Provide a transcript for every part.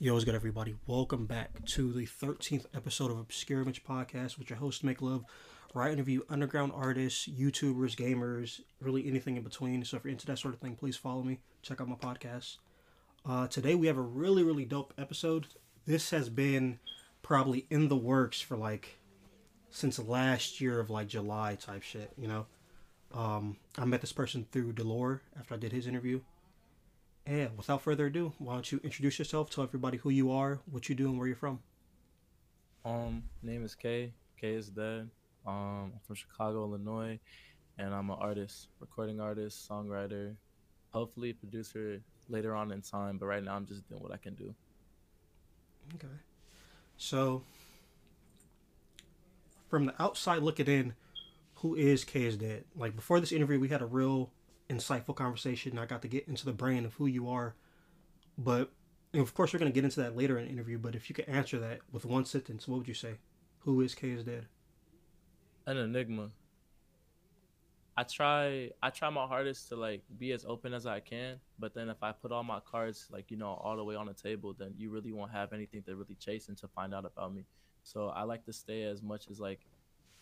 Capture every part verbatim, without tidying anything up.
Yo, what's good, everybody? Welcome back to the thirteenth episode of Obscure Image Podcast with your host, Make Love, where I interview underground artists, YouTubers, gamers, really anything in between. So if you're into that sort of thing, please follow me. Check out my podcast. Uh, today, we have a really, really dope episode. This has been probably in the works for, like, since last year of, like, July type shit, you know? Um, I met this person through Delore after I did his interview. Yeah, without further ado, why don't you introduce yourself, tell everybody who you are, what you do, and where you're from. Um, name is Kae. Kae is Dead. Um, I'm from Chicago, Illinois, and I'm an artist, recording artist, songwriter, hopefully producer later on in time, but right now I'm just doing what I can do. Okay. So, from the outside looking in, who is Kae is Dead? Like, before this interview, we had a real insightful conversation. I got to get into the brain of who you are, but of course we're going to get into that later in the interview. But if you could answer that with one sentence, what would you say? Who is Kae is Dead? An enigma. I try I try my hardest to, like, be as open as I can, but then if I put all my cards, like, you know, all the way on the table, then you really won't have anything to really chase and to find out about me. So I like to stay as much as, like,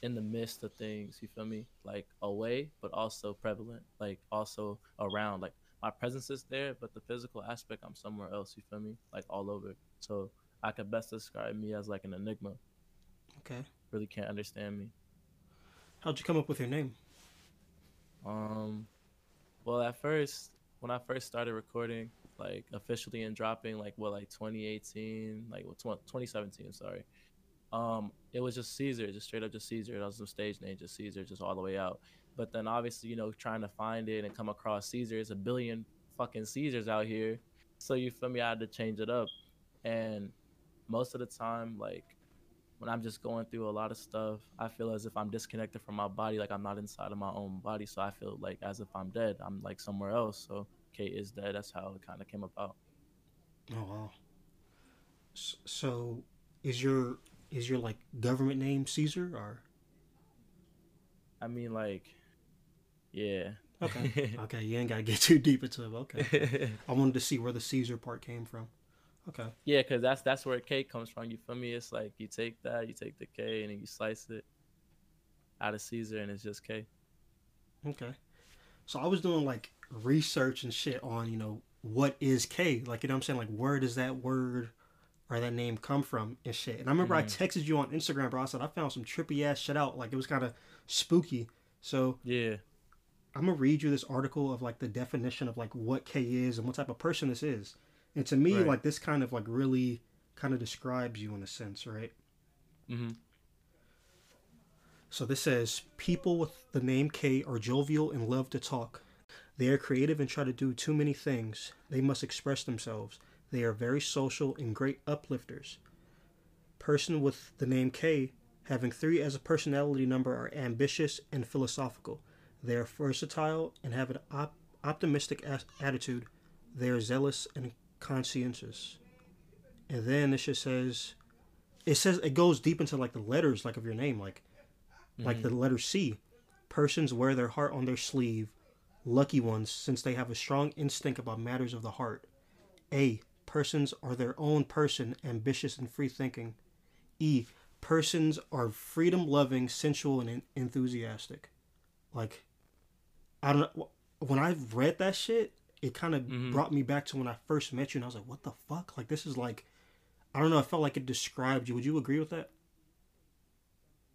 in the midst of things, you feel me? Like, away, but also prevalent, like, also around. Like, my presence is there, but the physical aspect, I'm somewhere else, you feel me? Like, all over. So I could best describe me as, like, an enigma. Okay. Really can't understand me. How'd you come up with your name? Um, well, at first, when I first started recording, like, officially and dropping, like, what, like, twenty eighteen, like, well, twenty seventeen, sorry. Um, it was just Caesar, just straight up just Caesar. That was the stage name, just Caesar, just all the way out. But then obviously, you know, trying to find it and come across Caesar, it's a billion fucking Caesars out here. So you feel me? I had to change it up. And most of the time, like, when I'm just going through a lot of stuff, I feel as if I'm disconnected from my body. Like, I'm not inside of my own body. So I feel like as if I'm dead. I'm, like, somewhere else. So Kae is Dead. That's how it kind of came about. Oh, wow. So is your... Is your, like, government name Caesar, or? I mean, like, yeah. Okay. Okay, you ain't got to get too deep into it. Okay. I wanted to see where the Caesar part came from. Okay. Yeah, because that's that's where K comes from. You feel me? It's like you take that, you take the K, and then you slice it out of Caesar, and it's just K. Okay. So I was doing, like, research and shit on, you know, what is K? Like, you know what I'm saying? Like, where does that word... or that name come from and shit. And I remember mm-hmm. I texted you on Instagram, bro. I said I found some trippy ass shit out. Like, it was kind of spooky. So yeah, I'm gonna read you this article of, like, the definition of, like, what K is and what type of person this is. And to me, right. like, this kind of, like, really kind of describes you in a sense, right? Mm-hmm. So this says people with the name K are jovial and love to talk. They are creative and try to do too many things. They must express themselves. They are very social and great uplifters. Person with the name K, having three as a personality number, are ambitious and philosophical. They are versatile and have an op- optimistic as- attitude. They are zealous and conscientious. And then it just says, it says it goes deep into, like, the letters, like, of your name, like, mm-hmm. like the letter C. Persons wear their heart on their sleeve. Lucky ones, since they have a strong instinct about matters of the heart. A. Persons are their own person, ambitious and free-thinking. E. Persons are freedom-loving, sensual, and enthusiastic. Like, I don't know. When I read that shit, it kind of mm-hmm. brought me back to when I first met you, and I was like, what the fuck? Like, this is like, I don't know. I felt like it described you. Would you agree with that?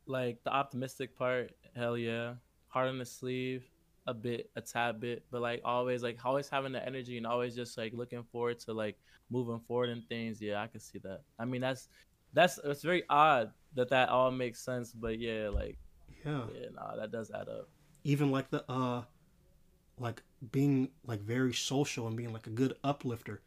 Like, the optimistic part, hell yeah. Heart on the sleeve. A bit, a tad bit, but, like, always, like, always having the energy and always just, like, looking forward to, like, moving forward and things. Yeah, I can see that. I mean, that's that's it's very odd that that all makes sense, but yeah, like, yeah, yeah, nah, that does add up. Even, like, the uh, like, being, like, very social and being, like, a good uplifter,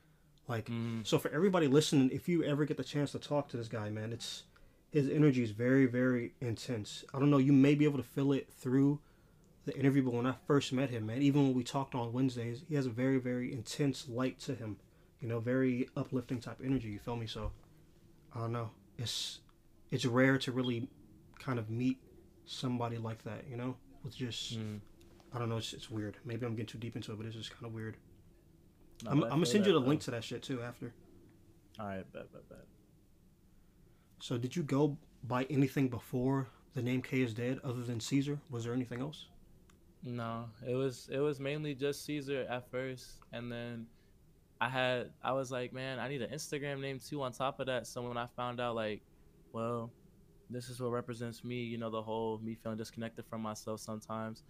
like, mm. so for everybody listening, if you ever get the chance to talk to this guy, man, it's his energy is very, very intense. I don't know, you may be able to feel it through the interview, but when I first met him, man, even when we talked on Wednesdays, he has a very, very intense light to him, you know, very uplifting type energy, you feel me? So, I don't know, it's it's rare to really kind of meet somebody like that, you know, with just, mm. I don't know, it's, it's weird. Maybe I'm getting too deep into it, but it's just kind of weird. Not I'm, I'm going to send you the though. link to that shit, too, after. All right, bet, bet, bet. So did you go by anything before the name Kae is Dead other than Caesar? Was there anything else? No, it was it was mainly just Caesar at first, and then I had I was like, man, I need an Instagram name too on top of that. So when I found out, like, well, this is what represents me, you know, the whole me feeling disconnected from myself sometimes,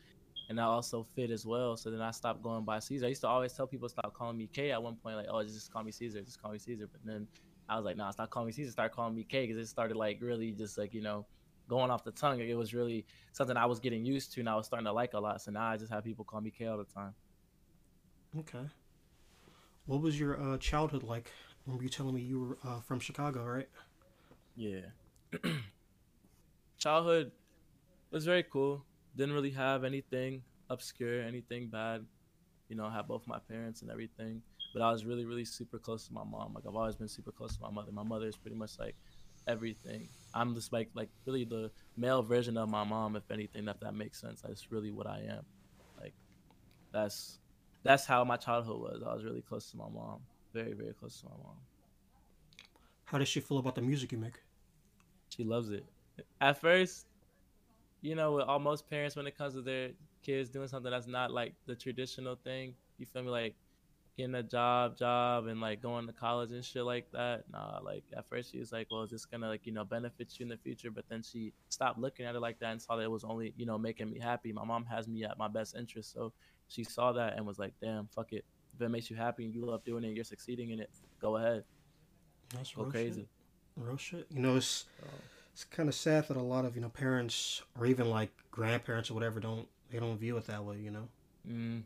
and I also fit as well. So then I stopped going by Caesar. I used to always tell people stop calling me K at one point, like, oh, just call me Caesar, just call me Caesar. But then I was like, nah, stop calling me Caesar, start calling me K, because it started like really just like, you know, going off the tongue. It was really something I was getting used to and I was starting to like a lot. So now I just have people call me K all the time. Okay. What was your uh, childhood like? I remember you telling me you were uh, from Chicago, right? Yeah. Childhood was very cool. Didn't really have anything obscure, anything bad. You know, I had both my parents and everything. But I was really, really super close to my mom. Like, I've always been super close to my mother. My mother is pretty much like everything. I'm just like like really the male version of my mom, if anything, if that makes sense. That's really what I am. Like, that's that's how my childhood was. I was really close to my mom, very very close to my mom. How does she feel about the music you make? She loves it. At first, you know, with all most parents, when it comes to their kids doing something that's not like the traditional thing, you feel me, like getting a job, job, and like going to college and shit like that. Nah, like at first she was like, well, is this gonna like, you know, benefit you in the future? But then she stopped looking at it like that and saw that it was only, you know, making me happy. My mom has me at my best interest. So she saw that and was like, damn, fuck it. If it makes you happy and you love doing it and you're succeeding in it, go ahead. That's go real crazy. Shit. Real shit. You know, it's, so, it's kind of sad that a lot of, you know, parents or even like grandparents or whatever, don't, they don't view it that way, you know? Mm.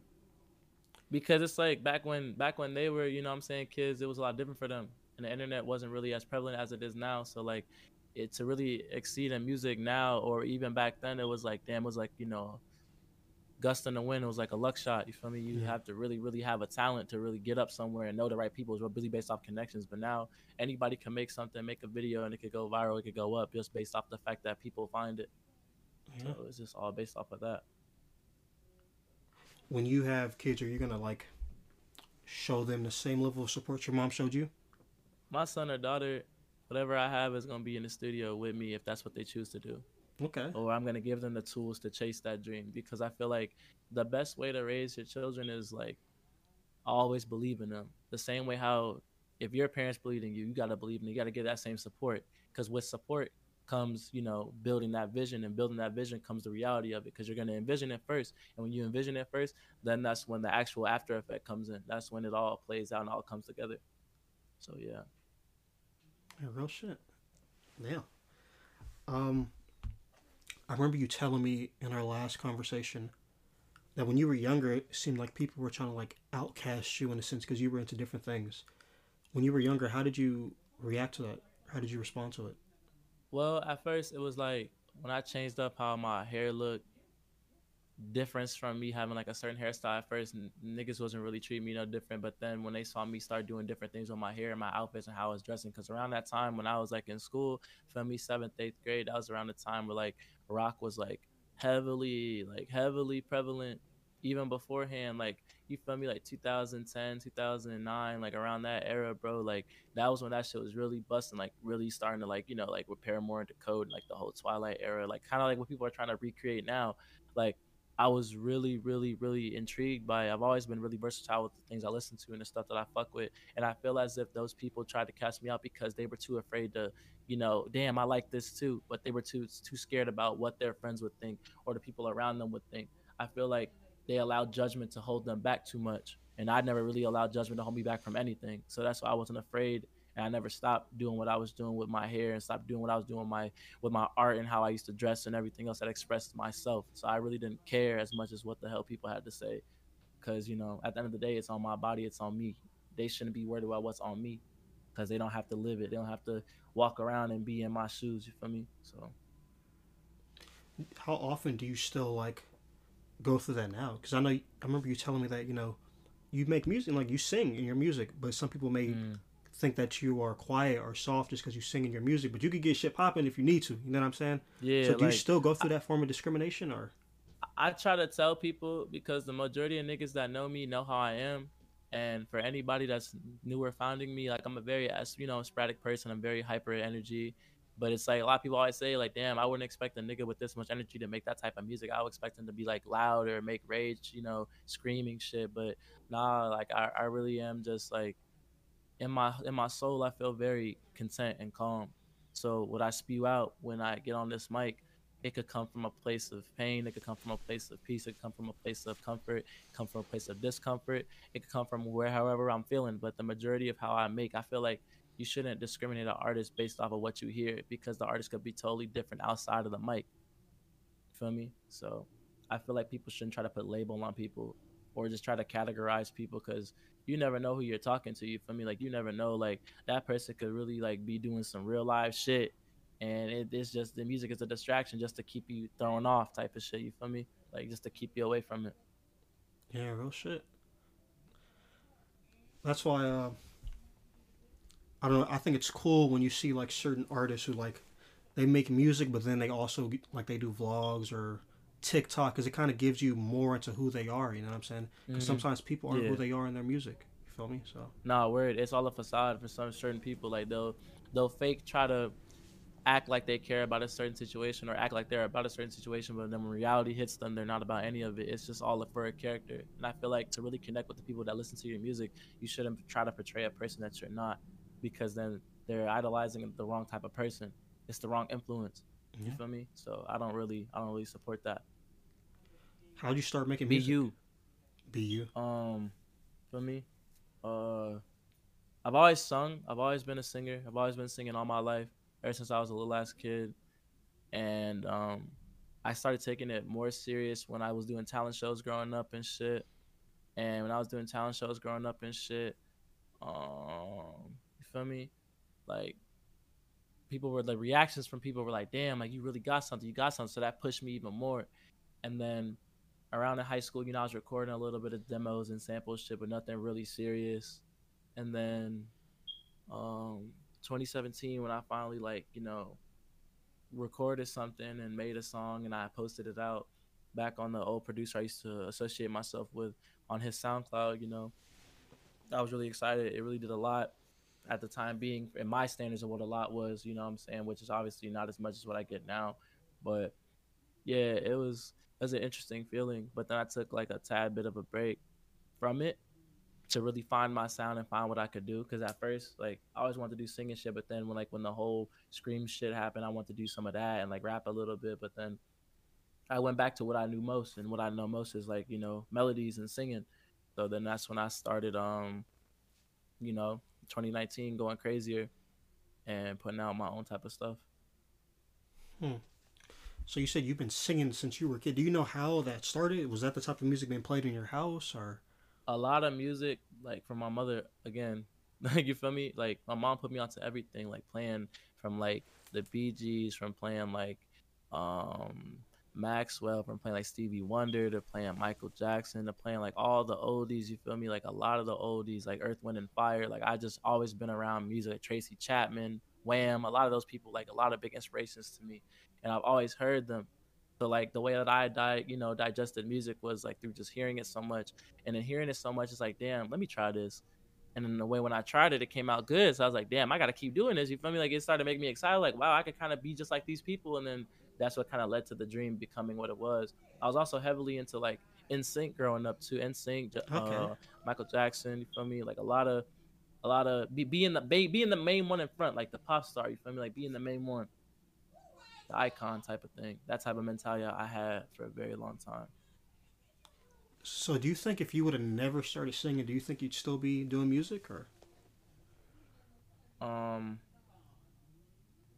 Because it's like back when back when they were, you know what I'm saying, kids, it was a lot different for them. And the internet wasn't really as prevalent as it is now. So like it to really exceed in music now or even back then, it was like, damn, it was like, you know, gust in the wind. It was like a luck shot. You feel me? You yeah. have to really, really have a talent to really get up somewhere and know the right people. It's really based off connections. But now anybody can make something, make a video, and it could go viral. It could go up just based off the fact that people find it. Yeah. So it's just all based off of that. When you have kids, are you going to, like, show them the same level of support your mom showed you? My son or daughter, whatever I have is going to be in the studio with me if that's what they choose to do. Okay. Or I'm going to give them the tools to chase that dream, because I feel like the best way to raise your children is, like, always believe in them. The same way how if your parents believe in you, you got to believe in them. You got to give that same support, because with support comes, you know, building that vision, and building that vision comes the reality of it, because you're going to envision it first. And when you envision it first, then that's when the actual after effect comes in. That's when it all plays out and all comes together. So yeah, yeah, real shit. Yeah. um I remember you telling me in our last conversation that when you were younger, it seemed like people were trying to like outcast you in a sense because you were into different things. When you were younger, how did you react to that? How did you respond to it? Well, at first, it was like when I changed up how my hair looked, difference from me having like a certain hairstyle at first, n- niggas wasn't really treating me no different. But then when they saw me start doing different things with my hair and my outfits and how I was dressing, because around that time when I was like in school, for me, seventh, eighth grade, that was around the time where like rock was like heavily, like heavily prevalent. Even beforehand, like, you feel me, like two thousand ten, two thousand nine, like around that era, bro, like that was when that shit was really busting, like really starting to, like, you know, like repair more into Code and like the whole Twilight era, like kind of like what people are trying to recreate now. Like I was really, really, really intrigued by it. I've always been really versatile with the things I listen to and the stuff that I fuck with, and I feel as if those people tried to cast me out because they were too afraid to, you know, damn, I like this too, but they were too too scared about what their friends would think or the people around them would think. I feel like they allowed judgment to hold them back too much. And I never really allowed judgment to hold me back from anything. So that's why I wasn't afraid. And I never stopped doing what I was doing with my hair, and stopped doing what I was doing with my, with my art and how I used to dress and everything else that expressed myself. So I really didn't care as much as what the hell people had to say. Because, you know, at the end of the day, it's on my body. It's on me. They shouldn't be worried about what's on me, because they don't have to live it. They don't have to walk around and be in my shoes. You feel me? So how often do you still, like, go through that now? Because I know, I remember you telling me that, you know, you make music, like you sing in your music, but some people may mm. think that you are quiet or soft just because you sing in your music, but you could get shit popping if you need to, you know what I'm saying? Yeah. So do like, you still go through that form of discrimination? Or I try to tell people, because the majority of niggas that know me know how I am, And for anybody that's newer finding me, like, I'm a very, you know, sporadic person. I'm very hyper energy. But it's like a lot of people always say, like, damn, I wouldn't expect a nigga with this much energy to make that type of music. I would expect him to be, like, loud or make rage, you know, screaming shit. But nah, like, I, I really am just, like, in my in my soul, I feel very content and calm. So what I spew out when I get on this mic, it could come from a place of pain. It could come from a place of peace. It could come from a place of comfort. Come from a place of discomfort. It could come from where, however I'm feeling. But the majority of how I make, I feel like you shouldn't discriminate an artist based off of what you hear, because the artist could be totally different outside of the mic. You feel me? So I feel like people shouldn't try to put label on people or just try to categorize people, because you never know who you're talking to. You feel me? Like, you never know. Like, that person could really, like, be doing some real live shit. And it, it's just, the music is a distraction just to keep you thrown off type of shit, you feel me? Like, just to keep you away from it. Yeah, real shit. That's why, uh, I don't know, I think it's cool when you see, like, certain artists who, like, they make music, but then they also, like, they do vlogs or TikTok, because it kind of gives you more into who they are, you know what I'm saying? Because mm-hmm. sometimes people aren't yeah. who they are in their music, you feel me? So Nah, word, it's all a facade for some certain people. Like, they'll, they'll fake try to act like they care about a certain situation or act like they're about a certain situation, but then when reality hits them, they're not about any of it. It's just all for a character. And I feel like to really connect with the people that listen to your music, you shouldn't try to portray a person that you're not, because then they're idolizing the wrong type of person. It's the wrong influence. You yeah. feel me? So I don't really, I don't really support that. How'd you start making music? Be you. Be you. Um, for me, uh, I've always sung. I've always been a singer. I've always been singing all my life, ever since I was a little ass kid. And um, I started taking it more serious when I was doing talent shows growing up and shit. And when I was doing talent shows growing up and shit, um, you feel me? Like, people were, the reactions from people were like, damn, like, you really got something, you got something. So that pushed me even more. And then around in high school, you know, I was recording a little bit of demos and sample shit, but nothing really serious. And then, um, twenty seventeen, when I finally, like, you know, recorded something and made a song and I posted it out back on the old producer I used to associate myself with on his SoundCloud, you know, I was really excited. It really did a lot at the time being, in my standards of what a lot was, you know what I'm saying, which is obviously not as much as what I get now. But yeah, it was, it was an interesting feeling. But then I took, like, a tad bit of a break from it to really find my sound and find what I could do. Because at first, like, I always wanted to do singing shit, but then when, like, when the whole scream shit happened, I wanted to do some of that and, like, rap a little bit. But then I went back to what I knew most, and what I know most is, like, you know, melodies and singing. So then that's when I started, um, you know, twenty nineteen going crazier and putting out my own type of stuff. Hmm. So you said you've been singing since you were a kid. Do you know how that started? Was that the type of music being played in your house, or...? A lot of music, like, from my mother, again, like, you feel me? Like, my mom put me onto everything, like, playing from, like, the Bee Gees, from playing, like, um, Maxwell, from playing, like, Stevie Wonder, to playing Michael Jackson, to playing, like, all the oldies, you feel me? Like, a lot of the oldies, like, Earth, Wind, and Fire. Like, I just always been around music, like, Tracy Chapman, Wham, a lot of those people, like, a lot of big inspirations to me, and I've always heard them. So, like, the way that I, di- you know, digested music was, like, through just hearing it so much. And then hearing it so much, it's like, damn, let me try this. And then the way when I tried it, it came out good. So I was like, damn, I got to keep doing this. You feel me? Like, it started making me excited. Like, wow, I could kind of be just like these people. And then that's what kind of led to the dream becoming what it was. I was also heavily into, like, N Sync growing up, too. N Sync, uh, okay. Michael Jackson, you feel me? Like, a lot of, a lot of, be, being the, be, being the main one in front, like the pop star, you feel me? Like, being the main one. The icon type of thing. That type of mentality I had for a very long time. So do you think if you would have never started singing, do you think you'd still be doing music, or? Um,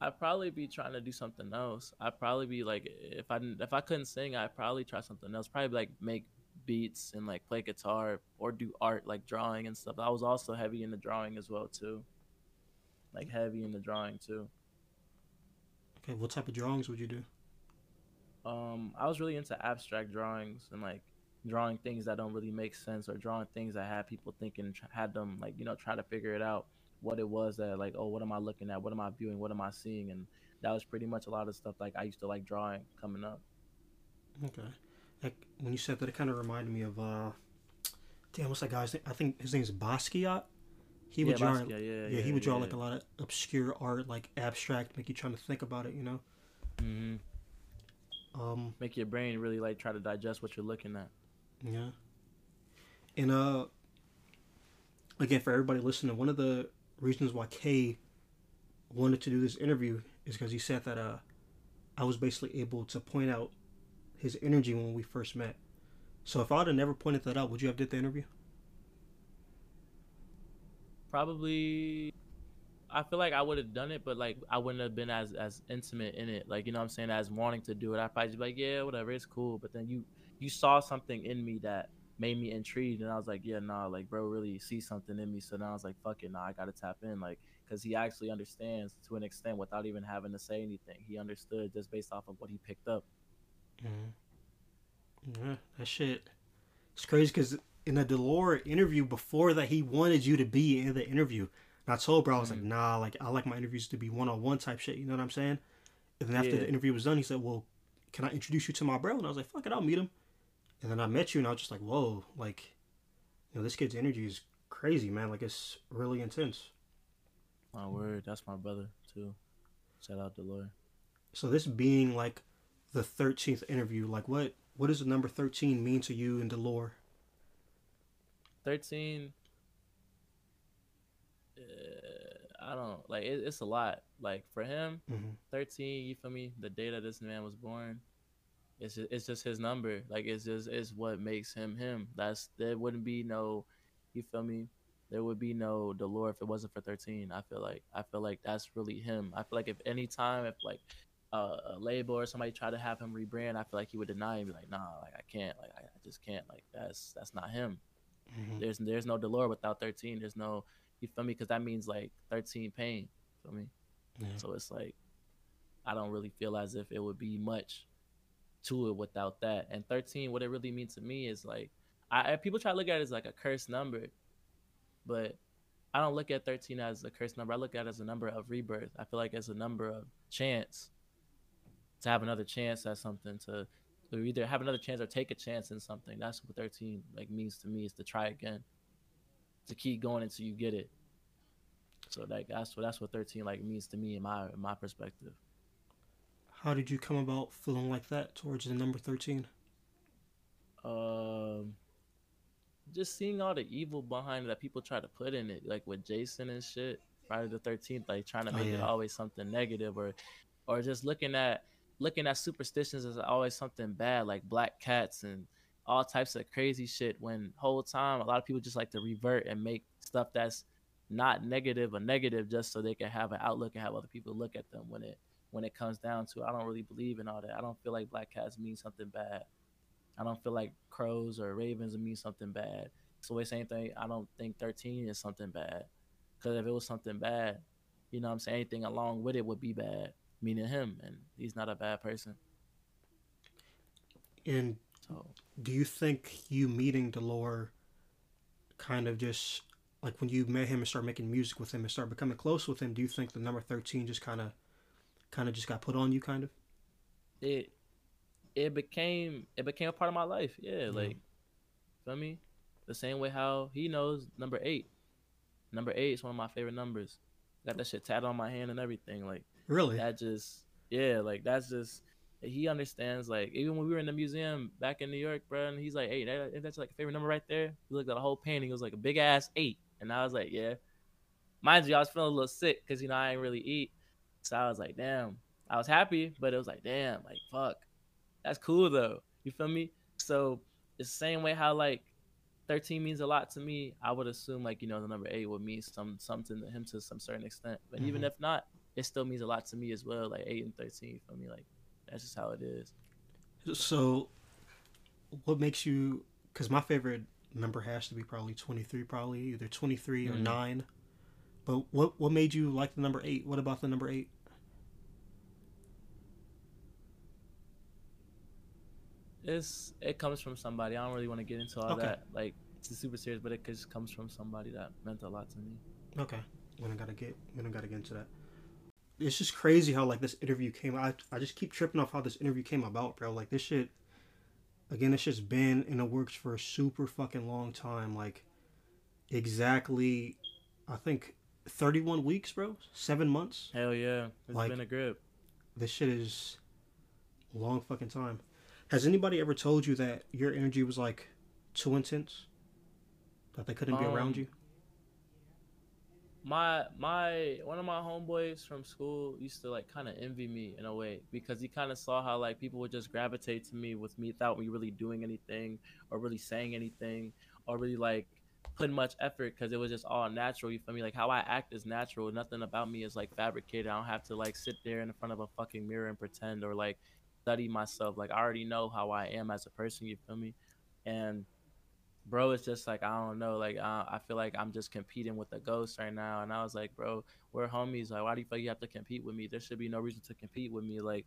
I'd probably be trying to do something else. I'd probably be like, if I didn't, if I couldn't sing, I'd probably try something else. Probably like make beats and like play guitar or do art, like drawing and stuff. I was also heavy into drawing as well too. Like heavy into drawing too. Okay, what type of drawings would you do? Um, I was really into abstract drawings and, like, drawing things that don't really make sense or drawing things that had people thinking, had them, like, you know, try to figure it out what it was that, like, oh, what am I looking at? What am I viewing? What am I seeing? And that was pretty much a lot of stuff, like, I used to like drawing coming up. Okay. Like, when you said that, it kind of reminded me of uh, Damn, what's that guy's name? I think his name is Basquiat. He would yeah, draw. Basquiat, yeah, yeah, yeah, he would draw yeah, like yeah. a lot of obscure art, like abstract, make you trying to think about it, you know. Mm-hmm. Um, make your brain really like try to digest what you're looking at. Yeah. And uh, again, for everybody listening, one of the reasons why Kay wanted to do this interview is because he said that uh, I was basically able to point out his energy when we first met. So if I'd have never pointed that out, would you have did the interview? Probably. I feel like I would have done it, but like I wouldn't have been as as intimate in it. Like, you know what I'm saying? As wanting to do it, I'd probably just be like, yeah, whatever, it's cool. But then you you saw something in me that made me intrigued, and I was like, yeah, nah, like bro really see something in me. So now I was like, fuck it, nah, I gotta tap in, like, because he actually understands to an extent without even having to say anything. He understood just based off of what he picked up. Mm-hmm. Yeah, that shit. It's crazy because in the Delore interview before that, he wanted you to be in the interview. And I told bro, I was mm-hmm. like, nah, like I like my interviews to be one-on-one type shit. You know what I'm saying? And then after yeah. the interview was done, he said, well, can I introduce you to my bro? And I was like, fuck it, I'll meet him. And then I met you, and I was just like, whoa, like, you know, this kid's energy is crazy, man. Like, it's really intense. My word, that's my brother, too. Shout out to Lord. So this being, like, the thirteenth interview, like, what, what does the number thirteen mean to you and Delore? thirteen, uh, I don't, like, it, it's a lot. Like, for him, mm-hmm. thirteen, you feel me, the day that this man was born, It's just, it's just his number. Like, it's just, it's what makes him him. That's, there wouldn't be no, you feel me? There would be no Delore if it wasn't for thirteen. I feel like, I feel like that's really him. I feel like if any time, if like uh, a label or somebody tried to have him rebrand, I feel like he would deny and be like, nah, like I can't, like I just can't. Like that's, that's not him. Mm-hmm. There's, there's no Delore without thirteen. There's no, you feel me? Cause that means like thirteen pain. Feel me? Mm-hmm. So it's like, I don't really feel as if it would be much to it without that. And thirteen, what it really means to me is like, I people try to look at it as like a cursed number, but I don't look at thirteen as a cursed number. I look at it as a number of rebirth. I feel like it's a number of chance to have another chance at something, to, to either have another chance or take a chance in something. That's what thirteen like means to me, is to try again, to keep going until you get it. So like that's what that's what thirteen like means to me in my in my perspective. How did you come about feeling like that towards the number thirteen? Um, just seeing all the evil behind it that people try to put in it, like with Jason and shit, Friday the thirteenth, like trying to make oh, yeah. it always something negative, or, or just looking at looking at superstitions as always something bad, like black cats and all types of crazy shit. When whole time a lot of people just like to revert and make stuff that's not negative or negative just so they can have an outlook and have other people look at them when it. When it comes down to it, I don't really believe in all that. I don't feel like black cats mean something bad. I don't feel like crows or ravens mean something bad. So the same thing, I don't think thirteen is something bad. Because if it was something bad, you know what I'm saying, anything along with it would be bad, meaning him, and he's not a bad person. And so, do you think you meeting Delore kind of just, like when you met him and started making music with him and started becoming close with him, do you think the number thirteen just kind of kind of just got put on you, kind of? It it became it became a part of my life, yeah. Mm-hmm. Like, feel me? The same way how he knows number eight. Number eight is one of my favorite numbers. Got that shit tatted on my hand and everything. Like, really? That just, yeah, like, that's just, he understands, like, even when we were in the museum back in New York, bro, and he's like, hey, that, that's, like, a favorite number right there. He looked at a whole painting. It was, like, a big-ass eight. And I was like, yeah. Mind you, I was feeling a little sick because, you know, I ain't really eat. So I was like, damn, I was happy, but it was like, damn, like, fuck, that's cool though. You feel me? So it's the same way how like thirteen means a lot to me. I would assume like, you know, the number eight would mean some, something to him to some certain extent, but mm-hmm. even if not, it still means a lot to me as well. Like eight and thirteen for me, like that's just how it is. So what makes you, cause my favorite number has to be probably twenty-three, probably either twenty-three mm-hmm. or nine. But what what made you like the number eight? What about the number eight? It's it comes from somebody. I don't really want to get into all okay. that. Like it's super serious, but it just comes from somebody that meant a lot to me. Okay, we don't gotta get we don't gotta get into that. It's just crazy how like this interview came. I I just keep tripping off how this interview came about, bro. Like this shit, Again, it's just been in the works for a super fucking long time. Like, exactly, I think, thirty-one weeks, bro? Seven months? Hell yeah. It's like, been a grip. This shit is a long fucking time. Has anybody ever told you that your energy was, like, too intense? That they couldn't um, be around you? My, my, one of my homeboys from school used to, like, kind of envy me in a way, because he kind of saw how, like, people would just gravitate to me with me without me really doing anything or really saying anything or really, like, putting much effort, because it was just all natural. You feel me? Like, how I act is natural. Nothing about me is, like, fabricated. I don't have to, like, sit there in front of a fucking mirror and pretend or, like, study myself. Like, I already know how I am as a person. You feel me? And bro, it's just like, I don't know, like uh, I feel like I'm just competing with a ghost right now. And I was like, bro, we're homies. Like, why do you feel you have to compete with me? There should be no reason to compete with me. Like,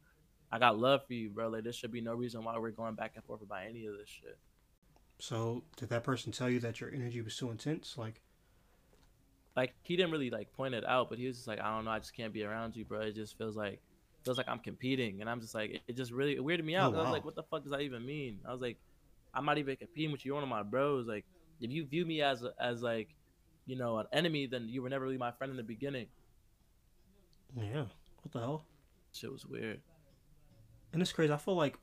I got love for you, bro. Like, there should be no reason why we're going back and forth about any of this shit. So did that person tell you that your energy was too intense? Like, like he didn't really like point it out, but he was just like, I don't know, I just can't be around you, bro. It just feels like feels like I'm competing, and I'm just like, it, it just really it weirded me out. Oh, wow. I was like, what the fuck does that even mean? I was like, I'm not even competing with you, one of my bros. Like, if you view me as, a, as like, you know, an enemy, then you were never really my friend in the beginning. Yeah. What the hell? Shit was weird. And it's crazy. I feel like,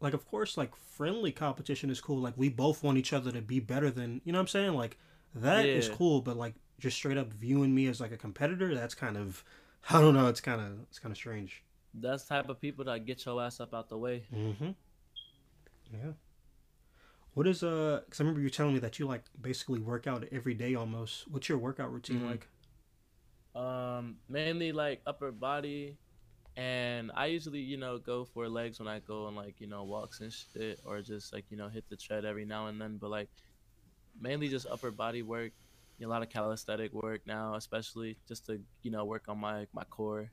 like, of course, like, friendly competition is cool. Like, we both want each other to be better than, you know what I'm saying? Like, that yeah. is cool. But, like, just straight up viewing me as, like, a competitor, that's kind of, I don't know, it's kind of, it's kind of strange. That's the type of people that get your ass up out the way. Mm-hmm. Yeah. What is, uh, because I remember you telling me that you, like, basically work out every day almost. What's your workout routine mm-hmm. like? Um, mainly, like, upper body. And I usually, you know, go for legs when I go on, like, you know, walks and shit. Or just, like, you know, hit the tread every now and then. But, like, mainly just upper body work. You know, a lot of calisthenic work now, especially just to, you know, work on my, my core.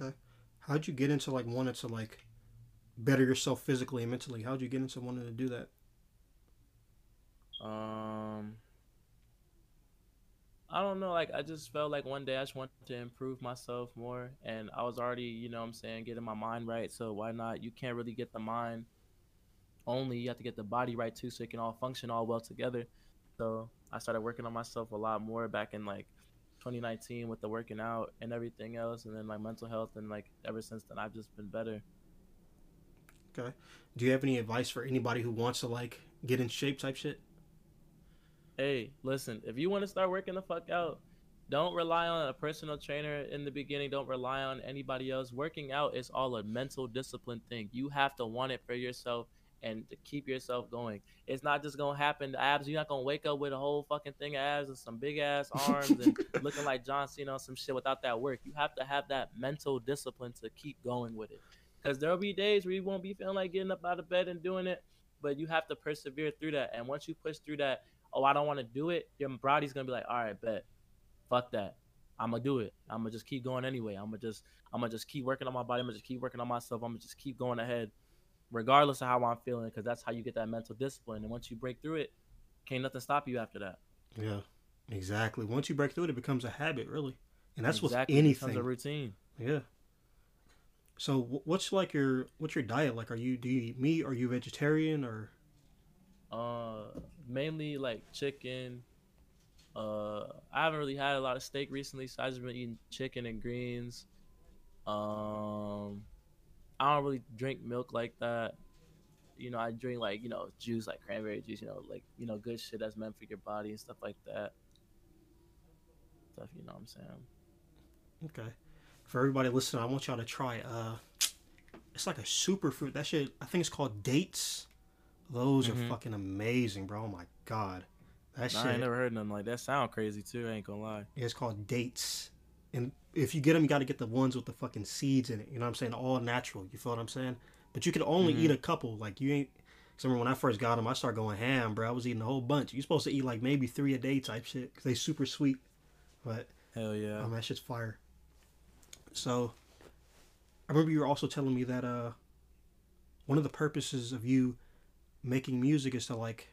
Okay. How'd you get into, like, wanting to, like, better yourself physically and mentally? How'd you get into wanting to do that? Um, I don't know. Like, I just felt like one day I just wanted to improve myself more. And I was already, you know what I'm saying, getting my mind right. So why not? You can't really get the mind only. You have to get the body right, too, so it can all function all well together. So I started working on myself a lot more back in, like, twenty nineteen with the working out and everything else. And then, like, mental health. And, like, ever since then, I've just been better. Okay. Do you have any advice for anybody who wants to, like, get in shape type shit? Hey, listen, if you want to start working the fuck out, don't rely on a personal trainer in the beginning. Don't rely on anybody else. Working out is all a mental discipline thing. You have to want it for yourself and to keep yourself going. It's not just going to happen. The abs, you're not going to wake up with a whole fucking thing of abs and some big ass arms and looking like John Cena on some shit without that work. You have to have that mental discipline to keep going with it. Because there'll be days where you won't be feeling like getting up out of bed and doing it, but you have to persevere through that. And once you push through that, oh, I don't want to do it, your body's going to be like, all right, bet. Fuck that. I'm going to do it. I'm going to just keep going anyway. I'm going to just I'm gonna just keep working on my body. I'm going to just keep working on myself. I'm going to just keep going ahead, regardless of how I'm feeling, because that's how you get that mental discipline. And once you break through it, can't nothing stop you after that. Yeah, exactly. Once you break through it, it becomes a habit, really. And that's exactly. with anything. It becomes a routine. Yeah. So what's like your what's your diet like? Are you do you eat meat? Are you vegetarian or? Uh, mainly like chicken. Uh, I haven't really had a lot of steak recently, so I've just been eating chicken and greens. Um, I don't really drink milk like that. You know, I drink like you know juice, like cranberry juice. You know, like you know good shit that's meant for your body and stuff like that. Stuff, you know what I'm saying? Okay. For everybody listening, I want y'all to try, uh, it's like a superfruit. That shit, I think it's called dates. Those mm-hmm. are fucking amazing, bro. Oh, my God. That nah, shit. I ain't never heard nothing like that. Sound crazy, too. I ain't gonna lie. Yeah, it's called dates. And if you get them, you got to get the ones with the fucking seeds in it. You know what I'm saying? All natural. You feel what I'm saying? But you can only mm-hmm. eat a couple. Like, you ain't... Cause I remember when I first got them, I started going ham, bro. I was eating a whole bunch. You're supposed to eat, like, maybe three a day type shit. Because they super sweet. But... Hell yeah. Um, that shit's fire. So, I remember you were also telling me that uh, one of the purposes of you making music is to, like,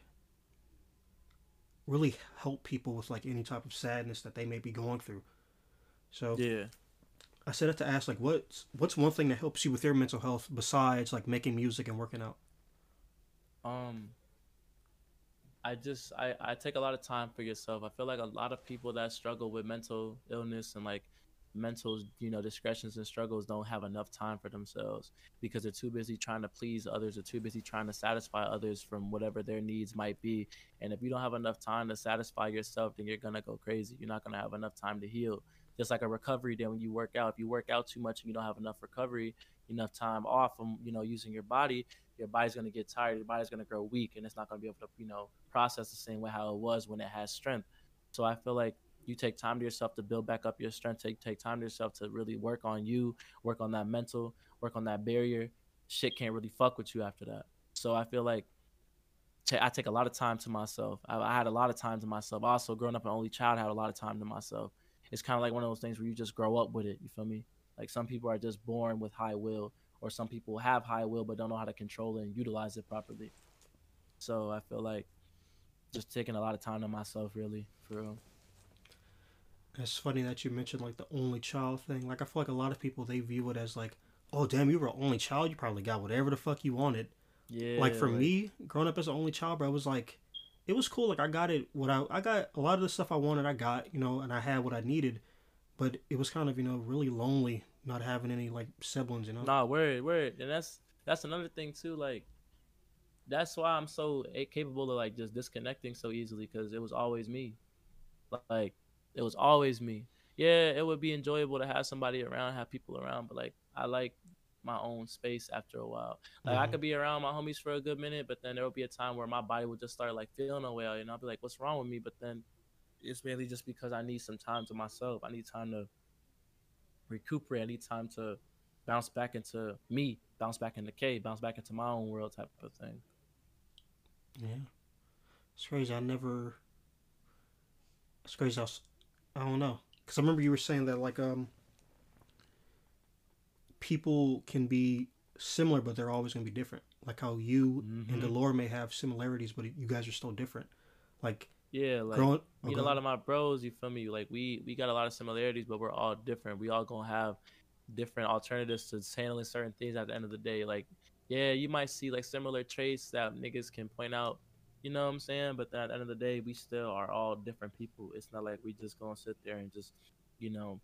really help people with, like, any type of sadness that they may be going through. So, yeah. I set out to ask, like, what's what's one thing that helps you with your mental health besides like making music and working out? Um, I just I, I take a lot of time for yourself. I feel like a lot of people that struggle with mental illness and like mental, you know, discretions and struggles don't have enough time for themselves because they're too busy trying to please others, they're too busy trying to satisfy others from whatever their needs might be. And if you don't have enough time to satisfy yourself, then you're gonna go crazy. You're not gonna have enough time to heal. Just like a recovery day when you work out, if you work out too much and you don't have enough recovery, enough time off from, you know, using your body, your body's going to get tired, your body's going to grow weak, and it's not going to be able to, you know, process the same way how it was when it has strength. So I feel like you take time to yourself to build back up your strength, take, take time to yourself to really work on you, work on that mental, work on that barrier. Shit can't really fuck with you after that. So I feel like t- I take a lot of time to myself. I, I had a lot of time to myself. Also, growing up an only child, I had a lot of time to myself. It's kind of like one of those things where you just grow up with it. You feel me? Like some people are just born with high will, or some people have high will but don't know how to control it and utilize it properly. So I feel like just taking a lot of time to myself, really, for real. It's funny that you mentioned like the only child thing. Like I feel like a lot of people, they view it as like, oh damn, you were an only child, you probably got whatever the fuck you wanted. Yeah. Like for like... me, growing up as an only child, bro, I was like, it was cool. Like I got it. What I I got a lot of the stuff I wanted. I got, you know, and I had what I needed, but it was kind of, you know, really lonely not having any like siblings, you know. Nah, word, word, and that's that's another thing too. Like that's why I'm so capable of like just disconnecting so easily, because it was always me. Like it was always me. Yeah, it would be enjoyable to have somebody around, have people around, but like I like my own space after a while. Like mm-hmm. I could be around my homies for a good minute, but then there will be a time where my body would just start like feeling unwell, and I'll be like, what's wrong with me? But then it's mainly just because I need some time to myself. I need time to recuperate. I need time to bounce back into me, bounce back into K, bounce back into my own world type of thing. Yeah. It's crazy. I never, it's crazy. I, was... I don't know. Cause I remember you were saying that like, um, people can be similar, but they're always going to be different. Like how you mm-hmm. and Delore may have similarities, but you guys are still different. Like, yeah, like growing, oh, meet a lot of my bros, you feel me? Like we, we got a lot of similarities, but we're all different. We all going to have different alternatives to handling certain things at the end of the day. Like, yeah, you might see like similar traits that niggas can point out, you know what I'm saying? But then at the end of the day, we still are all different people. It's not like we just going to sit there and just, you know,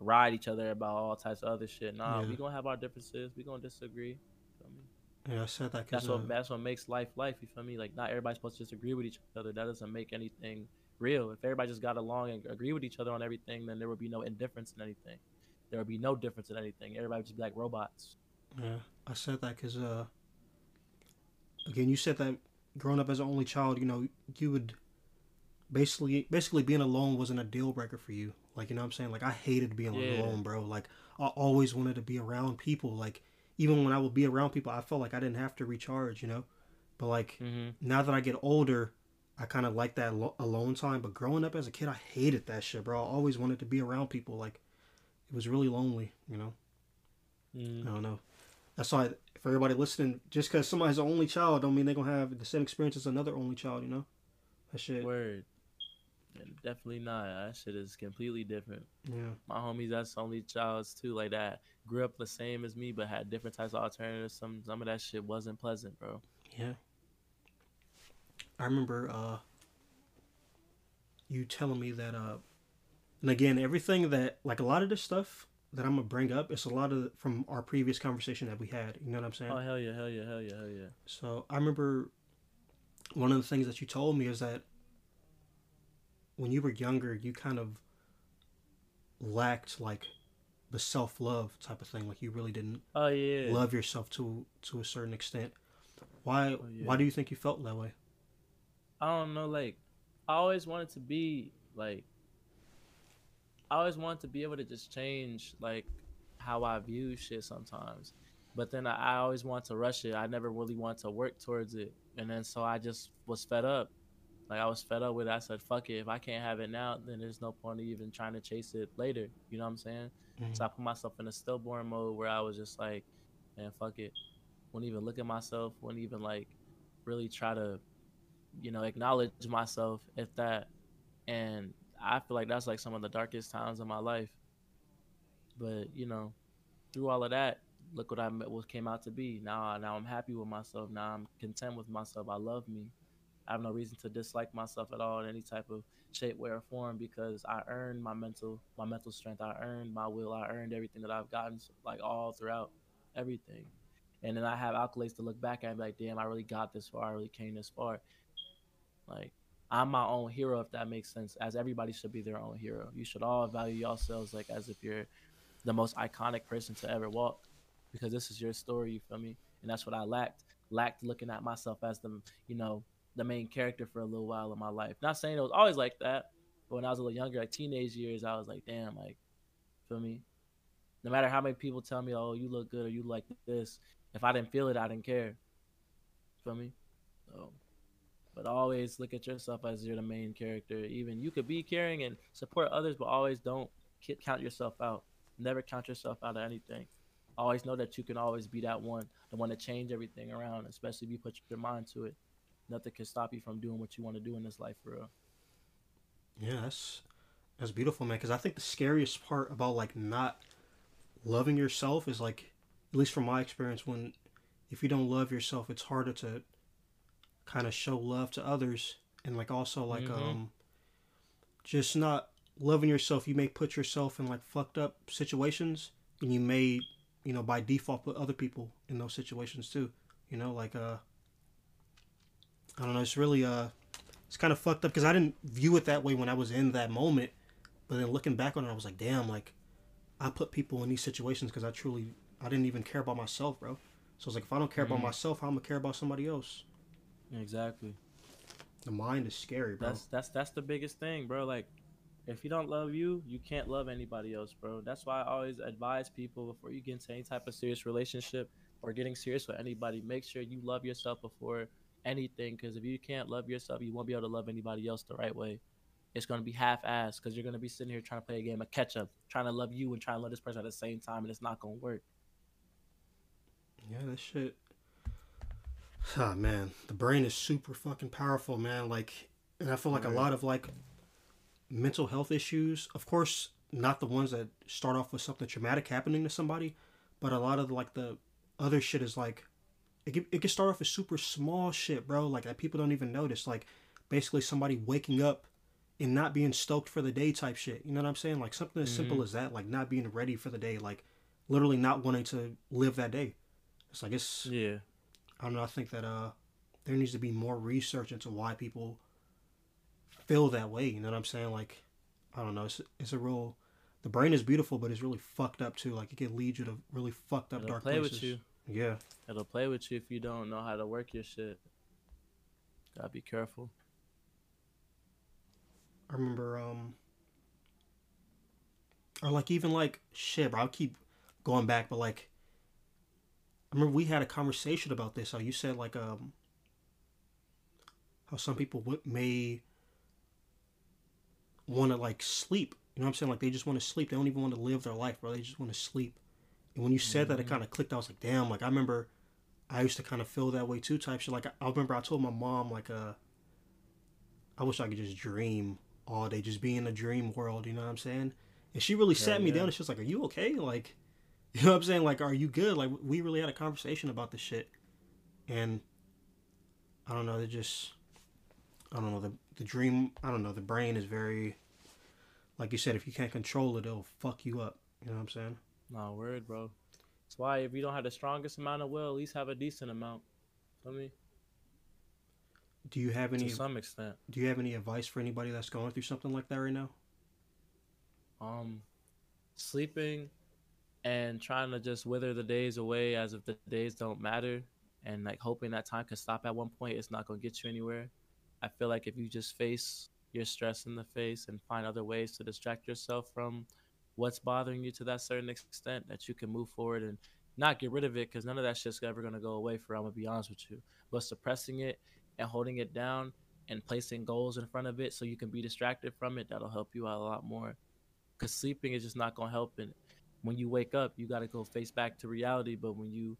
ride each other about all types of other shit. Nah, yeah. We gonna have our differences. We gonna disagree. You feel me? Yeah, I said that. That's what uh, that's what makes life life. You feel me? Like not everybody's supposed to disagree with each other. That doesn't make anything real. If everybody just got along and agree with each other on everything, then there would be no indifference in anything. There would be no difference in anything. Everybody would just be like robots. Yeah, I said that because uh, again, you said that growing up as an only child, you know, you would basically basically being alone wasn't a deal breaker for you. Like, you know what I'm saying? Like, I hated being yeah. alone, bro. Like, I always wanted to be around people. Like, even when I would be around people, I felt like I didn't have to recharge, you know? But, like, mm-hmm. now that I get older, I kind of like that lo- alone time. But growing up as a kid, I hated that shit, bro. I always wanted to be around people. Like, it was really lonely, you know? Mm. I don't know. That's why, for everybody listening, just because somebody's an only child don't mean they're going to have the same experience as another only child, you know? That shit. Word. Definitely not. That shit is completely different. Yeah. My homies, that's only childs too, like that. Grew up the same as me, but had different types of alternatives. Some some of that shit wasn't pleasant, bro. Yeah. I remember uh, you telling me that, uh, and again, everything that, like a lot of this stuff that I'm going to bring up, it's a lot of the, from our previous conversation that we had. You know what I'm saying? Oh, hell yeah, hell yeah, hell yeah, hell yeah. So I remember one of the things that you told me is that when you were younger, you kind of lacked like the self-love type of thing. Like you really didn't oh, yeah. love yourself to to a certain extent. Why oh, yeah. why do you think you felt that way? I don't know. Like I always wanted to be like I always wanted to be able to just change like how I view shit sometimes. But then I, I always wanted to rush it. I never really wanted to work towards it. And then so I just was fed up. Like, I was fed up with it. I said, fuck it. If I can't have it now, then there's no point in even trying to chase it later. You know what I'm saying? Mm-hmm. So I put myself in a stillborn mode where I was just like, man, fuck it. Wouldn't even look at myself. Wouldn't even, like, really try to, you know, acknowledge myself, if that. And I feel like that's, like, some of the darkest times in my life. But, you know, through all of that, look what I what came out to be. Now, now I'm happy with myself. Now I'm content with myself. I love me. I have no reason to dislike myself at all in any type of shape, way, or form, because I earned my mental my mental strength. I earned my will. I earned everything that I've gotten, like, all throughout everything. And then I have accolades to look back at and be like, damn, I really got this far. I really came this far. Like, I'm my own hero, if that makes sense, as everybody should be their own hero. You should all value yourselves, like, as if you're the most iconic person to ever walk, because this is your story, you feel me? And that's what I lacked. Lacked looking at myself as the, you know, the main character for a little while in my life. Not saying it was always like that, but when I was a little younger, like teenage years, I was like, damn, like, feel me? No matter how many people tell me, oh, you look good or you like this, if I didn't feel it, I didn't care. Feel me? So, but always look at yourself as you're the main character. Even you could be caring and support others, but always don't count yourself out. Never count yourself out of anything. Always know that you can always be that one, the one to change everything around, especially if you put your mind to it. Nothing can stop you from doing what you want to do in this life, for real. Yeah, that's, that's beautiful, man. Because I think the scariest part about, like, not loving yourself is, like, at least from my experience, when if you don't love yourself, it's harder to kind of show love to others. And, like, also, like, mm-hmm. um, just not loving yourself. You may put yourself in, like, fucked up situations, and you may, you know, by default put other people in those situations too. You know, like, uh, I don't know. It's really, uh, it's kind of fucked up because I didn't view it that way when I was in that moment. But then looking back on it, I was like, damn, like, I put people in these situations because I truly, I didn't even care about myself, bro. So it's like, if I don't care mm-hmm. about myself, how am I gonna care about somebody else? Exactly. The mind is scary, bro. That's that's that's the biggest thing, bro. Like, if you don't love you, you can't love anybody else, bro. That's why I always advise people, before you get into any type of serious relationship or getting serious with anybody, make sure you love yourself before anything, because if you can't love yourself, you won't be able to love anybody else the right way. It's going to be half-assed, because you're going to be sitting here trying to play a game of catch-up, trying to love you and trying to love this person at the same time, and it's not going to work. Yeah, that shit. Ah, man, the brain is super fucking powerful, man. Like, and I feel like right. a lot of, like, mental health issues, of course, not the ones that start off with something traumatic happening to somebody, but a lot of, like, the other shit is, like, it can, it can start off as super small shit, bro, like, that people don't even notice, like, basically somebody waking up and not being stoked for the day type shit, you know what I'm saying? Like, something as mm-hmm. simple as that, like, not being ready for the day, like, literally not wanting to live that day. It's like, it's, yeah, I don't know, I think that uh there needs to be more research into why people feel that way, you know what I'm saying? Like, I don't know, it's, it's a real, the brain is beautiful, but it's really fucked up too. Like, it can lead you to really fucked up it'll dark play places. With you. Yeah, it'll play with you if you don't know how to work your shit. Gotta be careful. I remember um or like even like shit, bro, I'll keep going back, but like I remember we had a conversation about this, how you said like um how some people w- may want to like sleep, you know what I'm saying? Like they just want to sleep. They don't even want to live their life, bro. They just want to sleep. And when you said mm-hmm. that, it kind of clicked. I was like, damn, like I remember I used to kind of feel that way too type shit. Like I, I remember I told my mom like uh I wish I could just dream all day, just be in a dream world, you know what I'm saying? And she really yeah, sat me yeah. down and she was like, are you okay? Like, you know what I'm saying? Like, are you good? Like we really had a conversation about this shit. And I don't know, they just I don't know, the the dream, I don't know, the brain is very, like you said, if you can't control it, it'll fuck you up. You know what I'm saying? Nah, word, bro. That's why if you don't have the strongest amount of will, at least have a decent amount. Feel me? Do you have any... To some extent. Do you have any advice for anybody that's going through something like that right now? Um, sleeping and trying to just wither the days away as if the days don't matter, and like hoping that time can stop at one point. It's not going to get you anywhere. I feel like if you just face your stress in the face and find other ways to distract yourself from what's bothering you to that certain extent, that you can move forward and not get rid of it, because none of that shit's ever going to go away, for I'm going to be honest with you. But suppressing it and holding it down and placing goals in front of it so you can be distracted from it, that'll help you out a lot more, because sleeping is just not going to help. And when you wake up, you got to go face back to reality. But when you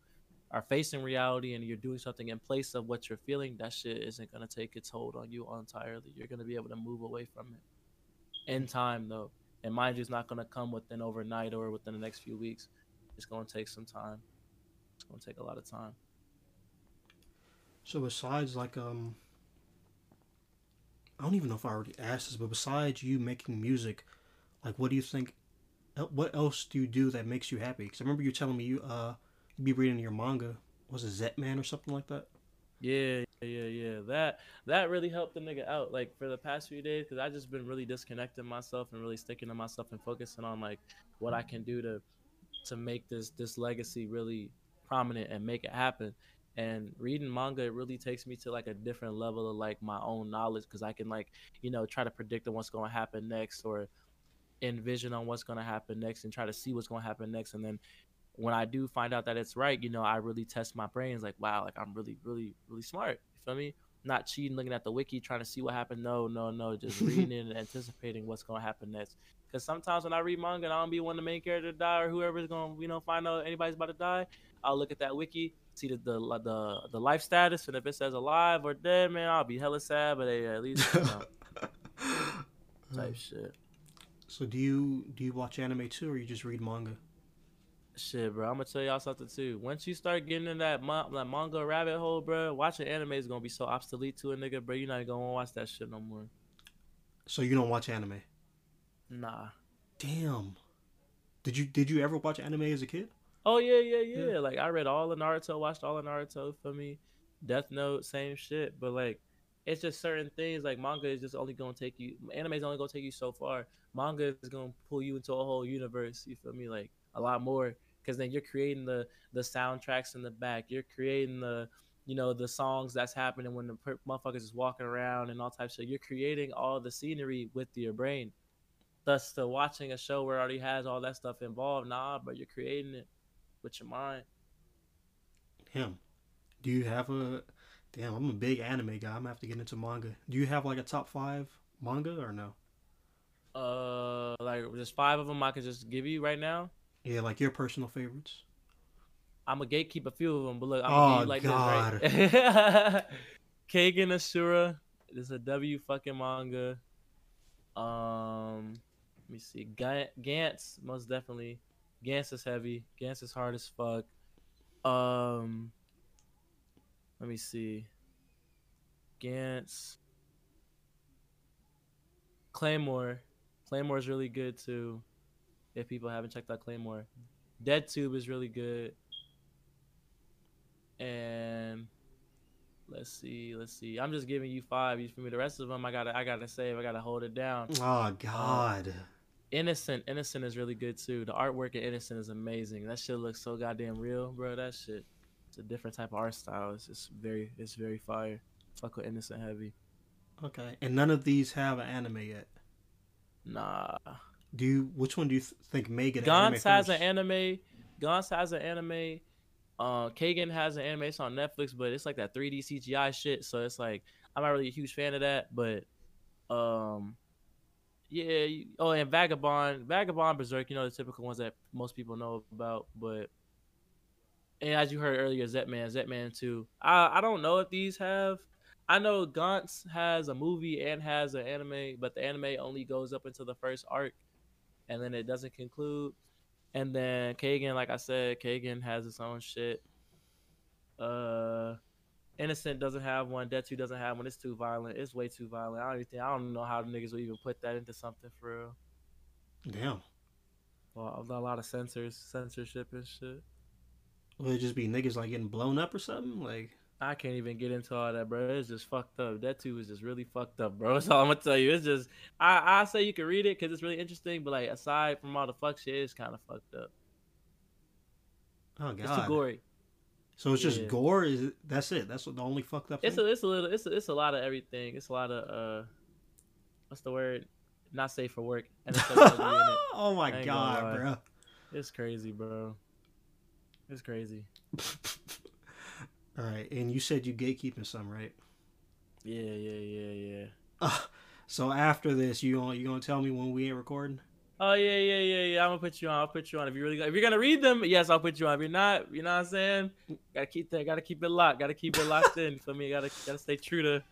are facing reality and you're doing something in place of what you're feeling, that shit isn't going to take its hold on you entirely. You're going to be able to move away from it in time, though. And mind you, it's not going to come within overnight or within the next few weeks. It's going to take some time. It's going to take a lot of time. So besides, like, um, I don't even know if I already asked this, but besides you making music, like, what do you think, what else do you do that makes you happy? Because I remember you telling me you, uh, you'd be reading your manga. Was it Zetman or something like that? Yeah, yeah, yeah. That that really helped the nigga out, like, for the past few days, because I've just been really disconnecting myself and really sticking to myself and focusing on, like, what I can do to to make this this legacy really prominent and make it happen. And reading manga, it really takes me to, like, a different level of, like, my own knowledge, because I can, like, you know, try to predict what's going to happen next, or envision on what's going to happen next, and try to see what's going to happen next. And then when I do find out that it's right, you know, I really test my brains, like, wow, like, I'm really, really, really smart. You feel me? Not cheating, looking at the wiki, trying to see what happened. No, no, no, just reading and anticipating what's going to happen next. Because sometimes when I read manga and I don't be one of the main characters to die, or whoever's going to, you know, find out anybody's about to die, I'll look at that wiki, see the the the, the life status, and if it says alive or dead, man, I'll be hella sad, but hey, at least, you know, type shit. So do you do you watch anime too, or you just read manga? Shit, bro, I'm gonna tell y'all something too. Once you start getting in that, mon that manga rabbit hole, bro, watching anime is gonna be so obsolete to a nigga, bro. You're not gonna watch that shit no more. So you don't watch anime? Nah. Damn. Did you did you ever watch anime as a kid? Oh yeah, yeah, yeah. yeah. Like, I read all of Naruto, watched all of Naruto for me. Death Note, same shit. But, like, it's just certain things. Like, manga is just only gonna take you. Anime is only gonna take you so far. Manga is gonna pull you into a whole universe. You feel me? Like, a lot more, because then you're creating the the soundtracks in the back, you're creating the, you know, the songs that's happening when the motherfuckers is walking around and all types of shit. You're creating all the scenery with your brain. Thus, to watching a show where it already has all that stuff involved, nah, but you're creating it with your mind. Damn. Do you have a damn? I'm a big anime guy. I'm gonna have to get into manga. Do you have, like, a top five manga or no? Uh, like, there's five of them I could just give you right now. Yeah, like your personal favorites. I'm a gatekeep a few of them, but look, I'm oh, gonna like God. This, right? Kengan Ashura. This is a W fucking manga. Um, let me see. Gantz, most definitely. Gantz is heavy. Gantz is hard as fuck. Um, let me see. Gantz. Claymore. Claymore is really good too. If people haven't checked out Claymore, Dead Tube is really good. And let's see, let's see. I'm just giving you five. You feel me? The rest of them, I gotta, I gotta save. I gotta hold it down. Oh God. Um, Innocent, Innocent is really good too. The artwork in Innocent is amazing. That shit looks so goddamn real, bro. That shit, it's a different type of art style. It's just very, it's very fire. Fuck with Innocent heavy. Okay, and none of these have an anime yet. Nah. Do you, which one do you th think may get an anime first? Gantz has an anime. Gantz has an anime. Uh, Kagan has an anime. It's on Netflix, but it's like that three D C G I shit. So it's like, I'm not really a huge fan of that. But, um, yeah. Oh, and Vagabond. Vagabond, Berserk, you know, the typical ones that most people know about. But, and as you heard earlier, Zetman. Zetman too. I, I don't know if these have. I know Gantz has a movie and has an anime, but the anime only goes up into the first arc. And then it doesn't conclude. And then Kagan, like I said, Kagan has its own shit. Uh, Innocent doesn't have one. Detu doesn't have one. It's too violent. It's way too violent. I don't even think, I don't know how the niggas will even put that into something for real. Damn. Well, a lot of censors, censorship and shit. Will it just be niggas like getting blown up or something? Like, I can't even get into all that, bro. It's just fucked up. That too is just really fucked up, bro. That's all I'm gonna tell you. It's just, I I say you can read it because it's really interesting, but, like, aside from all the fuck shit, it's kind of fucked up. Oh God, it's too gory. So it's yeah. just gore. Is it, that's it? That's the only fucked up. It's thing? A, it's a little. It's a, it's a lot of everything. It's a lot of uh, what's the word? Not safe for work. And it's oh my God, bro. It's crazy, bro. It's crazy. All right, and you said you gatekeeping some, right? Yeah, yeah, yeah, yeah. Uh, so after this, you you gonna tell me when we ain't recording? Oh yeah, yeah, yeah, yeah. I'm gonna put you on. I'll put you on if you really if you're gonna read them. Yes, I'll put you on. If you're not, you know what I'm saying? Gotta keep that. Gotta keep it locked. Gotta keep it locked in for me. Gotta gotta stay true to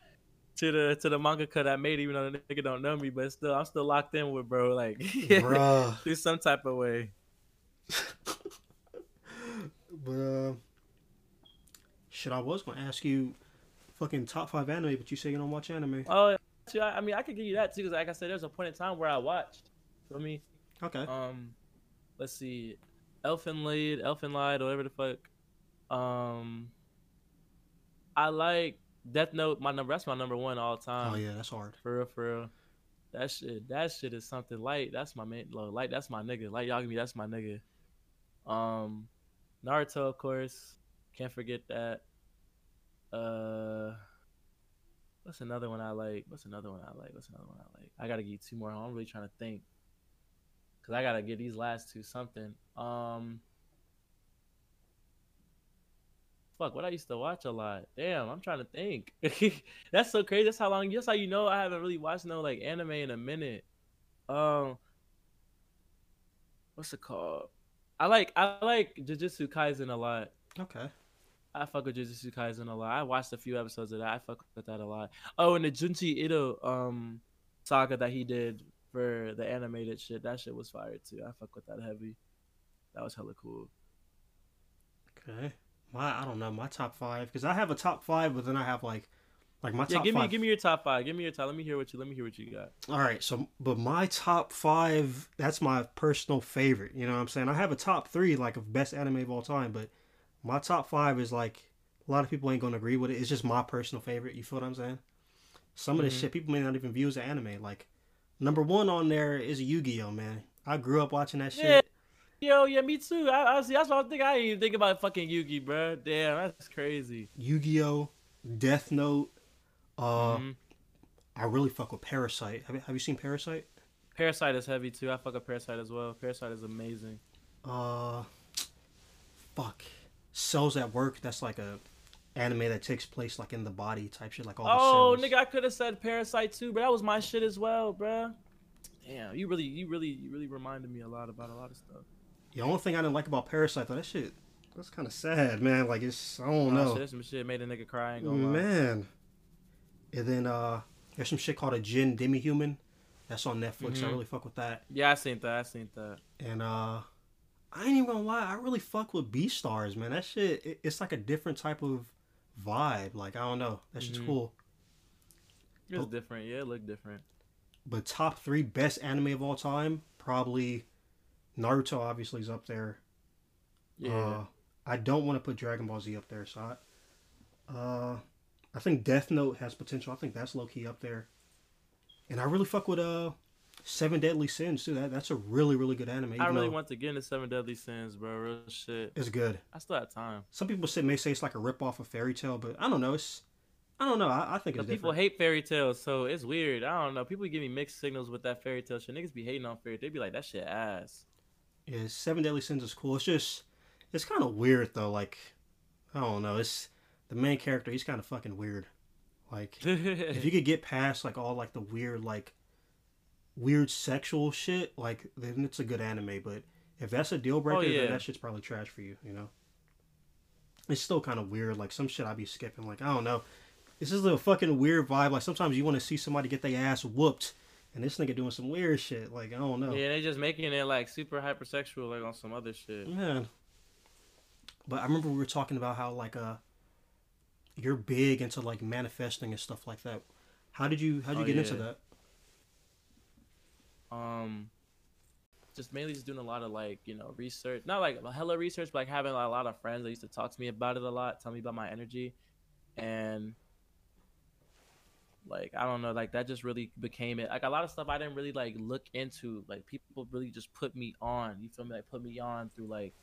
to the to the mangaka that made it, even though the nigga don't know me, but still I'm still locked in with bro, like through some type of way. But uh, shit, I was gonna ask you fucking top five anime, but you say you don't watch anime. Oh, uh, I mean I could give you that too, because like I said, there's a point in time where I watched. For me, okay. Um, let's see, Elfen Lied, Elfen Lied, or whatever the fuck. Um, I like Death Note. My number, that's my number one all time. Oh yeah, that's hard. For real, for real. That shit, that shit is something light. That's my man. Like that's my nigga. Like y'all give me, that's my nigga. Um, Naruto, of course. Can't forget that. Uh, what's another one I like? What's another one I like? What's another one I like? I gotta give you two more. I'm really trying to think, cause I gotta give these last two something. Um. Fuck, what I used to watch a lot. Damn, I'm trying to think. That's so crazy. That's how long. That's how you know I haven't really watched no like anime in a minute. Um, what's it called? I like I like Jujutsu Kaisen a lot. Okay. I fuck with Jujutsu Kaisen a lot. I watched a few episodes of that. I fuck with that a lot. Oh, and the Junji Ito um saga that he did for the animated shit. That shit was fire too. I fuck with that heavy. That was hella cool. Okay. My, I don't know, my top five, because I have a top five, but then I have like, like my yeah, top give me, five. Give me your top five. Give me your top. Let me hear what you, let me hear what you got. All right. So, but my top five, that's my personal favorite. You know what I'm saying? I have a top three, like of best anime of all time, but my top five is like, a lot of people ain't going to agree with it. It's just my personal favorite. You feel what I'm saying? Some mm-hmm. of this shit, people may not even view as an anime. Like number one on there is Yu-Gi-Oh, man. I grew up watching that shit. Yeah. Yo, yeah, me too. I, I see. That's what I think. I didn't even think about fucking Yu-Gi, bro. Damn, that's crazy. Yu-Gi-Oh, Death Note. Uh, mm-hmm. I really fuck with Parasite. Have, have you seen Parasite? Parasite is heavy too. I fuck with Parasite as well. Parasite is amazing. Uh, fuck. Cells at Work. That's like a anime that takes place like in the body type shit. Like all. Oh, the cells. Nigga, I could have said Parasite too, but that was my shit as well, bro. Damn, you really, you really, you really reminded me a lot about a lot of stuff. The only thing I didn't like about Parasite, though, that shit, that's kind of sad, man. Like, it's, I don't oh, know. Shit, some shit made a nigga cry. Ain't gonna man. Lie. And then, uh, there's some shit called a Jin Demi-Human. That's on Netflix. Mm-hmm. I really fuck with that. Yeah, I seen that. I seen that. And, uh, I ain't even gonna lie. I really fuck with Beastars, man. That shit, it, it's like a different type of vibe. Like, I don't know. That shit's mm-hmm. cool. It's but, different. Yeah, it looked different. But top three best anime of all time, probably... Naruto obviously is up there. Yeah. Uh, I don't want to put Dragon Ball Z up there, so I, uh, I think Death Note has potential. I think that's low key up there. And I really fuck with uh, Seven Deadly Sins too. That that's a really really good anime. I really want to get into Seven Deadly Sins, bro. Real shit. It's good. I still have time. Some people say may say it's like a rip off of Fairy Tale, but I don't know. It's I don't know. I, I think it's people different. Hate fairy tales, so it's weird. I don't know. People give me mixed signals with that fairy tale shit. Niggas be hating on fairy. They be like that shit ass. Yeah, Seven Deadly Sins is cool. It's just, it's kind of weird though. Like, I don't know. It's the main character. He's kind of fucking weird. Like, if you could get past like all like the weird like, weird sexual shit, like then it's a good anime. But if that's a deal breaker, oh, yeah. then that shit's probably trash for you. You know. It's still kind of weird. Like some shit I be skipping. Like I don't know. This is a fucking weird vibe. Like sometimes you want to see somebody get their ass whooped. And this nigga doing some weird shit. Like, I don't know. Yeah, they just making it, like, super hypersexual, like, on some other shit. Man. But I remember we were talking about how, like, uh, you're big into, like, manifesting and stuff like that. How did you, how'd you oh, get yeah. into that? Um, just mainly just doing a lot of, like, you know, research. Not, like, hella research, but, like, having like, a lot of friends that used to talk to me about it a lot, tell me about my energy. And... like, I don't know, like, that just really became it. Like, a lot of stuff I didn't really, like, look into. Like, people really just put me on. You feel me? Like, put me on through, like,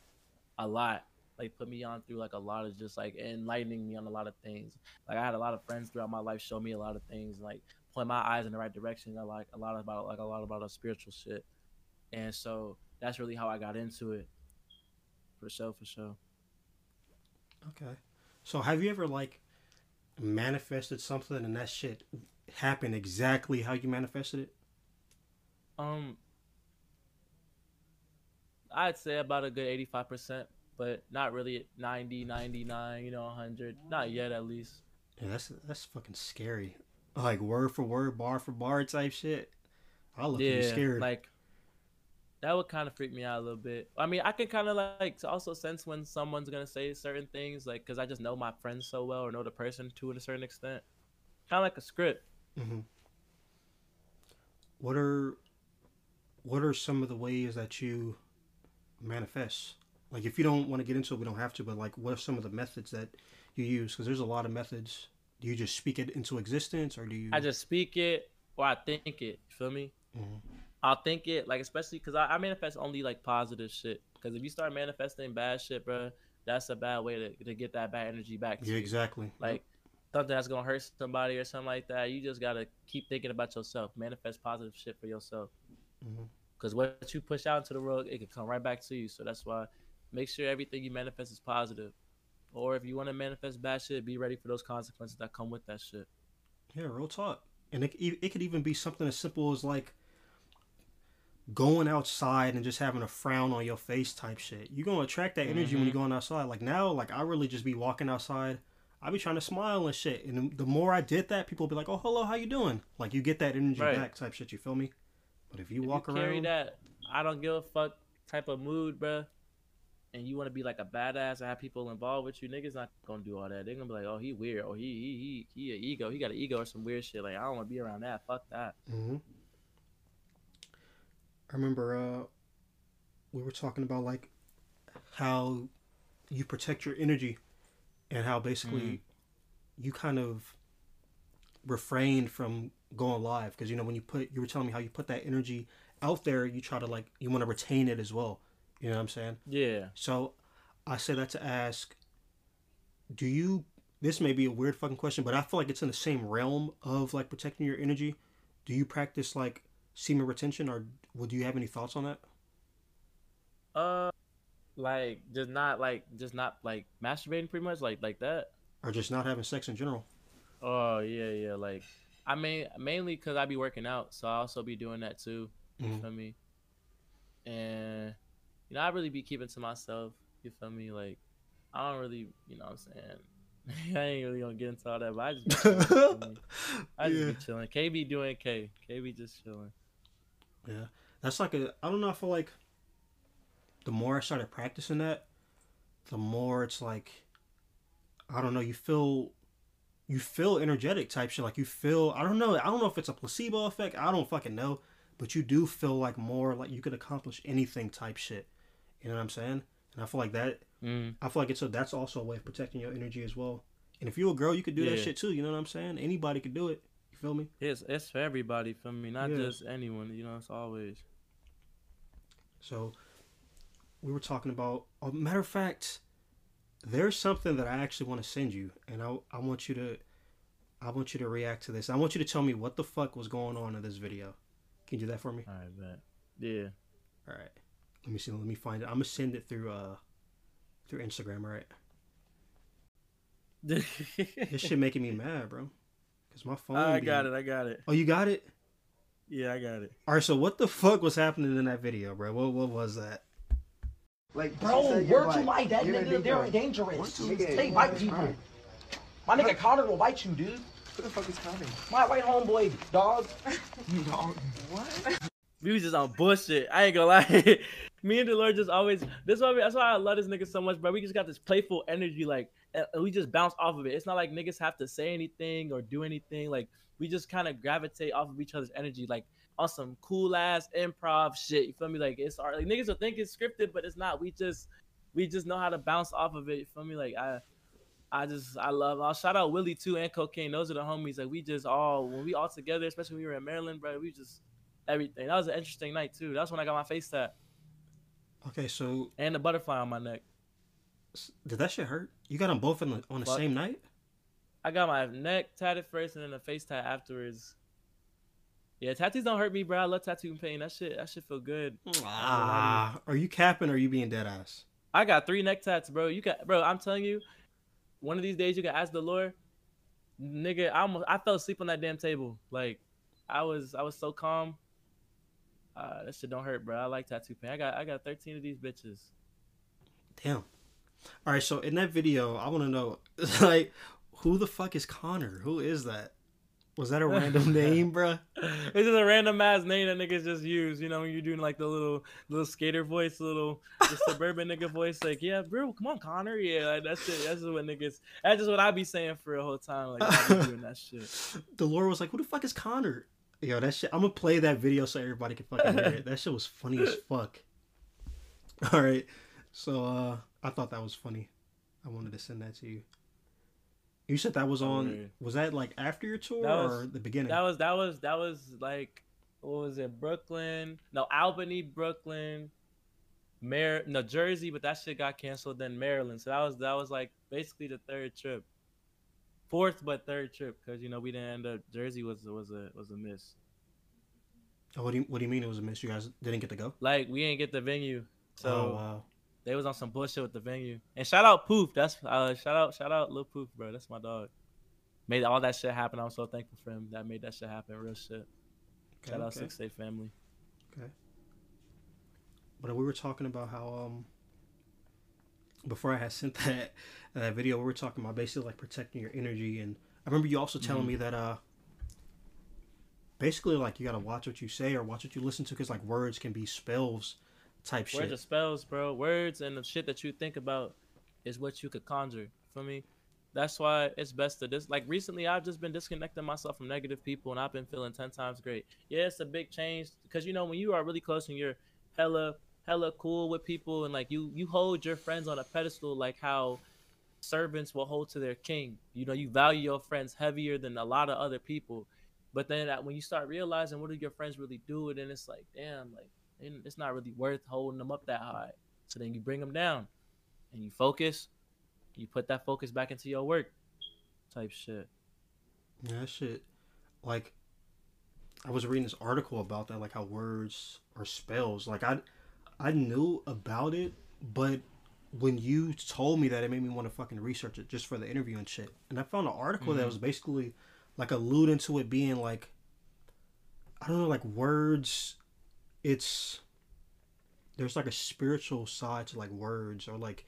a lot. Like, put me on through, like, a lot of just, like, enlightening me on a lot of things. Like, I had a lot of friends throughout my life show me a lot of things. Like, point my eyes in the right direction. I like a lot about, like, a lot about spiritual shit. And so, that's really how I got into it. For sure, for sure. Okay. So, have you ever, like... manifested something and that shit happened exactly how you manifested it? Um, I'd say about a good eighty-five percent, but not really ninety, ninety-nine, you know, one hundred. Not yet, at least. Yeah, that's that's fucking scary. like word for word, bar for bar type shit. I look yeah, scared. Like that would kind of freak me out a little bit. I mean, I can kind of like also sense when someone's gonna say certain things, like because I just know my friends so well or know the person to a certain extent. Kind of like a script. Mm-hmm. What are what are some of the ways that you manifest? Like, if you don't want to get into it, we don't have to, but like, what are some of the methods that you use? Because there's a lot of methods. Do you just speak it into existence, or do you? I just speak it, or I think it. You feel me? Mm-hmm. I'll think it, like, especially because I, I manifest only like positive shit. Because if you start manifesting bad shit, bro, that's a bad way to, to get that bad energy back. To yeah, you. Exactly. Like something that's gonna hurt somebody or something like that. You just gotta keep thinking about yourself. Manifest positive shit for yourself. Mm-hmm. Because what you push out into the world, it can come right back to you. So that's why. Make sure everything you manifest is positive. Or if you want to manifest bad shit, be ready for those consequences that come with that shit. Yeah, real talk. And it, it could even be something as simple as like going outside and just having a frown on your face type shit. You're going to attract that energy mm-hmm. when you're going outside. Like now, like I really just be walking outside. I be trying to smile and shit. And the more I did that, people be like, oh, hello, how you doing? Like you get that energy right. back type shit. You feel me? But if you if walk you carry around. That I don't give a fuck type of mood, bruh. And you want to be like a badass and have people involved with you, niggas not gonna do all that. They're gonna be like, oh, he weird, or oh, he he he he an ego, he got an ego or some weird shit. Like I don't want to be around that. Fuck that. Mm-hmm. I remember uh, we were talking about like how you protect your energy and how basically mm-hmm. you kind of refrained from going live because you know when you put you were telling me how you put that energy out there, you try to like you want to retain it as well. You know what I'm saying? Yeah. So I say that to ask, do you, this may be a weird fucking question, but I feel like it's in the same realm of like protecting your energy. Do you practice like semen retention or would you have any thoughts on that? Uh, like just not like, just not like masturbating pretty much like, like that. Or just not having sex in general. Oh yeah. Yeah. Like I mean, mainly cause I be working out. So I also be doing that too. Mm-hmm. You feel me? And you know, I really be keeping to myself, you feel me? Like, I don't really, you know what I'm saying? I ain't really gonna get into all that, but I just be chilling. I just yeah. be chilling. K be doing K. K be just chilling. Yeah. That's like a, I don't know, I feel like the more I started practicing that, the more it's like, I don't know, you feel, you feel energetic type shit. Like you feel, I don't know, I don't know if it's a placebo effect. I don't fucking know. But you do feel like more like you could accomplish anything type shit. You know what I'm saying? And I feel like that, mm. I feel like it's a, that's also a way of protecting your energy as well. And if you're a girl, you could do yeah. that shit too. You know what I'm saying? Anybody could do it. You feel me? It's, it's for everybody, feel me? Not yeah. just anyone, you know, it's always. So we were talking about, a matter of fact, there's something that I actually want to send you. And I, I want you to, I want you to react to this. I want you to tell me what the fuck was going on in this video. Can you do that for me? All right, man. Yeah. All right. Let me see. Let me find it. I'm gonna send it through uh through Instagram. All right. This shit making me mad, bro. Cause my phone. I got it. I got it. Oh, you got it? Yeah, I got it. All right. So what the fuck was happening in that video, bro? What what was that? Like, bro, word to life, that nigga, they're dangerous. They bite people. My nigga Connor will bite you, dude. What the fuck is coming? My white homeboy, dog. Dog. What? We was just on bullshit. I ain't gonna lie. Me and Delor just always. This why. We, that's why I love this nigga so much, bro. We just got this playful energy, like, and we just bounce off of it. It's not like niggas have to say anything or do anything. Like, we just kind of gravitate off of each other's energy, like on some cool ass improv shit. You feel me? Like it's our, like niggas will think it's scripted, but it's not. We just, we just know how to bounce off of it. You feel me? Like I. I just, I love, I'll shout out Willie too and Cocaine. Those are the homies. Like, we just all, when we all together, especially when we were in Maryland, bro, we just, everything. That was an interesting night too. That's when I got my face tapped. Okay, so. And the butterfly on my neck. Did that shit hurt? You got them both in the, on the but, same night? I got my neck tatted first and then the face tat afterwards. Yeah, tattoos don't hurt me, bro. I love tattoo pain. That shit, that shit feel good. Ah, are you capping or are you being dead ass? I got three neck tats, bro. You got, bro, I'm telling you. One of these days you can ask the Lord, nigga. I almost I fell asleep on that damn table. Like, I was I was so calm. Uh, that shit don't hurt, bro. I like tattoo pain. I got I got thirteen of these bitches. Damn. All right, so in that video, I want to know, like, who the fuck is Connor? Who is that? Was that a random name, bruh? It's just a random ass name that niggas just use. You know, when you're doing like the little little skater voice, little the suburban nigga voice, like, yeah, bro, come on, Connor. Yeah, like, that's it. That's just what niggas, that's just what I be saying for the whole time. Like, I be doing that shit. The Lord was like, who the fuck is Connor? Yo, that shit, I'm gonna play that video so everybody can fucking hear it. That shit was funny as fuck. All right. So, uh, I thought that was funny. I wanted to send that to you. You said that was on, okay. Was that like after your tour was, or the beginning? That was, that was, that was like, what was it? Brooklyn, no, Albany, Brooklyn, Mar- no, Jersey, but that shit got canceled. Then Maryland. So that was, that was like basically the third trip, fourth, but third trip. Cause you know, we didn't end up, Jersey was, was a, was a miss. Oh, what do you, what do you mean it was a miss? You guys didn't get to go? Like we didn't get the venue. So oh, wow. They was on some bullshit with the venue. And shout out Poof. That's uh, shout out, shout out Lil Poof, bro. That's my dog. Made all that shit happen. I'm so thankful for him. That made that shit happen. Real shit. Okay, shout okay. out Six Day family. Okay. But we were talking about how um before I had sent that uh, that video, we were talking about basically like protecting your energy, and I remember you also telling mm-hmm. me that uh basically like you gotta watch what you say or watch what you listen to, because like words can be spells. Type words shit. Words are spells, bro. Words and the shit that you think about is what you could conjure. For me, that's why it's best to dis. Like recently, I've just been disconnecting myself from negative people, and I've been feeling ten times great. Yeah, it's a big change, because you know when you are really close and you're hella, hella cool with people, and like you, you hold your friends on a pedestal, like how servants will hold to their king. You know, you value your friends heavier than a lot of other people. But then when you start realizing what do your friends really do, and then it's like, damn, like. And it's not really worth holding them up that high. So then you bring them down and you focus, you put that focus back into your work type shit. Yeah, that shit. Like I was reading this article about that, like how words are spells. Like I, I knew about it, but when you told me that, it made me want to fucking research it just for the interview and shit. And I found an article mm-hmm. that was basically like alluding to it being like, I don't know, like words. It's there's like a spiritual side to like words, or like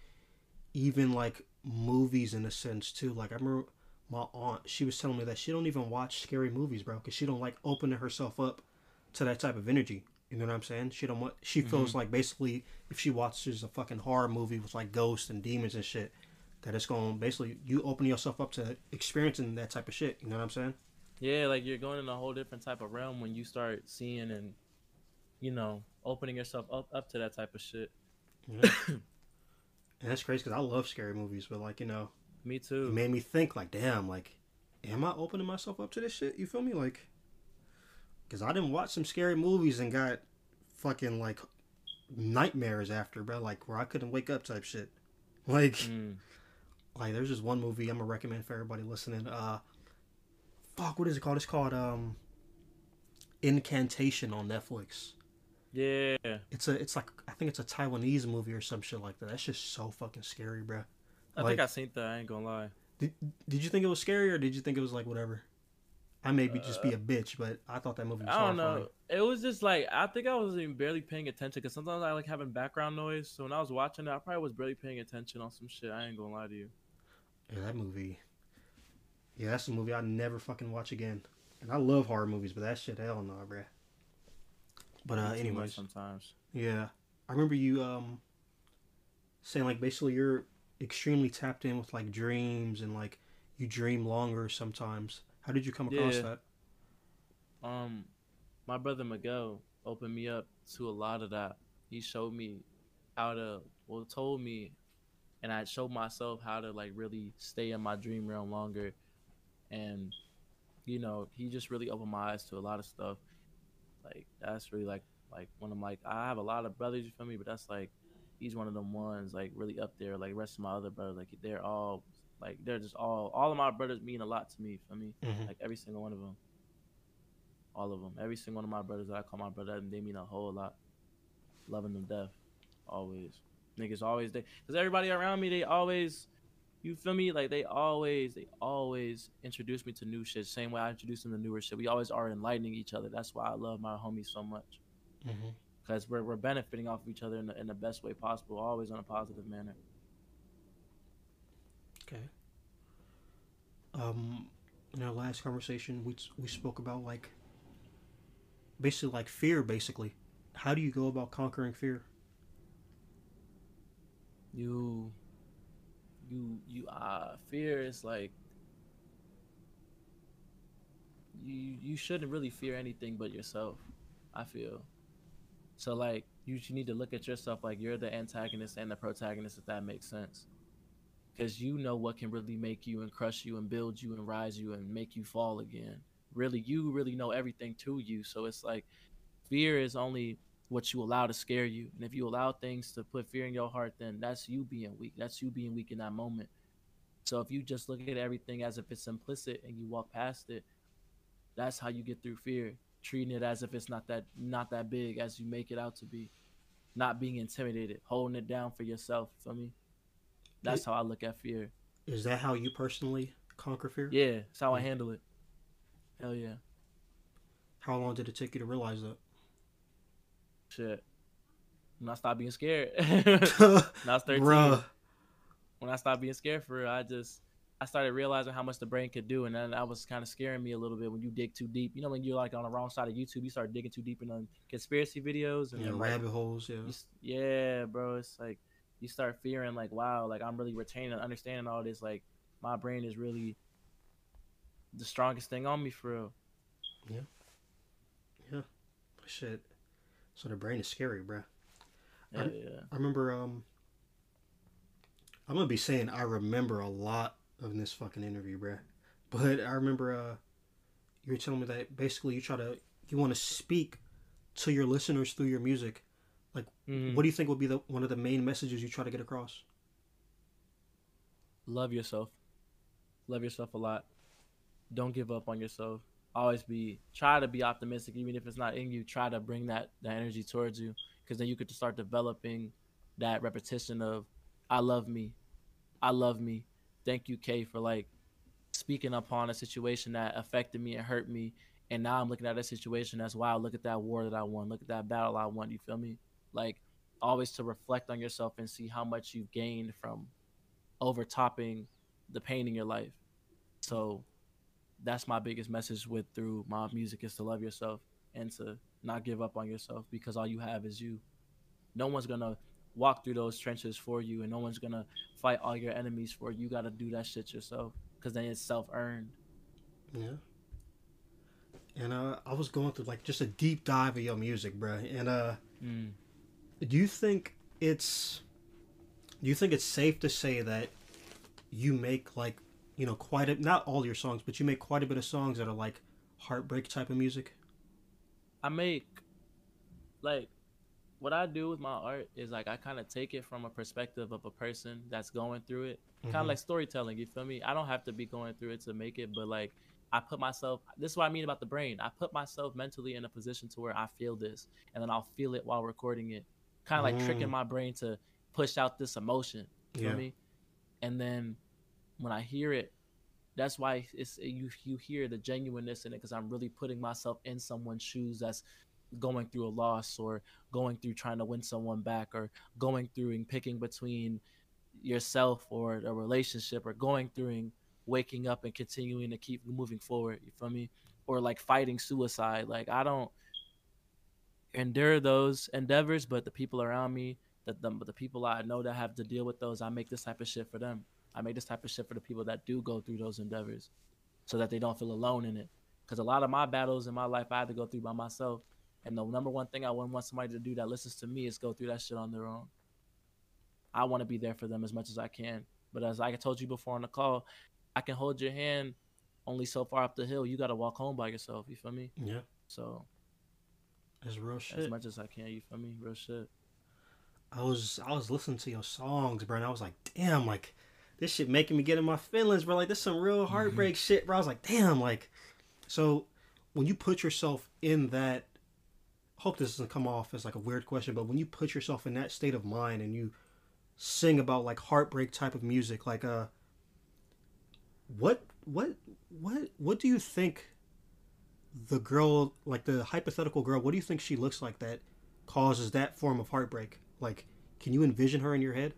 even like movies in a sense too. Like I remember my aunt, she was telling me that she don't even watch scary movies, bro, because she don't like opening herself up to that type of energy. You know what I'm saying? She don't want. She feels mm-hmm. like basically if she watches a fucking horror movie with like ghosts and demons and shit, that it's going basically you open yourself up to experiencing that type of shit. You know what I'm saying? Yeah, like you're going in a whole different type of realm when you start seeing and. You know, opening yourself up, up to that type of shit. Yeah. And that's crazy because I love scary movies, but like, you know. Me too. It made me think like, damn, like, am I opening myself up to this shit? You feel me? Like, because I didn't watch some scary movies and got fucking like nightmares after, bro. Like where I couldn't wake up type shit. Like, mm. like there's just one movie I'm going to recommend for everybody listening. Uh, Fuck, what is it called? It's called um, Incantation on Netflix. Yeah, it's a it's like I think it's a Taiwanese movie or some shit like that. That's just so fucking scary, bro. I like, think I seen that. I ain't gonna lie. Did Did you think it was scary or did you think it was like whatever? I maybe uh, just be a bitch, but I thought that movie was I don't horrifying. Know. It was just like I think I was even barely paying attention because sometimes I like having background noise. So when I was watching it, I probably was barely paying attention on some shit. I ain't gonna lie to you. Yeah, that movie. Yeah, that's a movie I never fucking watch again. And I love horror movies, but that shit, hell no, nah, bro. But uh, anyways, sometimes yeah, I remember you um saying like basically you're extremely tapped in with like dreams and like you dream longer sometimes. How did you come across yeah. that? Um, my brother Miguel opened me up to a lot of that. He showed me how to well told me, and I showed myself how to like really stay in my dream realm longer, and you know he just really opened my eyes to a lot of stuff. Like that's really like like when I'm like I have a lot of brothers, you feel me, but that's like he's one of them ones like really up there. Like the rest of my other brothers, like they're all like they're just all all of my brothers mean a lot to me. For me, mm-hmm. like every single one of them, all of them, every single one of my brothers that I call my brother, they mean a whole lot. Loving them death, always niggas always they because everybody around me they always. You feel me? Like, they always, they always introduce me to new shit. Same way I introduce them to newer shit. We always are enlightening each other. That's why I love my homies so much. Because mm-hmm. we're, we're benefiting off of each other in the, in the best way possible, always on a positive manner. Okay. Um, in our last conversation, we we spoke about like basically like fear. Basically, how do you go about conquering fear? You, you, you. Uh, fear is like you. You shouldn't really fear anything but yourself, I feel. So like you, you need to look at yourself like you're the antagonist and the protagonist, if that makes sense. Because you know what can really make you and crush you and build you and rise you and make you fall again. Really, you really know everything to you. So it's like fear is only what you allow to scare you. And if you allow things to put fear in your heart, then that's you being weak. That's you being weak in that moment. So if you just look at everything as if it's implicit and you walk past it, that's how you get through fear. Treating it as if it's not that not that big as you make it out to be, not being intimidated, holding it down for yourself. Feel me? That's it, how I look at fear. Is that how you personally conquer fear? Yeah, that's how yeah. I handle it. Hell yeah. How long did it take you to realize that? Shit, when I stopped being scared, when I was thirteen, Bruh. when I stopped being scared for, I just. I started realizing how much the brain could do, and then that was kind of scaring me a little bit when you dig too deep. You know, when you're like on the wrong side of YouTube, you start digging too deep in on conspiracy videos and yeah, like, rabbit holes. Yeah, you, yeah, bro. It's like you start fearing, like, wow, like I'm really retaining and understanding all this. Like my brain is really the strongest thing on me for real. Yeah, yeah, shit. So the brain is scary, bro. Yeah, I, yeah. I remember. Um, I'm gonna be saying I remember a lot. Of this fucking interview, bruh. But I remember uh, you were telling me that basically you try to, you want to speak to your listeners through your music. Like, mm. what do you think would be the one of the main messages you try to get across? Love yourself. Love yourself a lot. Don't give up on yourself. Always be, try to be optimistic. Even if it's not in you, try to bring that, that energy towards you. Because then you could start developing that repetition of, I love me. I love me. Thank you, Kay, for like speaking upon a situation that affected me and hurt me. And now I'm looking at that situation. That's why I look at that war that I won. Look at that battle I won. You feel me? Like always to reflect on yourself and see how much you've gained from overtopping the pain in your life. So that's my biggest message with through my music is to love yourself and to not give up on yourself because all you have is you. No one's going to walk through those trenches for you and no one's gonna fight all your enemies for you. You gotta do that shit yourself because then it's self-earned. Yeah. And uh I was going through like just a deep dive of your music, bro. And uh mm. do you think it's do you think it's safe to say that you make like, you know, quite a not all your songs, but you make quite a bit of songs that are like heartbreak type of music? I make like what I do with my art is like I kind of take it from a perspective of a person that's going through it. Mm-hmm. Kind of like storytelling, you feel me? I don't have to be going through it to make it, but like I put myself, this is what I mean about the brain. I put myself mentally in a position to where I feel this and then I'll feel it while recording it. Kind of like mm. tricking my brain to push out this emotion, you yeah. know what I mean? And then when I hear it, that's why it's you, you hear the genuineness in it because I'm really putting myself in someone's shoes that's going through a loss or going through trying to win someone back or going through and picking between yourself or a relationship or going through and waking up and continuing to keep moving forward, you feel me? Or like fighting suicide. Like I don't endure those endeavors, but the people around me, the, the, the people I know that have to deal with those, I make this type of shit for them. I make this type of shit for the people that do go through those endeavors so that they don't feel alone in it. Because a lot of my battles in my life, I had to go through by myself. And the number one thing I wouldn't want somebody to do that listens to me is go through that shit on their own. I want to be there for them as much as I can. But as I told you before on the call, I can hold your hand only so far up the hill. You got to walk home by yourself. You feel me? Yeah. So. That's real shit. As much as I can. You feel me? Real shit. I was I was listening to your songs, bro. And I was like, damn, like, this shit making me get in my feelings, bro. Like, this is some real heartbreak mm-hmm. shit, bro. I was like, damn, like. So when you put yourself in that. Hope this doesn't come off as like a weird question, but when you put yourself in that state of mind and you sing about like heartbreak type of music, like uh what what what what do you think the girl, like the hypothetical girl, what do you think she looks like that causes that form of heartbreak? Like, can you envision her in your head?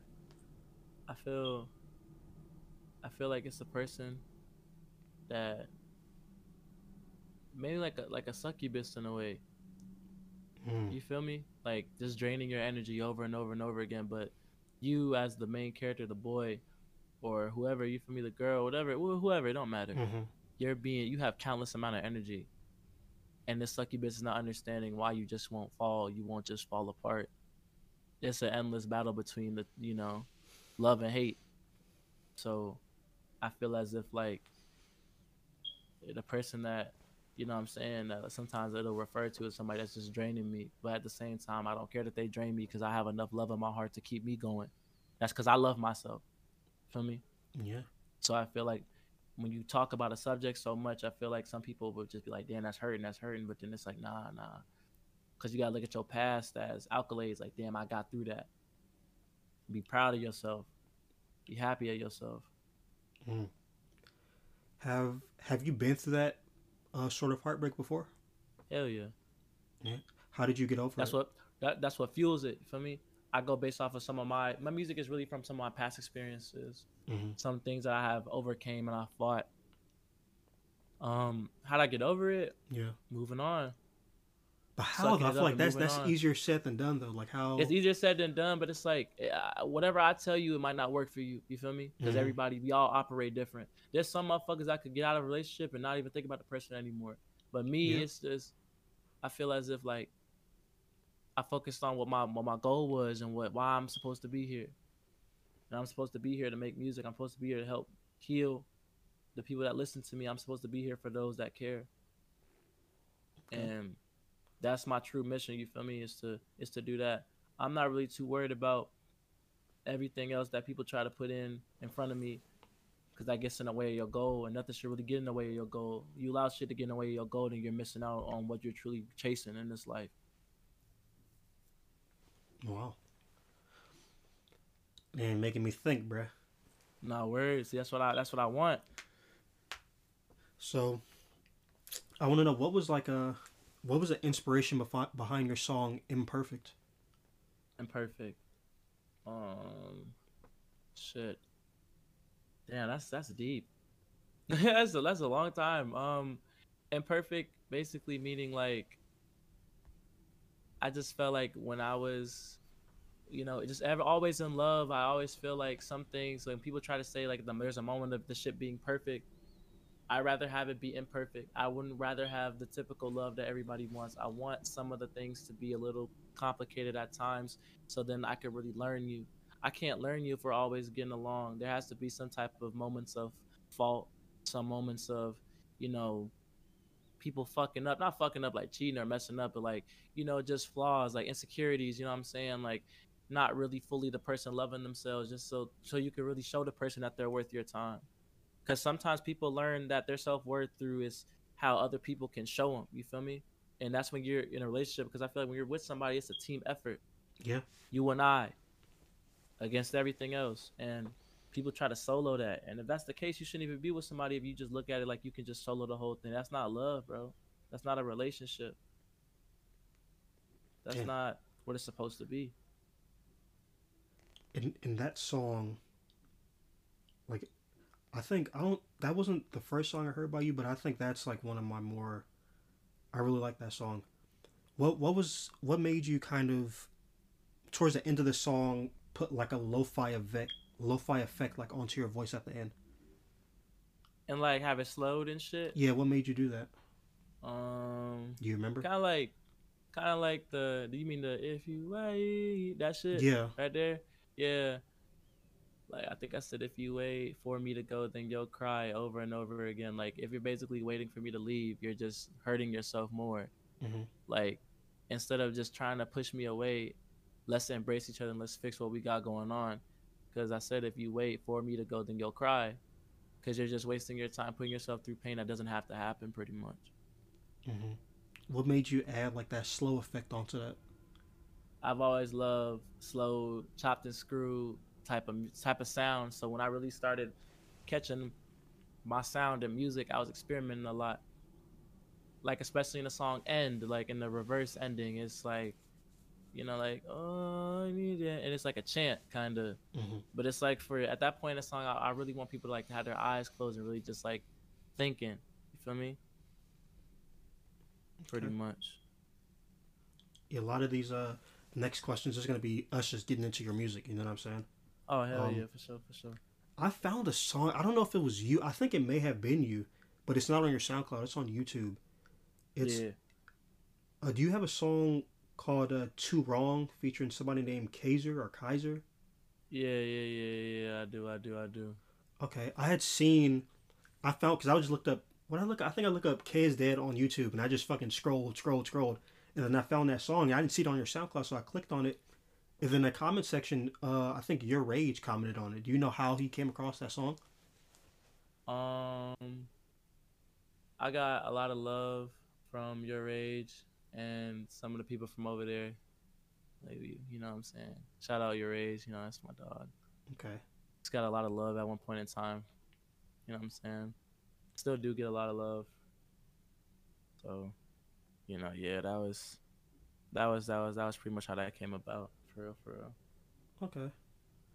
I feel I feel like it's a person that mainly like a, like a succubus in a way. Mm. You feel me? Like just draining your energy over and over and over again. But you as the main character, the boy or whoever, you feel me, the girl, whatever, whoever, it don't matter. Mm-hmm. You're being, you have countless amount of energy. And this succubus is not understanding why you just won't fall. You won't just fall apart. It's an endless battle between the, you know, love and hate. So I feel as if like the person that, you know what I'm saying, that sometimes it'll refer to as somebody that's just draining me. But at the same time, I don't care that they drain me because I have enough love in my heart to keep me going. That's because I love myself. Feel me? Yeah. So I feel like when you talk about a subject so much, I feel like some people would just be like, damn, that's hurting, that's hurting. But then it's like, nah, nah. Because you got to look at your past as accolades. Like, damn, I got through that. Be proud of yourself. Be happy of yourself. Mm. Have Have you been through that uh, sort of heartbreak before? Hell yeah. Yeah. How did you get over that's it? What, that, that's what fuels it for me. I go based off of some of my, my music is really from some of my past experiences. Mm-hmm. Some things that I have overcame and I fought. Um, how'd I get over it? Yeah. Moving on. But how? Though? I feel like that's that's on. easier said than done though. Like how? It's easier said than done, but it's like, whatever I tell you, it might not work for you. You feel me? Because mm-hmm. everybody, we all operate different. There's some motherfuckers I could get out of a relationship and not even think about the person anymore. But me, yeah. it's just, I feel as if like, I focused on what my what my goal was and what why I'm supposed to be here. And I'm supposed to be here to make music. I'm supposed to be here to help heal the people that listen to me. I'm supposed to be here for those that care. Okay. And that's my true mission, you feel me, is to is to do that. I'm not really too worried about everything else that people try to put in in front of me because that gets in the way of your goal, and nothing should really get in the way of your goal. You allow shit to get in the way of your goal, then you're missing out on what you're truly chasing in this life. Wow. Man, making me think, bruh. No worries. That's what I that's what I want. So I want to know what was like a what was the inspiration bef- behind your song Imperfect? Imperfect. Um shit. Damn, that's that's deep. that's a, that's a long time. Um Imperfect basically meaning like I just felt like when I was, you know, just ever always in love, I always feel like some things when people try to say like the, there's a moment of the shit being perfect, I'd rather have it be imperfect. I wouldn't rather have the typical love that everybody wants. I want some of the things to be a little complicated at times so then I could really learn you. I can't learn you if we're always getting along. There has to be some type of moments of fault, some moments of, you know, people fucking up, not fucking up like cheating or messing up, but like, you know, just flaws, like insecurities, you know what I'm saying? Like not really fully the person loving themselves just so, so you can really show the person that they're worth your time. Cause sometimes people learn that their self-worth through is how other people can show them, you feel me? And that's when you're in a relationship, because I feel like when you're with somebody, it's a team effort. Yeah. You and I against everything else. And people try to solo that. And if that's the case, you shouldn't even be with somebody if you just look at it like you can just solo the whole thing. That's not love, bro. That's not a relationship. That's yeah. not what it's supposed to be. In in that song, like, I think, I don't, that wasn't the first song I heard by you, but I think that's like one of my more, I really like that song. What what was, what made you kind of, towards the end of the song, put like a lo-fi effect? lo-fi effect like onto your voice at the end and like have it slowed and shit. Yeah, what made you do that? Um do you remember? Kind of like kind of like the do you mean the if you wait, that shit? Yeah, right there. Yeah, like I think I said if you wait for me to go then you'll cry over and over again. Like if you're basically waiting for me to leave, you're just hurting yourself more. Mm-hmm. Like instead of just trying to push me away, let's embrace each other and let's fix what we got going on. Because I said, if you wait for me to go, then you'll cry. Because you're just wasting your time putting yourself through pain that doesn't have to happen, pretty much. Mm-hmm. What made you add, like, that slow effect onto that? I've always loved slow, chopped and screwed type of type of sound. So when I really started catching my sound and music, I was experimenting a lot. Like, especially in the song End, like, in the reverse ending, it's like, you know, like, oh, I need it. And it's like a chant, kind of. Mm-hmm. But it's like for, at that point in the song, I, I really want people to like to have their eyes closed and really just like thinking. You feel me? pretty okay. much. Yeah, a lot of these uh next questions is going to be us just getting into your music. You know what I'm saying? Oh hell um, yeah, for sure, for sure. I found a song. I don't know if it was you. I think it may have been you, but it's not on your SoundCloud. It's on YouTube. It's, yeah. Uh, do you have a song called uh, "Too Wrong" featuring somebody named Kaiser or Kaiser? Yeah, yeah, yeah, yeah. I do, I do, I do. Okay, I had seen. I found because I just looked up. When I look, I think I looked up "Kae is Dead" on YouTube, and I just fucking scrolled, scrolled, scrolled, and then I found that song. I didn't see it on your SoundCloud, so I clicked on it. And then the comment section, uh, I think Your Rage commented on it. Do you know how he came across that song? Um, I got a lot of love from Your Rage and some of the people from over there. Maybe, you know what I'm saying? Shout out Your Rage, you know, that's my dog. Okay. He's got a lot of love at one point in time. You know what I'm saying? Still do get a lot of love. So, you know, yeah, that was that was that was that was pretty much how that came about. For real, for real. Okay.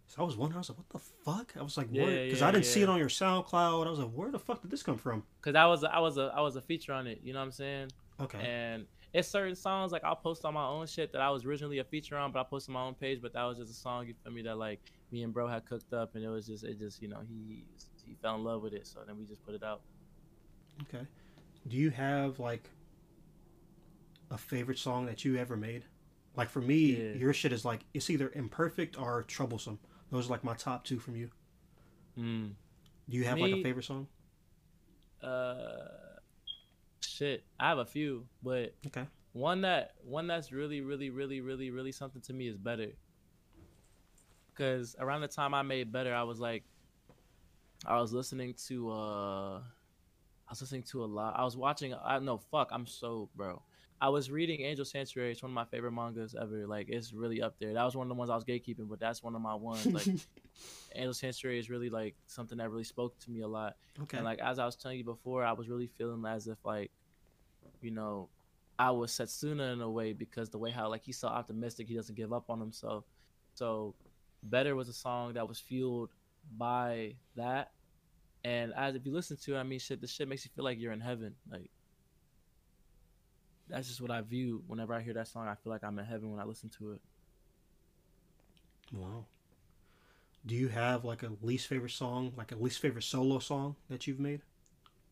So I was wondering, I was like, what the fuck? I was like, what? Because yeah, yeah, I didn't yeah. see it on your SoundCloud. I was like, where the fuck did this come from? Because I was I was a I was a feature on it, you know what I'm saying? Okay. And it's certain songs like I'll post on my own shit that I was originally a feature on, but I posted my own page, but that was just a song, you feel me, that like me and bro had cooked up, and it was just it just, you know, he he fell in love with it, so then we just put it out. Okay. Do you have like a favorite song that you ever made? Like for me, yeah. your shit is like, it's either imperfect or troublesome. Those are like my top two from you. Mm. Do you have me, like a favorite song? Uh, shit, I have a few, but okay. one that one that's really, really, really, really, really something to me is Better. Because around the time I made Better, I was like, I was listening to, uh, I was listening to a lot. I was watching, I no, fuck, I'm so, bro. I was reading Angel Sanctuary. It's one of my favorite mangas ever. Like, it's really up there. That was one of the ones I was gatekeeping, but that's one of my ones. Like, Angel Sanctuary is really, like, something that really spoke to me a lot. Okay. And, like, as I was telling you before, I was really feeling as if, like, you know, I was Setsuna in a way because the way how, like, he's so optimistic, he doesn't give up on himself. So, Better was a song that was fueled by that. And as if you listen to it, I mean, shit, this shit makes you feel like you're in heaven. Like, that's just what I view. Whenever I hear that song, I feel like I'm in heaven when I listen to it. Wow. Do you have like a least favorite song, like a least favorite solo song that you've made?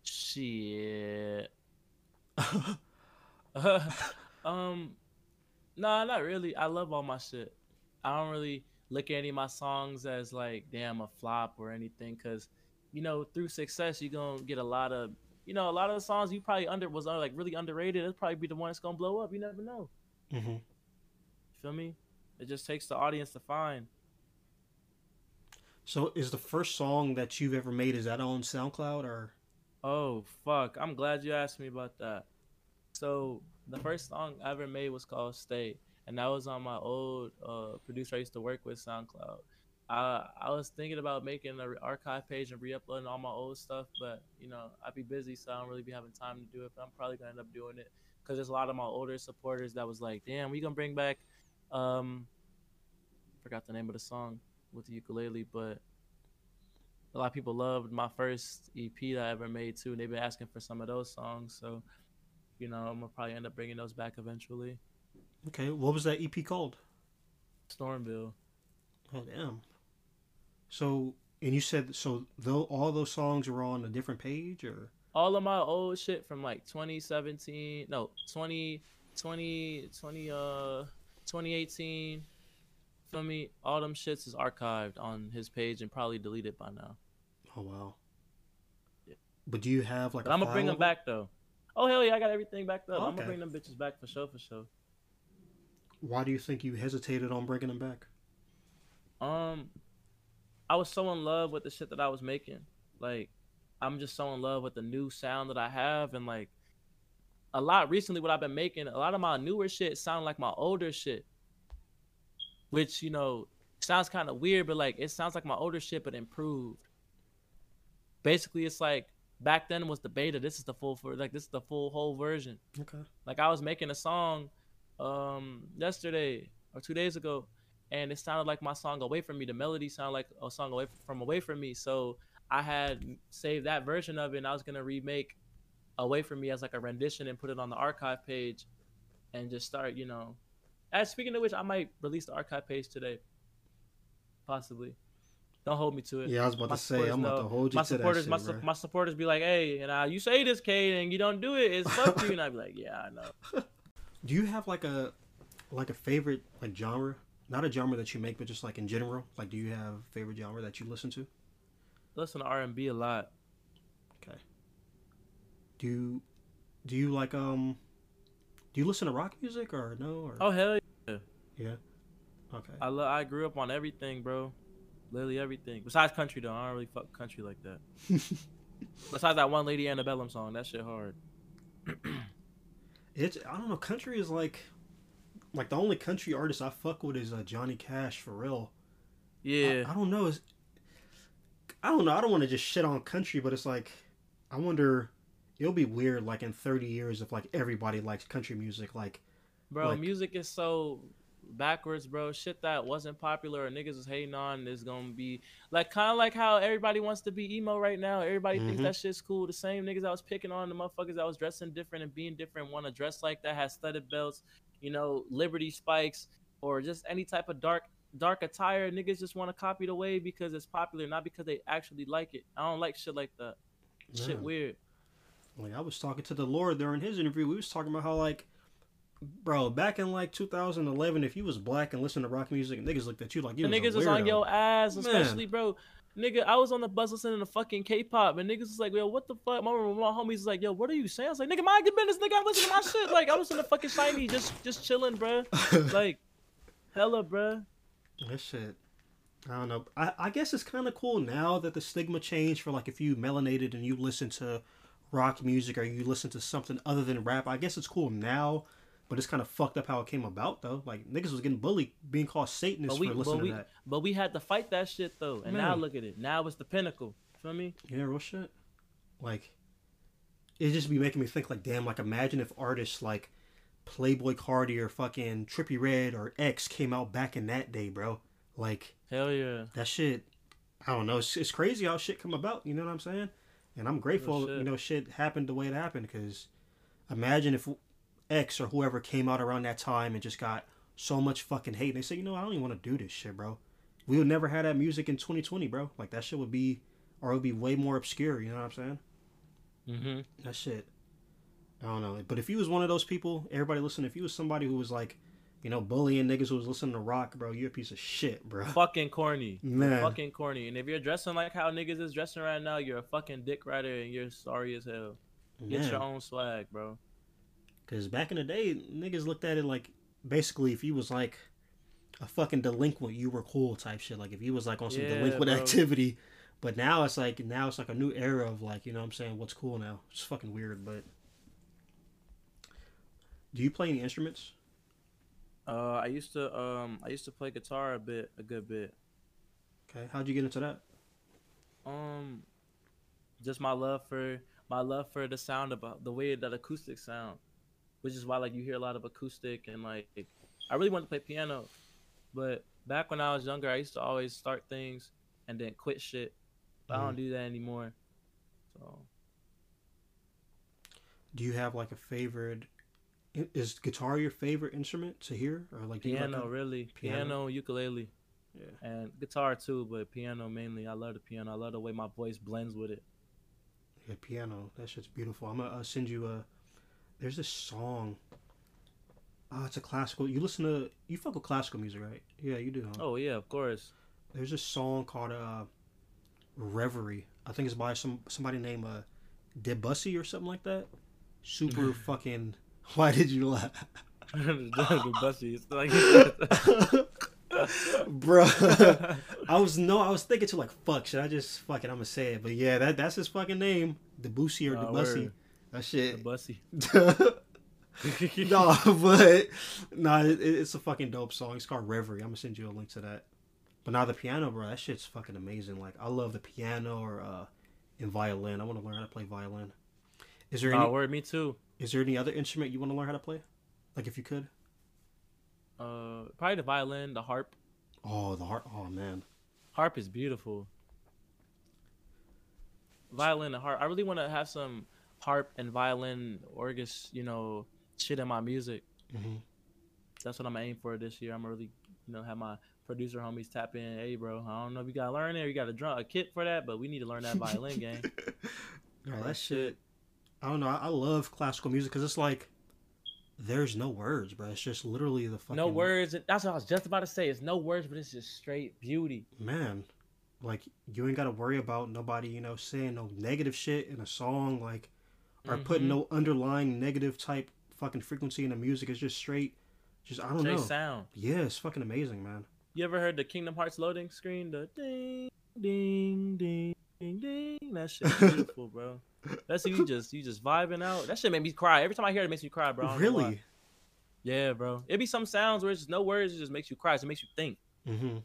Shit. uh, um, nah, not really. I love all my shit. I don't really look at any of my songs as like, damn, a flop or anything. Cause you know, through success, you're gonna get a lot of, you know, a lot of the songs you probably under was like really underrated. It'll probably be the one that's gonna blow up. You never know. Mm-hmm. You feel me? It just takes the audience to find. So, is the first song that you've ever made, is that on SoundCloud or? Oh fuck! I'm glad you asked me about that. So, the first song I ever made was called "Stay," and that was on my old uh, producer I used to work with, SoundCloud. I, I was thinking about making an archive page and re-uploading all my old stuff, but, you know, I'd be busy, so I don't really be having time to do it, but I'm probably going to end up doing it because there's a lot of my older supporters that was like, damn, we going to bring back, um, forgot the name of the song with the ukulele, but a lot of people loved my first E P that I ever made, too, and they've been asking for some of those songs, so, you know, I'm going to probably end up bringing those back eventually. Okay, what was that E P called? Stormville. Oh, damn. So, and you said, so though all those songs were on a different page, or? All of my old shit from like twenty seventeen, no, twenty, twenty, twenty, uh, twenty eighteen, feel me? All them shits is archived on his page and probably deleted by now. Oh, wow. Yeah. But do you have like but a I'm gonna bring them back though. Oh, hell yeah, I got everything backed up. Okay. I'm gonna bring them bitches back for sure, for sure. Why do you think you hesitated on bringing them back? Um... I was so in love with the shit that I was making. Like, I'm just so in love with the new sound that I have. And, like, a lot recently what I've been making, a lot of my newer shit sound like my older shit. Which, you know, sounds kind of weird, but, like, it sounds like my older shit, but improved. Basically, it's like, back then was the beta. This is the full, for like, this is the full whole version. Okay. Like, I was making a song um, yesterday or two days ago. And it sounded like my song Away From Me. The melody sounded like a song away from, from Away From Me. So I had saved that version of it, and I was going to remake away from me as like a rendition and put it on the archive page and just start, you know. As speaking of which, I might release the archive page today. Possibly. Don't hold me to it. Yeah, I was about my to say, I'm about know. to hold you my to that shit, my, su- my supporters be like, hey, and I, you say this, Cade, and you don't do it, it's fuck you. And I be like, yeah, I know. Do you have like a like a favorite like genre? Not a genre that you make, but just like in general? Like, do you have a favorite genre that you listen to? I listen to R and B a lot. Okay. Do you, do you like, um, do you listen to rock music or no? Or... Oh, hell yeah. Yeah? Okay. I, lo- I grew up on everything, bro. Literally everything. Besides country, though. I don't really fuck country like that. Besides that one Lady Antebellum song. That shit hard. It's, I don't know. Country is like, like the only country artist I fuck with is uh, Johnny Cash, Pharrell. Yeah. I, I don't know. It's, I don't know. I don't want to just shit on country, but it's like, I wonder, it'll be weird, like in thirty years, if like everybody likes country music. Like, bro, like, music is so backwards, bro. Shit that wasn't popular or niggas was hating on is gonna be like, kind of like how everybody wants to be emo right now. Everybody mm-hmm. thinks that shit's cool. The same niggas I was picking on, the motherfuckers that was dressing different and being different, want to dress like that, has studded belts, you know, Liberty spikes, or just any type of dark dark attire. Niggas just want to copy the wave because it's popular, not because they actually like it. I don't like shit like that. Yeah. Shit weird. Like, I was talking to the Lord during his interview. We was talking about how, like, bro, back in like two thousand eleven, if you was black and listened to rock music, niggas looked at you like you was a weirdo. Niggas was on your ass, especially, man. Bro. Nigga, I was on the bus listening to fucking K-pop, and niggas was like, yo, what the fuck? My, my homies was like, yo, what are you saying? I was like, nigga, mind your business, nigga. I listen to my shit. Like, I was in the fucking shiny, just just chilling, bro. Like, hella, bro. That shit. I don't know. I, I guess it's kind of cool now that the stigma changed for, like, if you melanated and you listen to rock music or you listen to something other than rap. I guess it's cool now, but it's kind of fucked up how it came about, though. Like, niggas was getting bullied, being called Satanists we, for listening we, to that. But we had to fight that shit, though. And Man. now look at it. Now it's the pinnacle. Feel me? Yeah, real shit. Like, it just be making me think, like, damn, like, imagine if artists like Playboi Carti or fucking Trippie Redd or X came out back in that day, bro. Like, hell yeah. That shit, I don't know. It's, it's crazy how shit come about. You know what I'm saying? And I'm grateful, you know, shit happened the way it happened, because imagine if X or whoever came out around that time and just got so much fucking hate. And they say, you know, I don't even want to do this shit, bro. We would never have that music in twenty twenty, bro. Like, that shit would be, or it would be way more obscure, you know what I'm saying? Mm-hmm. That shit. I don't know. But if you was one of those people, everybody listen, if you was somebody who was like, you know, bullying niggas who was listening to rock, bro, you're a piece of shit, bro. Fucking corny. Man. Fucking corny. And if you're dressing like how niggas is dressing right now, you're a fucking dick rider and you're sorry as hell. Man. Get your own swag, bro. Because back in the day, niggas looked at it like, basically, if you was like a fucking delinquent, you were cool type shit. Like, if you was like on some yeah, delinquent bro. activity. But now it's like, now it's like a new era of like, you know what I'm saying, what's cool now. It's fucking weird, but. Do you play any instruments? Uh, I used to um, I used to play guitar a bit, a good bit. Okay, how'd you get into that? Um, just my love for my love for the sound of the way that acoustic sound, which is why like you hear a lot of acoustic and like I really wanted to play piano, but back when I was younger, I used to always start things and then quit shit. But mm. I don't do that anymore. So, do you have like a favorite? Is guitar your favorite instrument to hear, or like piano? Like really, piano, piano, ukulele, yeah, and guitar too, but piano mainly. I love the piano. I love the way my voice blends with it. Yeah, piano. That shit's beautiful. I'm gonna uh, send you a. There's this song. Oh, it's a classical. You listen to you fuck with classical music, right? Yeah, you do. Huh? Oh yeah, of course. There's this song called uh, "Reverie." I think it's by some somebody named uh, Debussy or something like that. Super fucking. Why did you laugh? Bro, I was no, I was thinking to like, fuck, should I just fucking? I'm gonna say it, but yeah, that that's his fucking name, Debussy or oh, Debussy. Word. That shit. Debussy. Nah, but nah, it, it's a fucking dope song. It's called Reverie. I'm gonna send you a link to that. But now nah, the piano, bro, that shit's fucking amazing. Like, I love the piano or uh, and violin. I want to learn how to play violin. Is there? Oh, any... word, me too. Is there any other instrument you want to learn how to play? Like, if you could? Uh, probably the violin, the harp. Oh, the harp. Oh, man. Harp is beautiful. Violin and harp. I really want to have some harp and violin, orgus, you know, shit in my music. Mm-hmm. That's what I'm aiming for this year. I'm gonna really, you know, have my producer homies tap in. Hey, bro, I don't know if you gotta learn it or you got a drum, a kit for that, but we need to learn that violin game. No, that shit. I don't know. I, I love classical music because it's like there's no words, bro. It's just literally the fucking no words. That's what I was just about to say. It's no words, but it's just straight beauty. Man, like you ain't gotta worry about nobody, you know, saying no negative shit in a song, like or mm-hmm. putting no underlying negative type fucking frequency in the music. It's just straight. Just I don't Jay know. Sound. Yeah, it's fucking amazing, man. You ever heard the Kingdom Hearts loading screen? The ding, ding, ding, ding, ding. That shit's beautiful, bro. That's you just you just vibing out. That shit made me cry. Every time I hear it, it makes me cry, bro. Really? Yeah, bro. It be some sounds where it's just no words. It just makes you cry. So it makes you think. Mm-hmm.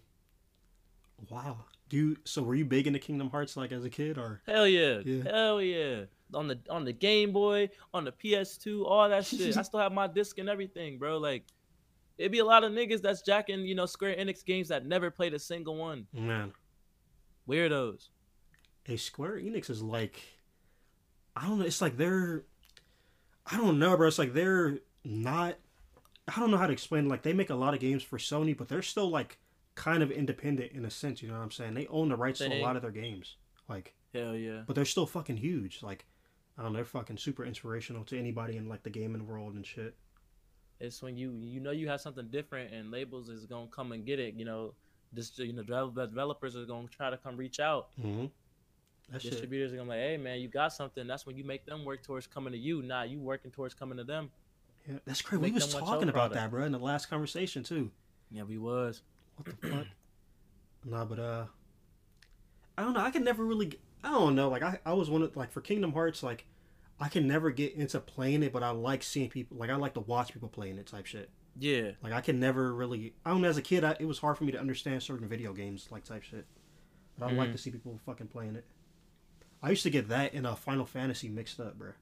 Wow. Do you, so were you big into Kingdom Hearts like as a kid or? Hell yeah. yeah. Hell yeah. On the on the Game Boy, on the P S two, all that shit. I still have my disc and everything, bro. Like. It'd be a lot of niggas that's jacking, you know, Square Enix games that never played a single one. Man. Weirdos. Hey, Square Enix is like, I don't know. It's like they're, I don't know, bro. It's like they're not, I don't know how to explain it. Like they make a lot of games for Sony, but they're still like kind of independent in a sense. You know what I'm saying? They own the rights Dang. to a lot of their games. Like, hell yeah. But they're still fucking huge. Like, I don't know. They're fucking super inspirational to anybody in like the gaming world and shit. It's when you you know you have something different and labels is gonna come and get it. You know, this you know developers are gonna try to come reach out. Mm-hmm. That's Distributors it. are gonna be like, hey man, you got something. That's when you make them work towards coming to you. Nah, you working towards coming to them. Yeah, that's crazy. We was talking about that, bro, in the last conversation too. Yeah, we was. What the fuck? Nah, but uh, I don't know. I could never really. I don't know. Like I, I was one of like for Kingdom Hearts like. I can never get into playing it, but I like seeing people, like I like to watch people playing it type shit. Yeah. Like I can never really, I don't know, as a kid, I, it was hard for me to understand certain video games like type shit. But mm-hmm. I like to see people fucking playing it. I used to get that and uh, Final Fantasy mixed up, bro.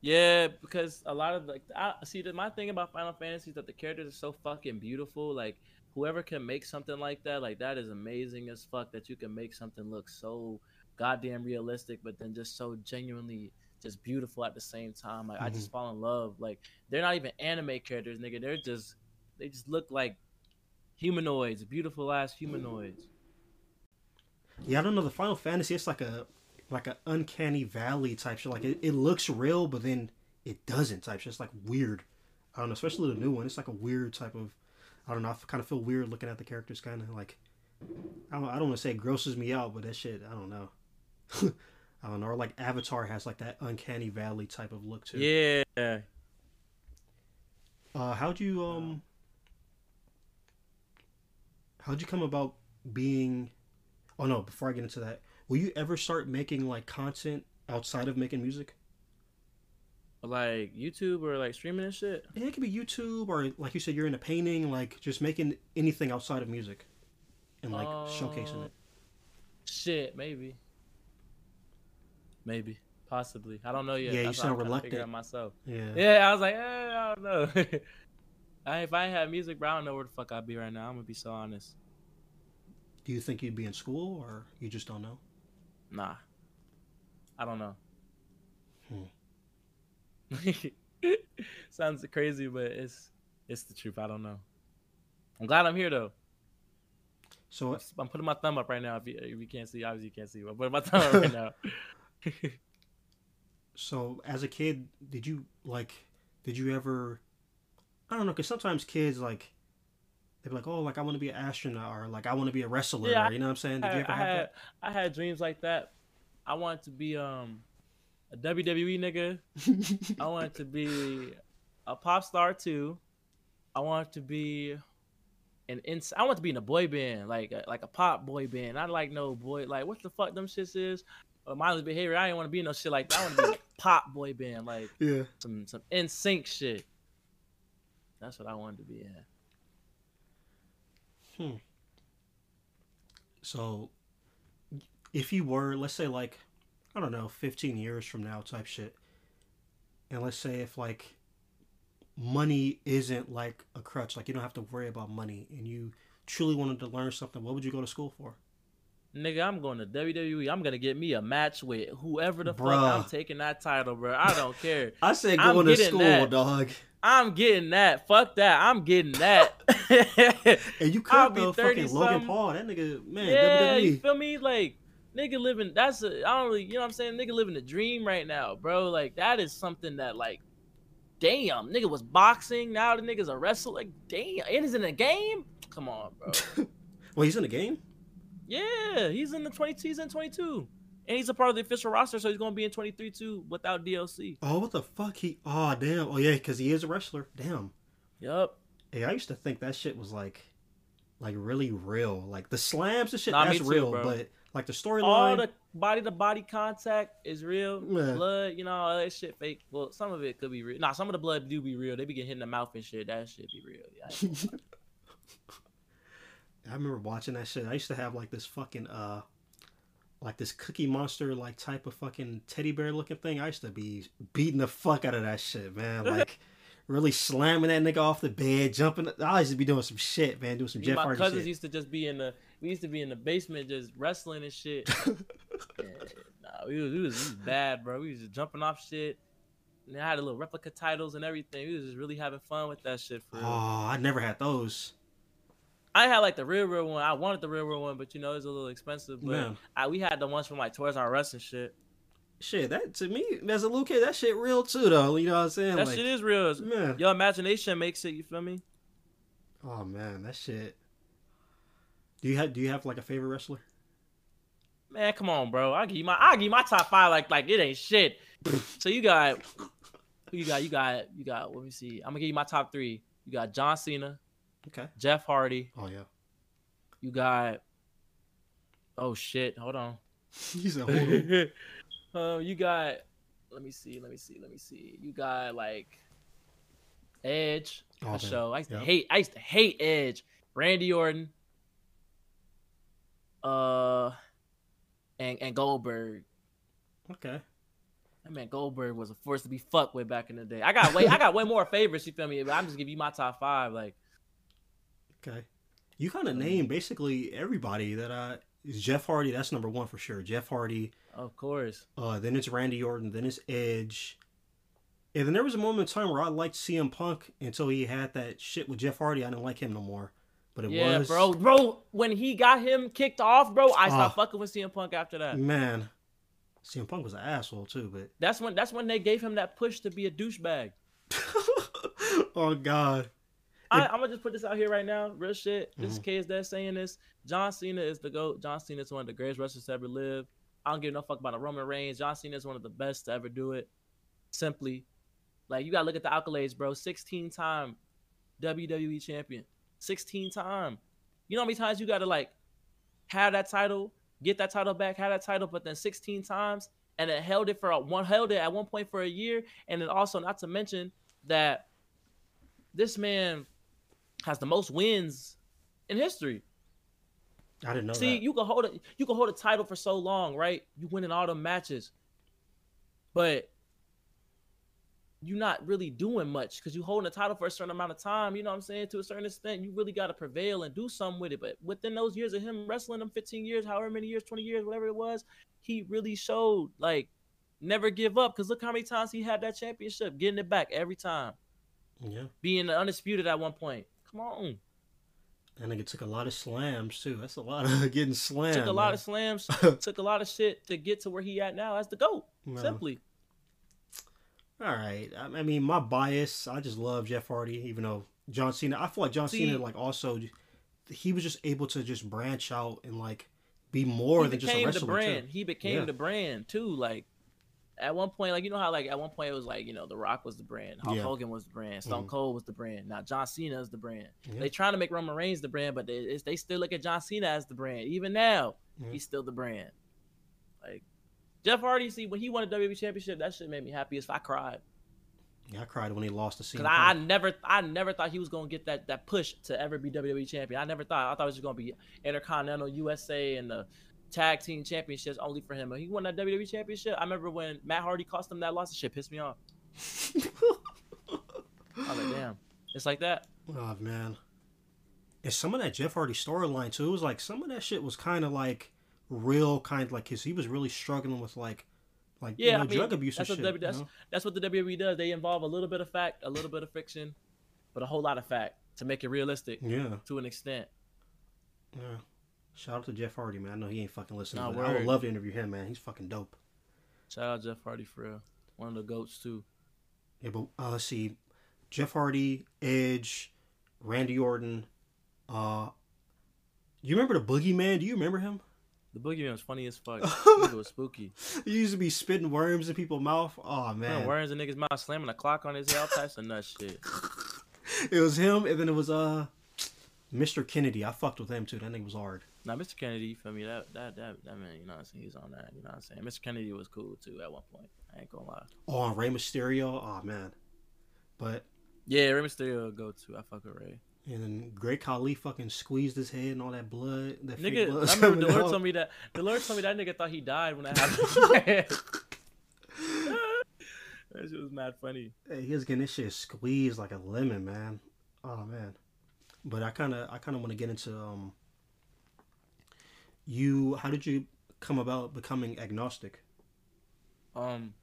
Yeah, because a lot of like, I see the, my thing about Final Fantasy is that the characters are so fucking beautiful. Like whoever can make something like that, like that is amazing as fuck that you can make something look so goddamn realistic, but then just so genuinely just beautiful at the same time. Like mm-hmm. I just fall in love. Like they're not even anime characters, nigga. They're just they just look like humanoids, beautiful ass humanoids. Yeah, I don't know. The Final Fantasy, it's like a like a uncanny valley type shit. Like it, it looks real, but then it doesn't type shit. It's like weird. I don't know. Especially the new one. It's like a weird type of. I don't know. I kind of feel weird looking at the characters. Kind of like I don't. I don't want to say it grosses me out, but that shit. I don't know. I don't know, or like Avatar has like that uncanny valley type of look too. Yeah. Uh, how'd you um? How'd you come about being? Oh no! Before I get into that, will you ever start making like content outside of making music? Like YouTube or like streaming and shit. Yeah, it could be YouTube or like you said, you're into painting. Like just making anything outside of music, and like uh, showcasing it. Shit, maybe. Maybe, possibly. I don't know yet. Yeah, That's you sound reluctant. To out myself. Yeah. Yeah, I was like, eh, I don't know. I, if I ain't had music, bro, I don't know where the fuck I'd be right now. I'm gonna be so honest. Do you think you'd be in school, or you just don't know? Nah, I don't know. Hmm. Sounds crazy, but it's it's the truth. I don't know. I'm glad I'm here though. So I'm, I'm putting my thumb up right now. If you, if you can't see, obviously you can't see, but I'm putting my thumb up right now. So as a kid, did you like did you ever I don't know, because sometimes kids like they'd be like, oh, like I want to be an astronaut, or like I want to be a wrestler, yeah, or, you know what I'm saying? Did I, you ever I have had, that? I had dreams like that. I wanted to be um a W W E nigga. I wanted to be a pop star too. I wanted to be an ins- I wanted to be in a boy band, like a, like a pop boy band. Not like no boy like what the fuck them shits is. Mindless behavior. I didn't want to be in no shit like that. I want to be a pop boy band, like yeah. some some N Sync shit. That's what I wanted to be in. Hmm. So, if you were, let's say, like, I don't know, fifteen years from now, type shit, and let's say if like money isn't like a crutch, like you don't have to worry about money, and you truly wanted to learn something, what would you go to school for? nigga, I'm going to W W E. I'm going to get me a match with whoever the Bruh. fuck I'm taking that title, bro. I don't care. I said going to school, that. dog. I'm getting that. Fuck that. I'm getting that. And you could be fucking Logan Paul. That nigga, man, yeah, W W E. You feel me? Like, nigga living, that's a, I don't really, you know what I'm saying? Nigga living a dream right now, bro. Like, that is something that, like, damn, nigga was boxing. Now the nigga's a wrestler. Like, damn, it is in a game? Come on, bro. Well, he's in the game? Yeah, he's in the twenty-two. He's in twenty-two. And he's a part of the official roster, so he's going to be in twenty-three, too, without D L C. Oh, what the fuck? He, oh, damn. Oh, yeah, because he is a wrestler. Damn. Yup. Hey, I used to think that shit was, like, like really real. Like, the slams and shit, nah, that's too, real, bro. But, like, the storyline. All the body-to-body contact is real. Yeah. Blood, you know, all that shit fake. Well, some of it could be real. Nah, some of the blood do be real. They be getting hit in the mouth and shit. That shit be real. Yeah. I remember watching that shit. I used to have, like, this fucking, uh, like, this Cookie Monster, like, type of fucking teddy bear looking thing. I used to be beating the fuck out of that shit, man. Like, really slamming that nigga off the bed, jumping. I used to be doing some shit, man, doing some Jeff Hardy shit. My cousins used to just be in the, we used to be in the basement just wrestling and shit. Yeah, nah, we was, we, was, we was bad, bro. We was just jumping off shit. And I had a little replica titles and everything. We was just really having fun with that shit. For real. Oh, I never had those. I had, like, the real, real one. I wanted the real, real one, but, you know, it was a little expensive. But yeah. I, we had the ones from, like, Toys R Us and shit. Shit, that, to me, as a little kid, that shit real, too, though. You know what I'm saying? That like, shit is real. Man. Your imagination makes it, you feel me? Oh, man, that shit. Do you have, do you have like, a favorite wrestler? Man, come on, bro. I'll give you my, I'll give you my top five. Like, like it ain't shit. So you got, who you got, you got, you got, let me see. I'm going to give you my top three. You got John Cena. Okay. Jeff Hardy. Oh, yeah. You got... Oh, shit. Hold on. He's a whore. um, you got... Let me see. Let me see. Let me see. You got, like... Edge. Oh, that show. I used, yep. to hate, I used to hate Edge. Randy Orton. Uh, and, and Goldberg. Okay. I mean, Goldberg was a force to be fucked with back in the day. I got way, I got way more favorites, you feel me? But I'm just giving you my top five, like... Okay, you kind of named basically everybody that I is Jeff Hardy. That's number one for sure. Jeff Hardy, of course. Uh, then it's Randy Orton. Then it's Edge. And then there was a moment in time where I liked C M Punk until he had that shit with Jeff Hardy. I didn't like him no more. But it yeah, was bro, bro. When he got him kicked off, bro, I stopped uh, fucking with C M Punk after that. Man, C M Punk was an asshole too. But that's when that's when they gave him that push to be a douchebag. Oh God. I, I'm gonna just put this out here right now, real shit. This mm-hmm. K is Dead saying this. John Cena is the GOAT. John Cena is one of the greatest wrestlers to ever live. I don't give no fuck about a Roman Reigns. John Cena is one of the best to ever do it. Simply, like you gotta look at the accolades, bro. sixteen-time W W E champion, sixteen-time. You know how many times you gotta like have that title, get that title back, have that title, but then sixteen times, and then held it for a, one held it at one point for a year, and then also not to mention that this man has the most wins in history. I didn't know See, that. See, you can hold a you can hold a title for so long, right? You win in all the matches, but you're not really doing much because you holding a title for a certain amount of time. You know what I'm saying? To a certain extent, you really got to prevail and do something with it. But within those years of him wrestling, them fifteen years, however many years, twenty years, whatever it was, he really showed like never give up. Because look how many times he had that championship, getting it back every time. Yeah, being undisputed at one point. Come on, that nigga took a lot of slams too. That's a lot of getting slammed. Took a man. lot of slams. Took a lot of shit to get to where he at now as the GOAT. No. Simply. All right. I mean, my bias. I just love Jeff Hardy, even though John Cena. I feel like John See, Cena, like also, he was just able to just branch out and like be more than just a wrestler. The brand. Too. He became yeah. the brand too. Like. At one point, like, you know how, like, at one point it was like, you know, The Rock was the brand. Hulk yeah. Hogan was the brand. Stone mm-hmm. Cold was the brand. Now, John Cena is the brand. Yeah. They trying to make Roman Reigns the brand, but they, it's, they still look at John Cena as the brand. Even now, mm-hmm. he's still the brand. Like, Jeff Hardy, see, when he won the W W E Championship, that shit made me happy as I cried. Yeah, I cried when he lost to Cena. Because I, I, never, I never thought he was going to get that, that push to ever be W W E Champion. I never thought. I thought it was just going to be Intercontinental, U S A, and the tag team championships only for him. When he won that W W E championship, I remember when Matt Hardy cost him that loss, and shit pissed me off. I was like, damn. It's like that. Oh, man. And some of that Jeff Hardy storyline, too, it was like some of that shit was kind of like real kind, like his, he was really struggling with like, like yeah, you know, I mean, drug abuse and shit. W, that's, you know? That's what the W W E does. They involve a little bit of fact, a little bit of fiction, but a whole lot of fact to make it realistic. Yeah, to an extent. Yeah. Shout out to Jeff Hardy, man. I know he ain't fucking listening. Nah, but I would love to interview him, man. He's fucking dope. Shout out Jeff Hardy for real. One of the goats too. Yeah, but uh, let's see, Jeff Hardy, Edge, Randy Orton. Uh, you remember the Boogeyman? Do you remember him? The Boogeyman was funny as fuck. He was spooky. He used to be spitting worms in people's mouth. Oh man, man worms in niggas' mouth, slamming a clock on his head, all types of nut shit. It was him, and then it was uh, Mister Kennedy. I fucked with him too. That nigga was hard. Now, Mister Kennedy, you feel me? That, that, that, that man, you know what I'm saying? He's on that, you know what I'm saying? Mister Kennedy was cool, too, at one point. I ain't gonna lie. Oh, Rey Mysterio? Oh, man. But... yeah, Rey Mysterio would go, too. I fuck with Rey. And then Great Khali fucking squeezed his head and all that blood. That nigga, blood I remember Delore told me that... Delore told me that nigga thought he died when that happened. That shit was mad funny. Hey, he was getting this shit squeezed like a lemon, man. Oh, man. But I kind of I kind of want to get into... um. You, how did you come about becoming agnostic? Um,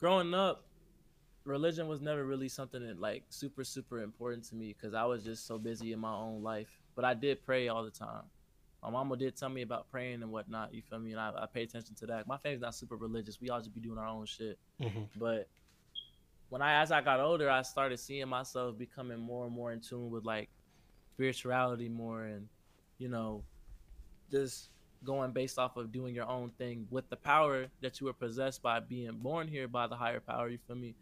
growing up, religion was never really something that like super, super important to me because I was just so busy in my own life. But I did pray all the time. My mama did tell me about praying and whatnot. You feel me? And I, I pay attention to that. My family's not super religious. We all just be doing our own shit. Mm-hmm. But when I, as I got older, I started seeing myself becoming more and more in tune with like spirituality more and, you know, just going based off of doing your own thing with the power that you were possessed by being born here by the higher power. You feel me?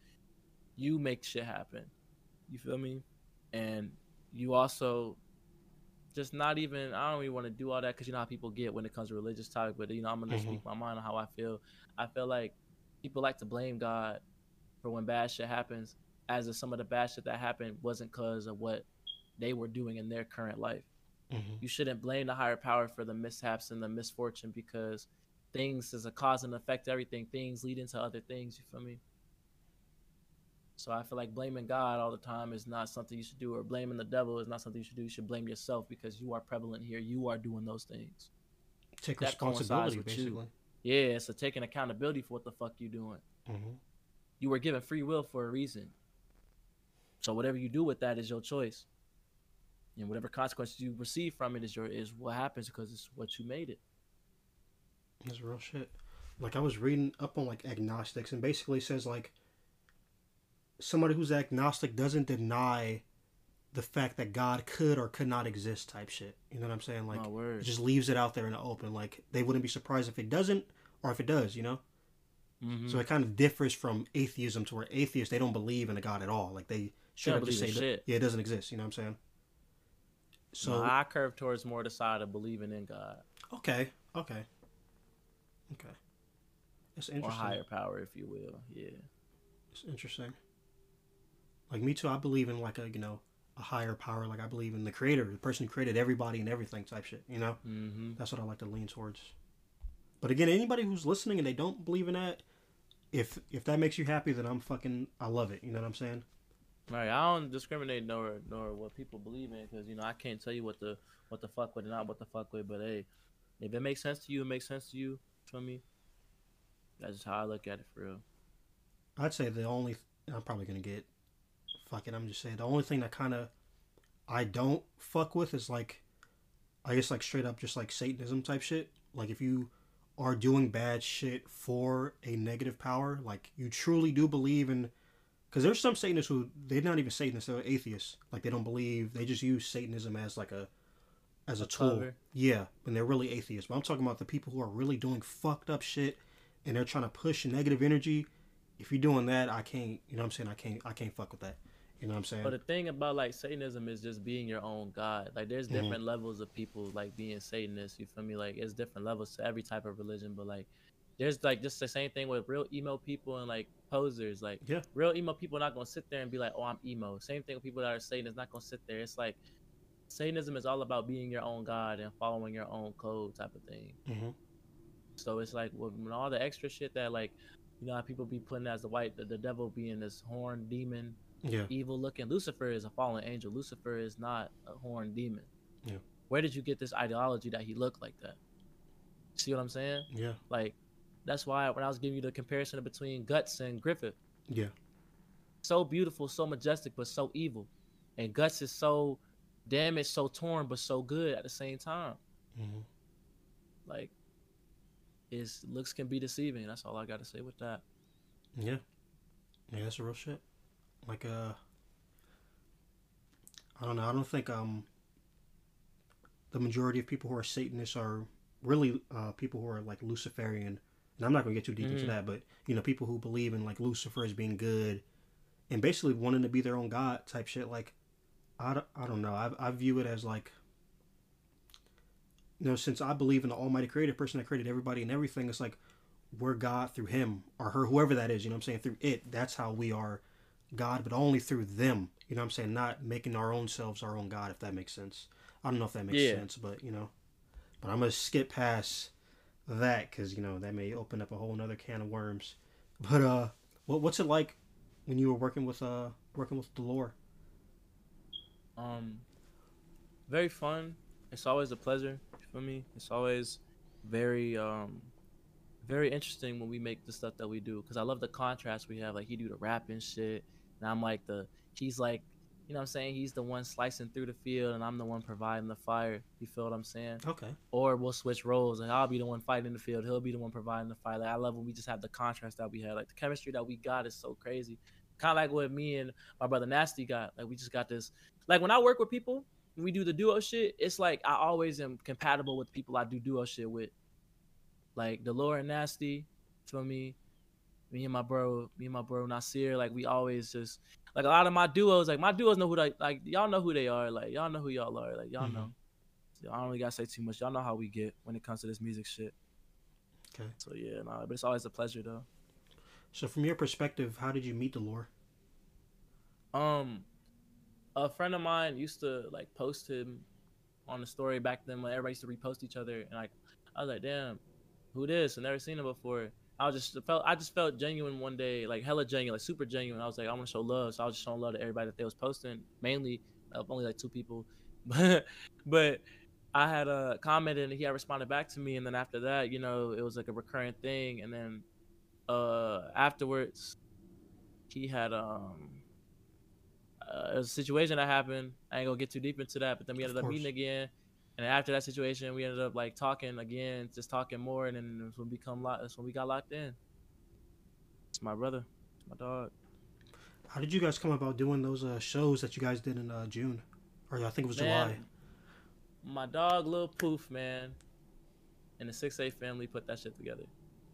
You make shit happen. You feel me? And you also just not even, I don't even want to do all that because you know how people get when it comes to religious topic, but you know, I'm going to mm-hmm. speak my mind on how I feel. I feel like people like to blame God for when bad shit happens as if some of the bad shit that happened wasn't because of what they were doing in their current life. Mm-hmm. You shouldn't blame the higher power for the mishaps and the misfortune because things is a cause and effect to everything. Things lead into other things, you feel me? So I feel like blaming God all the time is not something you should do, or blaming the devil is not something you should do. You should blame yourself because you are prevalent here. You are doing those things. Take that responsibility, basically. You. Yeah, so taking accountability for what the fuck you're doing. Mm-hmm. You were given free will for a reason. So whatever you do with that is your choice. And whatever consequences you receive from it is your is what happens because it's what you made it. That's real shit. Like I was reading up on like agnostics and basically says like somebody who's agnostic doesn't deny the fact that God could or could not exist type shit. You know what I'm saying? Like it just leaves it out there in the open. Like they wouldn't be surprised if it doesn't or if it does, you know? Mm-hmm. So it kind of differs from atheism to where atheists, they don't believe in a God at all. Like they should just say, that, yeah, it doesn't exist. You know what I'm saying? So no, I curve towards more the side of believing in God. Okay, okay, okay. It's interesting. Or higher power, if you will. Yeah, it's interesting. Like me too. I believe in like a you know a higher power. Like I believe in the Creator, the person who created everybody and everything type shit. You know, mm-hmm. That's what I like to lean towards. But again, anybody who's listening and they don't believe in that, if if that makes you happy, then I'm fucking I love it. You know what I'm saying? Right, I don't discriminate nor nor what people believe in because you know I can't tell you what the what the fuck with and not what the fuck with, but hey, if it makes sense to you, it makes sense to you. For me, that's just how I look at it for real. I'd say the only I'm probably gonna get fuck it. I'm just saying the only thing that kind of I don't fuck with is like I guess like straight up just like Satanism type shit. Like if you are doing bad shit for a negative power, like you truly do believe in. Because there's some Satanists who, they're not even Satanists, they're atheists. Like, they don't believe, they just use Satanism as, like, a as a, a tool. Cover. Yeah, and they're really atheists. But I'm talking about the people who are really doing fucked up shit, and they're trying to push negative energy. If you're doing that, I can't, you know what I'm saying? I can't, I can't fuck with that. You know what I'm saying? But the thing about, like, Satanism is just being your own God. Like, there's different mm-hmm. levels of people, like, being Satanists, you feel me? Like, it's different levels to every type of religion, but, like, there's, like, just the same thing with real emo people and, like, posers. Like, yeah. Real emo people are not going to sit there and be like, oh, I'm emo. Same thing with people that are Satanists, not going to sit there. It's like, Satanism is all about being your own God and following your own code type of thing. Mm-hmm. So it's like, when all the extra shit that, like, you know, how people be putting as the white, the, the devil being this horned demon, yeah. evil-looking. Lucifer is a fallen angel. Lucifer is not a horned demon. Yeah. Where did you get this ideology that he looked like that? See what I'm saying? Yeah. Like, that's why when I was giving you the comparison between Guts and Griffith. Yeah. So beautiful, so majestic, but so evil. And Guts is so damaged, so torn, but so good at the same time. Mm-hmm. Like, is looks can be deceiving. That's all I got to say with that. Yeah. Yeah, that's real shit. Like, uh, I don't know. I don't think um the majority of people who are Satanists are really uh, people who are like Luciferian. And I'm not going to get too deep mm-hmm. into that, but, you know, people who believe in like Lucifer as being good and basically wanting to be their own God type shit. Like, I don't, I don't know. I, I view it as like, you know, since I believe in the almighty creator, person that created everybody and everything, it's like we're God through him or her, whoever that is, you know what I'm saying? Through it, that's how we are God, but only through them, you know what I'm saying? Not making our own selves our own God, if that makes sense. I don't know if that makes yeah. sense, but, you know, but I'm going to skip past that because, you know, that may open up a whole nother can of worms. But uh, what what's it like when you were working with uh working with Dolor? Um, very fun. It's always a pleasure for me. It's always very um very interesting when we make the stuff that we do because I love the contrast we have. Like he do the rapping shit, and I'm like the he's like you know what I'm saying he's the one slicing through the field, and I'm the one providing the fire. You feel what I'm saying? Okay. Or we'll switch roles, and I'll be the one fighting the field. He'll be the one providing the fire. Like, I love when we just have the contrast that we have. Like the chemistry that we got is so crazy. Kind of like what me and my brother Nasty got. Like we just got this. Like when I work with people. When we do the duo shit, it's like I always am compatible with people I do duo shit with. Like Dolor and Nasty, feel me? Me and my bro, me and my bro Nasir, like we always just like a lot of my duos, like my duos know who they like y'all know who they are, like y'all know who y'all are, like y'all mm-hmm. know. So I don't really gotta say too much. Y'all know how we get when it comes to this music shit. Okay. So yeah, nah, but it's always a pleasure though. So from your perspective, how did you meet Dolor? Um A friend of mine used to like post him on the story back then when everybody used to repost each other, and like I was like, "Damn, who this? I never seen him before." I was just felt I just felt genuine one day, like hella genuine, like super genuine. I was like, "I want to show love," so I was just showing love to everybody that they was posting, mainly uh, only like two people, but but I had a comment and he had responded back to me, and then after that, you know, it was like a recurrent thing, and then uh, afterwards, he had um. Uh, it was a situation that happened. I ain't gonna get too deep into that, but then we ended up meeting again, and after that situation, we ended up like talking again, just talking more, and then that's when we become locked. That's when we got locked in. It's my brother, it's my dog. How did you guys come about doing those uh, shows that you guys did in uh, June, or I think it was man, July? My dog, Lil Poof, man, and the six eight family put that shit together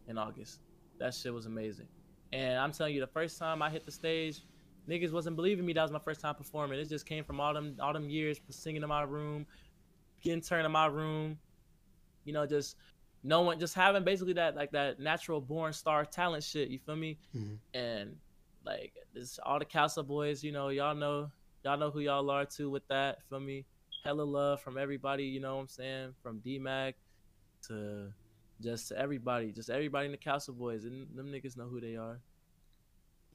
in August. That shit was amazing, and I'm telling you, the first time I hit the stage. Niggas wasn't believing me. That was my first time performing. It just came from all them, all them years singing in my room, getting turned in my room, you know, just no one, just having basically that like that natural born star talent shit. You feel me? Mm-hmm. And like this, all the Castle boys, you know, y'all know, y'all know who y'all are too with that. Feel me? Hella love from everybody. You know what I'm saying? From D-Mac to just to everybody, just everybody in the Castle boys, and them niggas know who they are.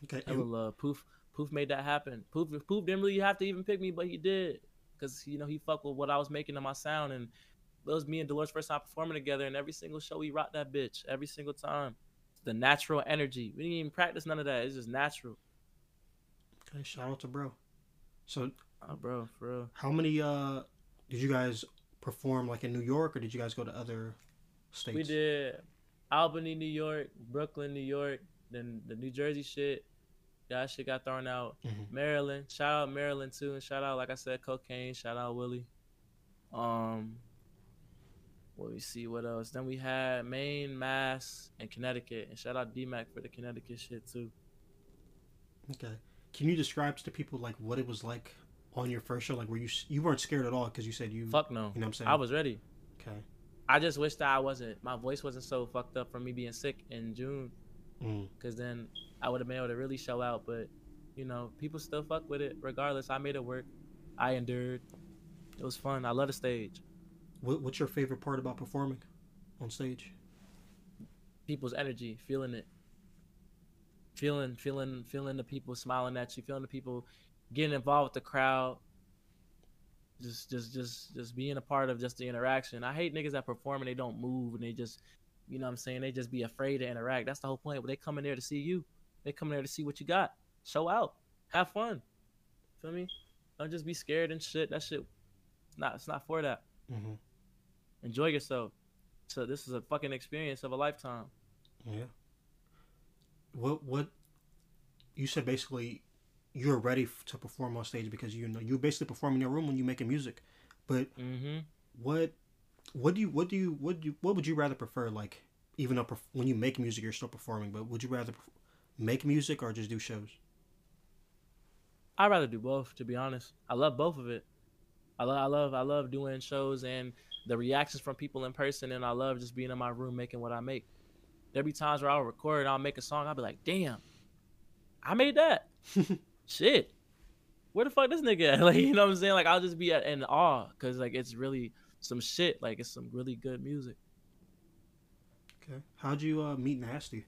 Okay. Hella love. Poof. Poof made that happen. Poof, Poof didn't really have to even pick me, but he did. Because, you know, he fucked with what I was making in my sound. And it was me and Dolores' first time performing together. And every single show, we rocked that bitch. Every single time. The natural energy. We didn't even practice none of that. It's just natural. Okay, shout out to bro. So, oh, bro, for real. How many uh, did you guys perform, like, in New York? Or did you guys go to other states? We did Albany, New York. Brooklyn, New York. Then the New Jersey shit. That shit got thrown out. Mm-hmm. Maryland. Shout out Maryland, too. And shout out, like I said, Cocaine. Shout out Willie. Um, what we see, what else? Then we had Maine, Mass, and Connecticut. And shout out D-Mac for the Connecticut shit, too. Okay. Can you describe to people, like, what it was like on your first show? Like, were you you weren't scared at all because you said you... Fuck no. You know what I'm saying? I was ready. Okay. I just wish that I wasn't. My voice wasn't so fucked up from me being sick in June. Because mm. then... I would have been able to really show out, but, you know, people still fuck with it. Regardless, I made it work. I endured. It was fun. I love the stage. What, what's your favorite part about performing on stage? People's energy, feeling it. Feeling, feeling, feeling the people smiling at you, feeling the people getting involved with the crowd. just just just just being a part of just the interaction. I hate niggas that perform and they don't move and they just, you know what I'm saying, they just be afraid to interact. That's the whole point. But they come in there to see you. They come in there to see what you got. Show out. Have fun. Feel me? Don't just be scared and shit. That shit, it's not, it's not for that. Mm-hmm. Enjoy yourself. So this is a fucking experience of a lifetime. Yeah. What what you said basically, you're ready f- to perform on stage because you know you basically perform in your room when you're making music. But mm-hmm. what what do you what do you what do you, what would you rather prefer? Like even though perf- when you make music you're still performing, but would you rather pre- make music or just do shows? I'd rather do both, to be honest. I love both of it. I love I love I love doing shows and the reactions from people in person, and I love just being in my room making what I make. There'll be times where I'll record and I'll make a song, I'll be like, damn, I made that. Shit. Where the fuck this nigga at? Like, you know what I'm saying? Like, I'll just be at, in awe because, like, it's really some shit. Like, it's some really good music. Okay. How'd you uh, meet Nasty?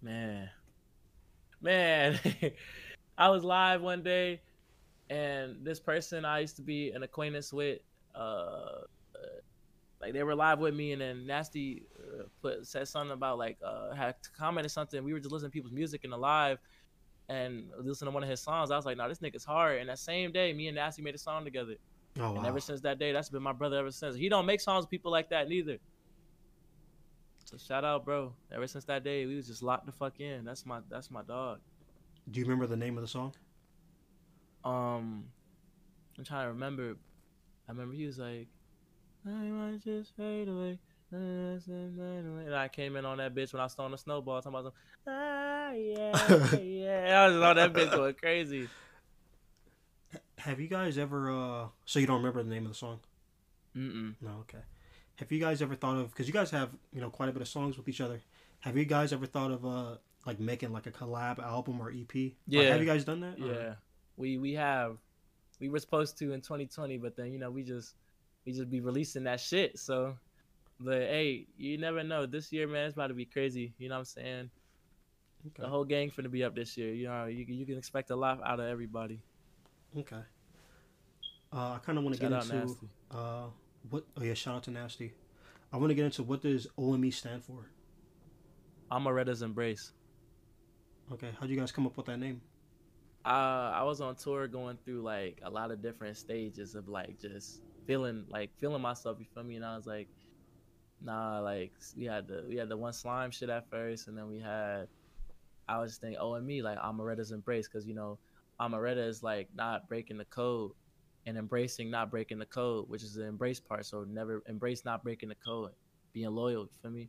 Man. Man. I was live one day, and this person I used to be an acquaintance with, uh like they were live with me, and then Nasty uh, put said something about like uh had commented something. We were just listening to people's music in the live and listening to one of his songs. I was like, nah, this nigga's hard. And that same day me and Nasty made a song together. Oh, wow. And ever since that day, that's been my brother ever since. He don't make songs with people like that neither, so shout out, bro. Ever since that day we was just locked the fuck in. That's my that's my dog. Do you remember the name of the song? um I'm trying to remember. I remember he was like, I might just fade away. And I came in on that bitch when I was throwing a snowball. Talking about, ah, yeah, yeah. I was on that bitch going crazy. Have you guys ever, uh, so you don't remember the name of the song? Mm-mm. No, okay. Have you guys ever thought of, because you guys have, you know, quite a bit of songs with each other. Have you guys ever thought of, uh, like, making, like, a collab album or E P? Yeah. Like, have you guys done that? Yeah. Or? We we have. We were supposed to in twenty twenty, but then, you know, we just we just be releasing that shit. So, but hey, you never know. This year, man, it's about to be crazy. You know what I'm saying? Okay. The whole gang finna be up this year. You know, you, you can expect a lot out of everybody. Okay. Uh, I kind of want to get into uh, what. Oh yeah, shout out to Nasty. I want to get into what does O M E stand for? Amaretta's Embrace. Okay, how'd you guys come up with that name? Uh, I was on tour going through like a lot of different stages of like just feeling like feeling myself, you feel me? And I was like, nah, like we had the we had the one slime shit at first, and then we had I was just thinking O M E, like Amaretta's Embrace, because you know Amaretta is like not breaking the code and embracing not breaking the code, which is the embrace part. So never embrace not breaking the code, being loyal, you feel me?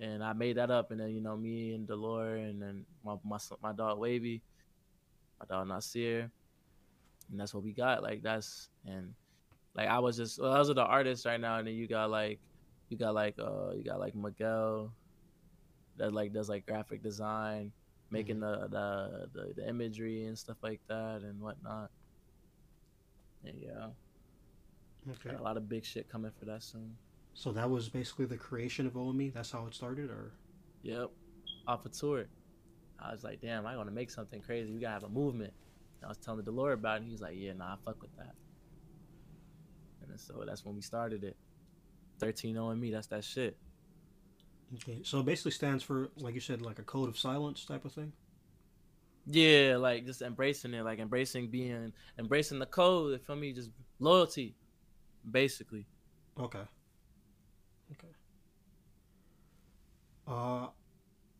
And I made that up, and then you know me and Delore, and then my my my dog Wavy. My dog Nasir, and that's what we got. Like that's and like I was just well, those are the artists right now. And then you got like you got like uh you got like Miguel that like does like graphic design, making mm-hmm. the, the, the the imagery and stuff like that and whatnot. And yeah, okay. Got a lot of big shit coming for that soon. So that was basically the creation of O M E. That's how it started, or yep, off a tour. I was like, damn, I want to make something crazy. We got to have a movement. And I was telling Delore about it, and he was like, yeah, nah, I fuck with that. And then, so that's when we started it. thirteen O and me, that's that shit. Okay, so it basically stands for, like you said, like a code of silence type of thing? Yeah, like just embracing it, like embracing being, embracing the code, for me, just loyalty, basically. Okay. Okay. Uh...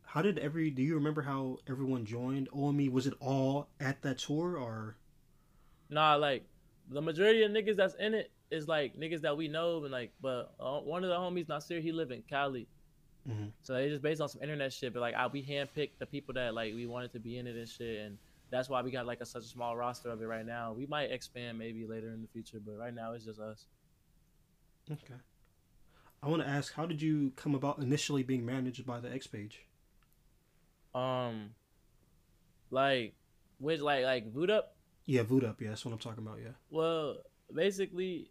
How did every, do you remember how everyone joined O M E? Was it all at that tour or? Nah, like the majority of niggas that's in it is like niggas that we know. And like, but uh, one of the homies, Nasir, he live in Cali. Mm-hmm. So they just based on some internet shit. But like I, we handpicked the people that like we wanted to be in it and shit. And that's why we got like a, such a small roster of it right now. We might expand maybe later in the future, but right now it's just us. Okay. I want to ask, how did you come about initially being managed by the X page? Um, like, with like, like Voodoo? Yeah, Voodoo, yeah, that's what I'm talking about, yeah. Well, basically,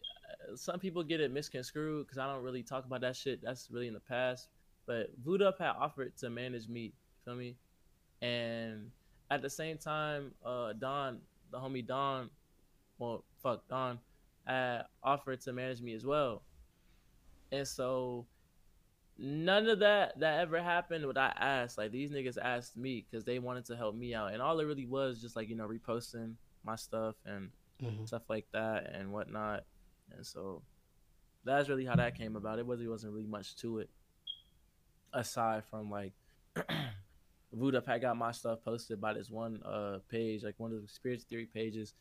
some people get it misconstrued because I don't really talk about that shit. That's really in the past. But Voodoo had offered to manage me, feel me? And at the same time, uh, Don, the homie Don, well, fuck, Don, uh, offered to manage me as well. And so none of that that ever happened what I asked. Like, these niggas asked me because they wanted to help me out. And all it really was just, like, you know, reposting my stuff and mm-hmm. stuff like that and whatnot. And so that's really how that came about. It wasn't, it wasn't really much to it. Aside from, like, Voodoo had got my stuff posted by this one uh page, like one of the Experience Theory pages.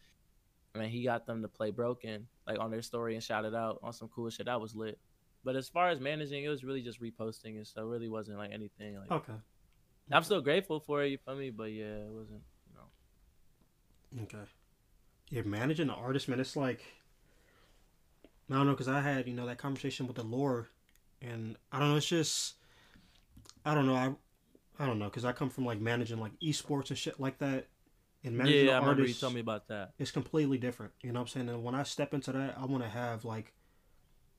I mean, he got them to play Broken, like, on their story and shout it out on some cool shit. That was lit. But as far as managing, it was really just reposting and stuff. It really wasn't, like, anything. Like, okay. I'm still grateful for it, you feel me? But, yeah, it wasn't, you know. Okay. Yeah, managing the artist, man, it's like, I don't know, because I had, you know, that conversation with the lore. And, I don't know, it's just, I don't know. I I don't know, because I come from, like, managing, like, esports and shit like that. And managing yeah, the artists. Yeah, I remember you told me about that. It's completely different, you know what I'm saying? And when I step into that, I want to have, like,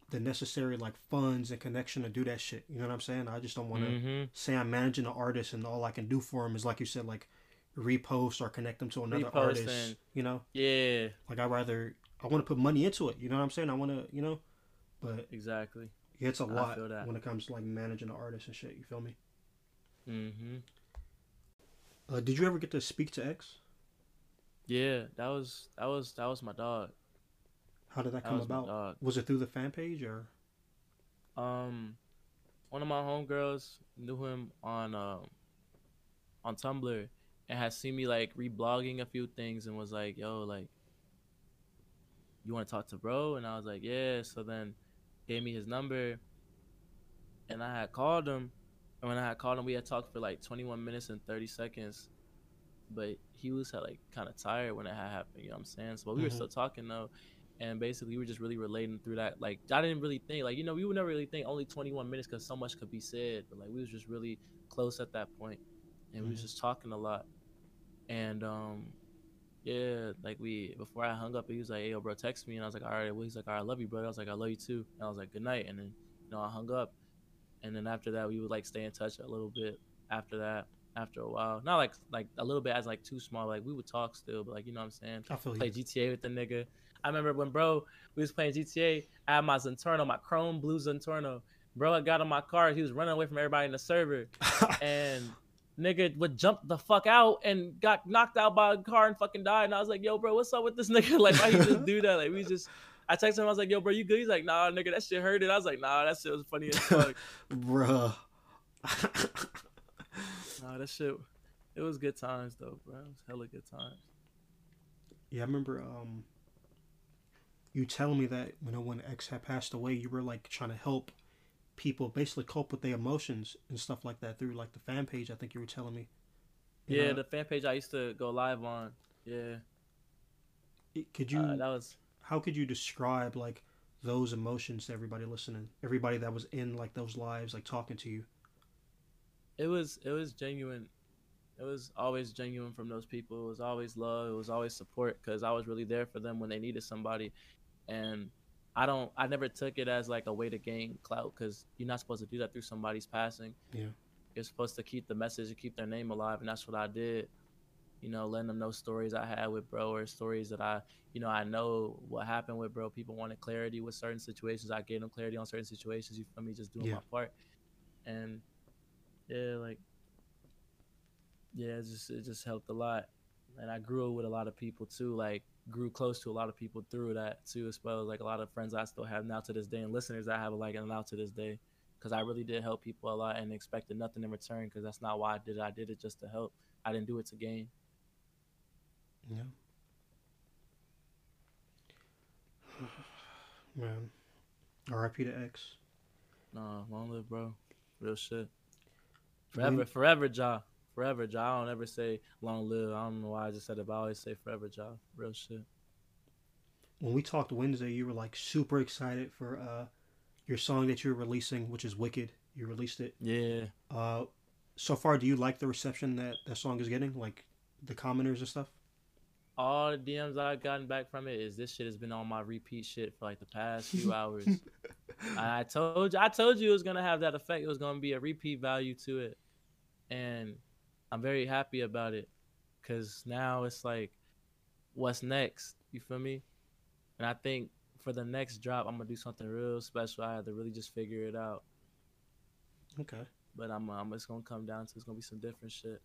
the necessary, like, funds and connection to do that shit. You know what I'm saying? I just don't want to mm-hmm. say I'm managing an artist and all I can do for him is, like you said, like, repost or connect them to another repost artist, and, you know? Yeah. Like, I rather, I want to put money into it. You know what I'm saying? I want to, you know? But exactly. Yeah, it's a lot when it comes to, like, managing an artist and shit. You feel me? Mm-hmm. Uh, did you ever get to speak to X? Yeah, that was, that was, that was my dog. How did that come about? Was it through the fan page or? Um, one of my homegirls knew him on um, on Tumblr and had seen me, like, reblogging a few things and was like, "Yo, like, you want to talk to bro?" And I was like, "Yeah." So then, gave me his number, and I had called him. And when I had called him, we had talked for like twenty-one minutes and thirty seconds, but he was like kind of tired when it had happened. You know what I'm saying? So but we mm-hmm. were still talking though. And basically, we were just really relating through that. Like, I didn't really think, like, you know, we would never really think only twenty-one minutes because so much could be said. But, like, we was just really close at that point. And mm-hmm. we was just talking a lot. And, um, yeah, like, we, before I hung up, he was like, "Hey, yo, bro, text me." And I was like, "All right." Well, he's like, "All right, I love you, bro." I was like, "I love you, too." And I was like, "Good night." And then, you know, I hung up. And then after that, we would, like, stay in touch a little bit after that, after a while. Not, like, like a little bit as, like, too small. Like, we would talk still, but, like, you know what I'm saying? I feel Play you. G T A with the nigga. I remember when, bro, we was playing G T A, I had my Zentorno, my chrome blue Zentorno. Bro, I got on my car. He was running away from everybody in the server. And nigga would jump the fuck out and got knocked out by a car and fucking died. And I was like, "Yo, bro, what's up with this nigga? Like, why you just do that?" Like, we just, I texted him. I was like, "Yo, bro, you good?" He's like, "Nah, nigga, that shit hurted." I was like, "Nah, that shit was funny as fuck." Bruh. Nah, that shit, it was good times, though, bro. It was hella good times. Yeah, I remember, um, you telling me that, you know, when X had passed away, you were, like, trying to help people basically cope with their emotions and stuff like that through, like, the fan page, I think you were telling me. You yeah, know? The fan page I used to go live on. Yeah. Could you... Uh, that was... How could you describe, like, those emotions to everybody listening? Everybody that was in, like, those lives, like, talking to you? It was, it was genuine. It was always genuine from those people. It was always love. It was always support because I was really there for them when they needed somebody. And I don't, I never took it as, like, a way to gain clout because you're not supposed to do that through somebody's passing. Yeah. You're supposed to keep the message and keep their name alive, and that's what I did. You know, letting them know stories I had with bro or stories that I, you know, I know what happened with bro. People wanted clarity with certain situations. I gave them clarity on certain situations. You feel me? Just doing yeah. my part. And yeah, like, yeah, it just, it just helped a lot. And I grew with a lot of people too, like, grew close to a lot of people through that too, as well as, like, a lot of friends I still have now to this day and listeners I have, like, now to this day, because I really did help people a lot and expected nothing in return, because that's not why I did it. I did it just to help. I didn't do it to gain. Yeah. Man. R I P to X. Nah, long live, bro. Real shit. Forever, Man. forever, Ja. Forever, Ja. I don't ever say long live. I don't know why I just said it, but I always say forever, Ja. Real shit. When we talked Wednesday, you were, like, super excited for uh your song that you're releasing, which is Wicked. You released it. Yeah. Uh, so far, do you like the reception that that song is getting? Like, the commenters and stuff? All the D Ms I've gotten back from it is, "This shit has been on my repeat shit for, like, the past few hours." I told you, I told you it was going to have that effect. It was going to be a repeat value to it. And I'm very happy about it because now it's like, what's next? You feel me? And I think for the next drop, I'm gonna do something real special. I had to really just figure it out. Okay. But I'm, I'm it's gonna come down to it's gonna be some different shit.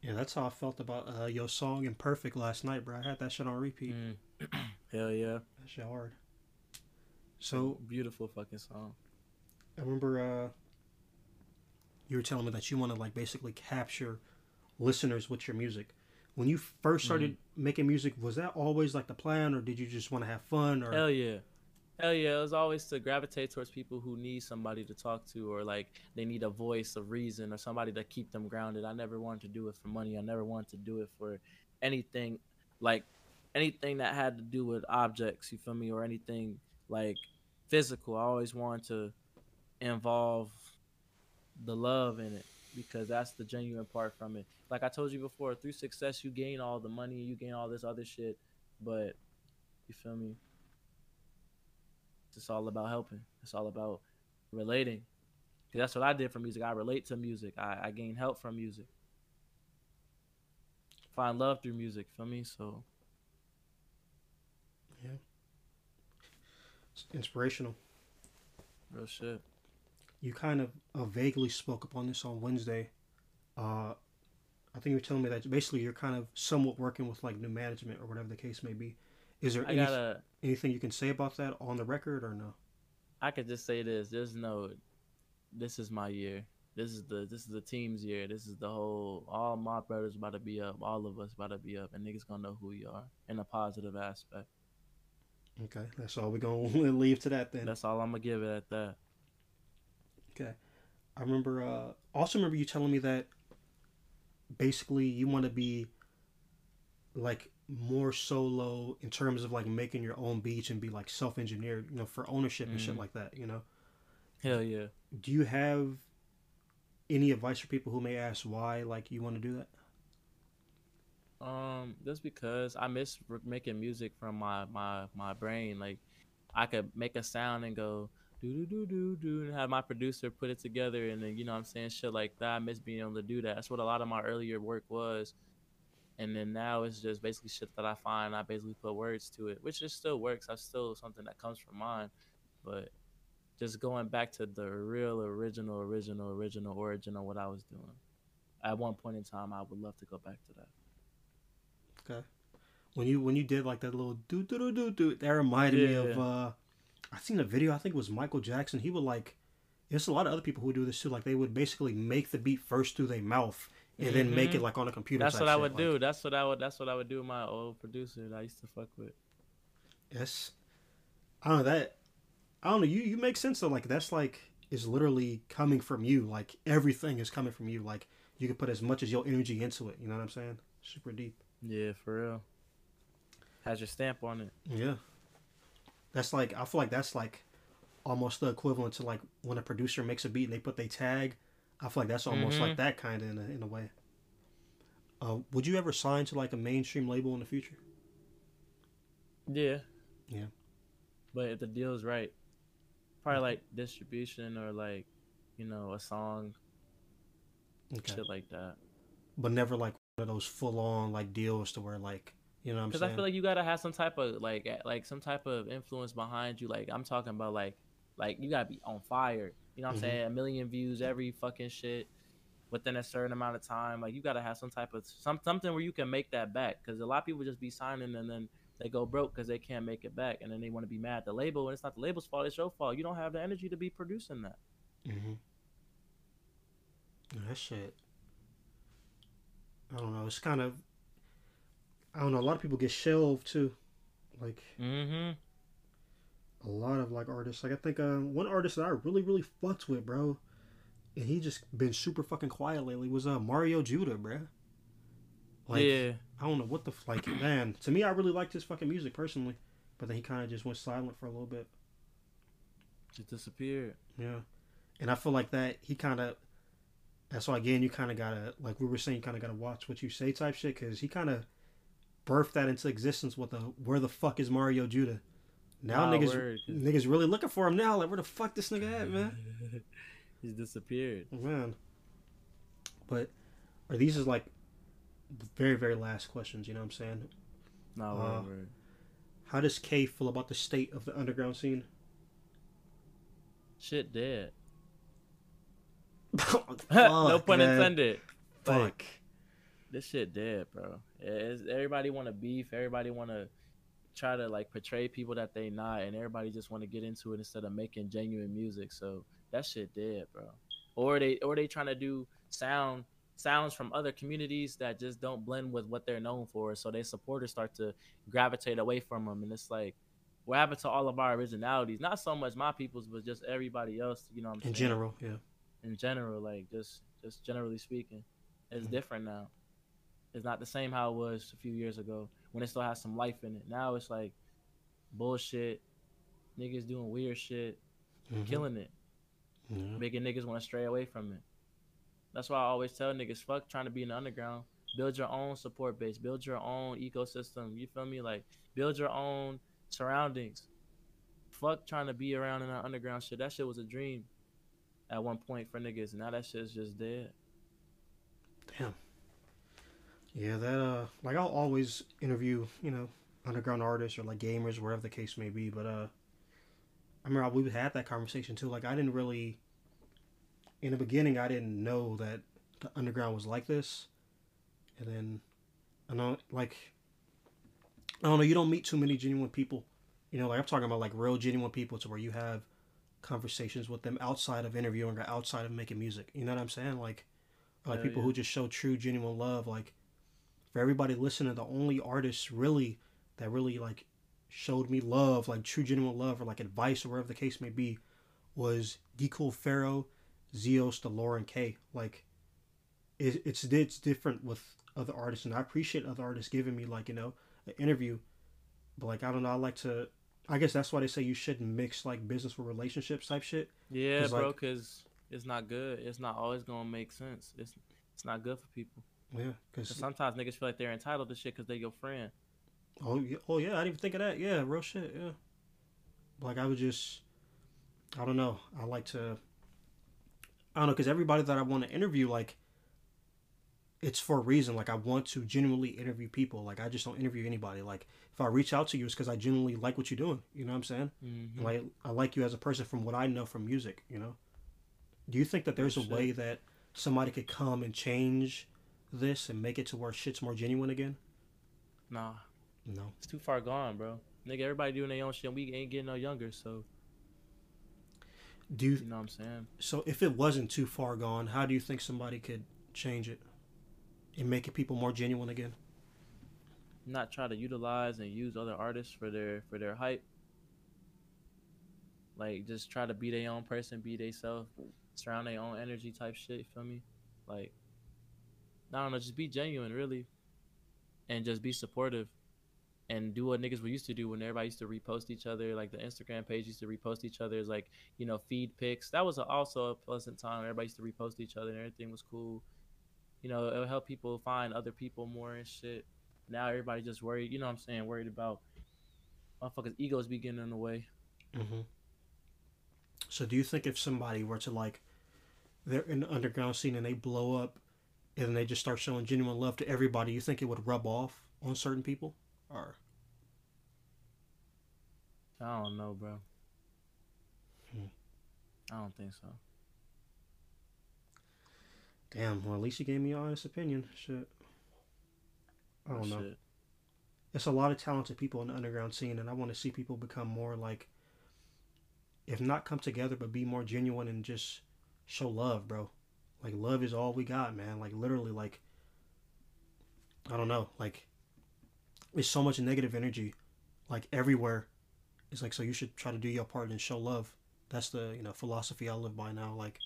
Yeah, that's how I felt about uh, your song "Imperfect" last night, bro. I had that shit on repeat. Mm. Hell yeah, that shit hard. So beautiful fucking song. I remember uh, you were telling me that you want to like basically capture listeners with your music. When you first started mm-hmm. making music, was that always like the plan, or did you just want to have fun? Or hell yeah, hell yeah! It was always to gravitate towards people who need somebody to talk to, or like they need a voice, a reason, or somebody to keep them grounded. I never wanted to do it for money. I never wanted to do it for anything, like anything that had to do with objects. You feel me? Or anything like physical. I always wanted to involve the love in it, because that's the genuine part from it. Like I told you before, through success, you gain all the money, you gain all this other shit, but you feel me? It's all about helping. It's all about relating. Cause that's what I did for music. I relate to music. I, I gain help from music. Find love through music, feel me? So. Yeah. It's inspirational. Real shit. You kind of uh, vaguely spoke upon this on Wednesday. Uh, I think you were telling me that basically you're kind of somewhat working with like new management or whatever the case may be. Is there any, gotta, anything you can say about that on the record or no? I could just say this. There's no, this is my year. This is the this is the team's year. This is the whole, all my brothers about to be up. All of us about to be up. And niggas going to know who you are in a positive aspect. Okay. That's all we're going to leave to that then. That's all I'm going to give it at that. Okay. I remember, uh, also remember you telling me that basically you want to be like more solo in terms of like making your own beats and be like self-engineered, you know, for ownership mm. and shit like that, you know? Hell yeah. Do you have any advice for people who may ask why like you want to do that? Um, that's because I miss making music from my, my, my brain. Like I could make a sound and go, do do do do do and have my producer put it together, and then you know what I'm saying, shit like that. I miss being able to do that. That's what a lot of my earlier work was, and then now it's just basically shit that I find. I basically put words to it, which just still works. That's still something that comes from mine, but just going back to the real original, original, original origin of what I was doing. At one point in time, I would love to go back to that. Okay, when you when you did like that little do do do do do, that reminded yeah. me of. Uh... I seen a video, I think it was Michael Jackson. He would like, there's a lot of other people who do this too. Like they would basically make the beat first through their mouth and mm-hmm. then make it like on a computer. That's what I shit. would like, do. That's what I would, that's what I would do with my old producer that I used to fuck with. Yes. I don't know that. I don't know. You, you make sense though. Like that's like, is literally coming from you. Like everything is coming from you. Like you can put as much as your energy into it. You know what I'm saying? Super deep. Yeah, for real. Has your stamp on it. Yeah. That's like, I feel like that's like almost the equivalent to like when a producer makes a beat and they put their tag. I feel like that's almost mm-hmm. like that kind of in a, in a way. Uh, would you ever sign to like a mainstream label in the future? Yeah. Yeah. But if the deal's right, probably like distribution or like, you know, a song. Okay. Shit like that. But never like one of those full on like deals to where like, you know what I'm saying? Because I feel like you gotta have some type of like, like some type of influence behind you. Like I'm talking about like, like you gotta be on fire. You know what mm-hmm. I'm saying? A million views every fucking shit within a certain amount of time. Like you gotta have some type of some something where you can make that back. Because a lot of people just be signing and then they go broke because they can't make it back, and then they want to be mad at the label. And it's not the label's fault; it's your fault. You don't have the energy to be producing that. Mm-hmm. That shit. I don't know. It's kind of. I don't know. A lot of people get shelved too, like mm-hmm. a lot of like artists. Like I think uh, one artist that I really, really fucked with, bro, and he just been super fucking quiet lately was uh Mario Judah, bro. Like yeah. I don't know what the like man. To me, I really liked his fucking music personally, but then he kind of just went silent for a little bit. Just disappeared. Yeah, and I feel like that he kind of. That's why again, you kind of gotta like we were saying, kind of gotta watch what you say type shit because he kind of. Birthed that into existence with the where the fuck is Mario Judah? Now wow, niggas, word. niggas really looking for him now. Like where the fuck this nigga at, man? He's disappeared, man. But are these is like very very last questions? You know what I'm saying? No, uh, right, right. How does K feel about the state of the underground scene? Shit, dead. Fuck, no pun man. intended. Fuck. Like, this shit dead, bro. It's, everybody want to beef. Everybody want to try to like portray people that they not, and everybody just want to get into it instead of making genuine music. So that shit dead, bro. Or they, or they trying to do sound sounds from other communities that just don't blend with what they're known for. So their supporters start to gravitate away from them, and it's like, what happened to all of our originalities? Not so much my people's, but just everybody else. You know what I'm saying? In general, yeah. In general, like just just generally speaking, it's mm-hmm. different now. It's not the same how it was a few years ago when it still has some life in it. Now it's like bullshit, niggas doing weird shit, mm-hmm. killing it, mm-hmm. making niggas want to stray away from it. That's why I always tell niggas, fuck trying to be in the underground. Build your own support base. Build your own ecosystem. You feel me? Like build your own surroundings. Fuck trying to be around in the underground shit. That shit was a dream at one point for niggas. Now that shit's just dead. Damn. Yeah, that, uh, like, I'll always interview, you know, underground artists or, like, gamers, wherever the case may be, but, uh, I remember we had that conversation, too. Like, I didn't really, in the beginning, I didn't know that the underground was like this, and then, I know, like, I don't know, you don't meet too many genuine people, you know, like, I'm talking about, like, real genuine people to where you have conversations with them outside of interviewing or outside of making music, you know what I'm saying? Like, like, Hell people yeah. who just show true, genuine love, like, for everybody listening, the only artists really that really like showed me love, like true genuine love or like advice or whatever the case may be, was D Cool Pharaoh, Zeos, Delor, and K. Like it, it's it's different with other artists, and I appreciate other artists giving me like you know an interview, but like I don't know, I like to. I guess that's why they say you shouldn't mix like business with relationships type shit. Yeah, Cause, bro, because like, it's not good. It's not always gonna make sense. It's it's not good for people. Yeah, because sometimes niggas feel like they're entitled to shit because they're your friend. Oh yeah, oh yeah, I didn't even think of that. Yeah, real shit. Yeah, like I would just, I don't know. I like to, I don't know, because everybody that I want to interview, like, it's for a reason. Like I want to genuinely interview people. Like I just don't interview anybody. Like if I reach out to you, it's because I genuinely like what you're doing. You know what I'm saying? Mm-hmm. Like I like you as a person from what I know from music. You know? Do you think that there's real a shit. way that somebody could come and change this and make it to where shit's more genuine again? Nah. No. It's too far gone, bro. Nigga, everybody doing their own shit. We ain't getting no younger, so. Do you, you know what I'm saying? So if it wasn't too far gone, how do you think somebody could change it and make it people more genuine again? Not try to utilize and use other artists for their for their hype. Like just try to be their own person, be they self, surround their own energy type shit, you feel me? Like I don't know, just be genuine, really. And just be supportive. And do what niggas were used to do when everybody used to repost each other. Like, the Instagram page used to repost each other's, like, you know, feed pics. That was also a pleasant time. Everybody used to repost each other and everything was cool. You know, it would help people find other people more and shit. Now everybody just worried, you know what I'm saying, worried about motherfuckers' egos be getting in the way. Mm-hmm. So do you think if somebody were to, like, they're in the underground scene and they blow up, and they just start showing genuine love to everybody, you think it would rub off on certain people? Or I don't know, bro. Hmm. I don't think so. Damn, well, at least you gave me your honest opinion. Shit. I don't know. Shit. It's a lot of talented people in the underground scene, and I want to see people become more like, if not come together, but be more genuine and just show love, bro. Like, love is all we got, man. Like, literally, like, I don't know. Like, there's so much negative energy, like, everywhere. It's like, so you should try to do your part and show love. That's the, you know, philosophy I live by now. Like,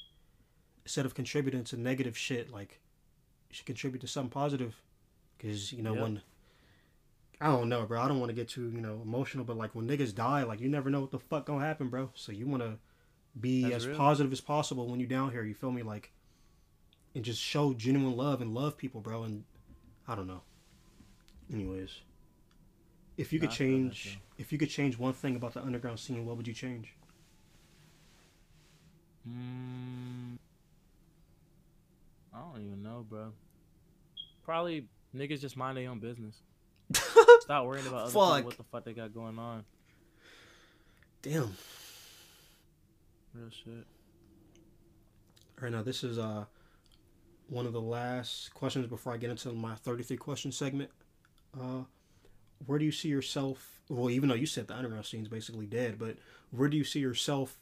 instead of contributing to negative shit, like, you should contribute to something positive. Because, you know, yep. when, I don't know, bro. I don't want to get too, you know, emotional, but, like, when niggas die, like, you never know what the fuck gonna happen, bro. So you want to be That's as real. positive as possible when you're down here. You feel me? Like, and just show genuine love and love people, bro. And I don't know. Anyways, if you could change, if you could change one thing about the underground scene, what would you change? Mm, I don't even know, bro. Probably niggas just mind their own business. Stop worrying about other fuck. people, what the fuck they got going on. Damn. Real shit. All right, now this is uh one of the last questions before I get into my thirty-three question segment. Uh, where do you see yourself? Well, even though you said the underground scene's basically dead, but where do you see yourself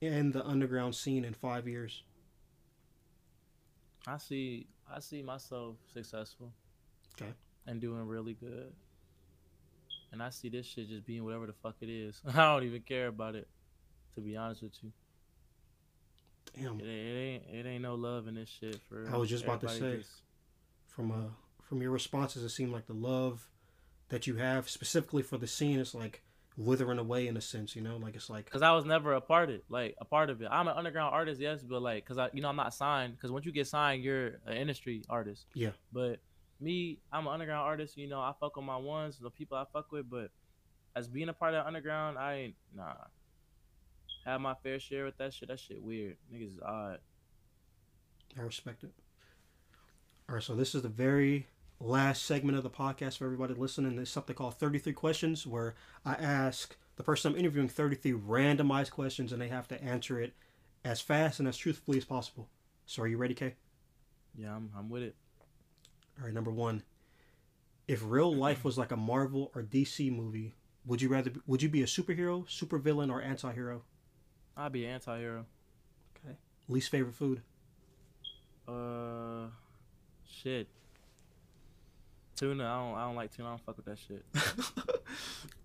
in the underground scene in five years? I see, I see myself successful, okay, and doing really good. And I see this shit just being whatever the fuck it is. I don't even care about it, to be honest with you. Damn, it, it ain't, it ain't no love in this shit. For I was just about to say, just, from uh, from your responses, it seemed like the love that you have specifically for the scene is like withering away in a sense, you know, like it's like because I was never a part of it, like a part of it. I'm an underground artist, yes, but like because I, you know, I'm not signed. Because once you get signed, you're an industry artist. Yeah. But me, I'm an underground artist. You know, I fuck with my ones, the people I fuck with. But as being a part of the underground, I ain't nah. Have my fair share with that shit. That shit weird. Niggas is odd. I respect it. All right, so this is the very last segment of the podcast for everybody listening. There's something called thirty-three Questions, where I ask the person I'm interviewing thirty-three randomized questions, and they have to answer it as fast and as truthfully as possible. So are you ready, Kay? Yeah, I'm, I'm with it. All right, number one. If real life was like a Marvel or D C movie, would you rather would you be a superhero, supervillain, or anti-hero? I'd be an anti-hero. Okay. Least favorite food? Uh, shit. Tuna. I don't. I don't like tuna. I don't fuck with that shit.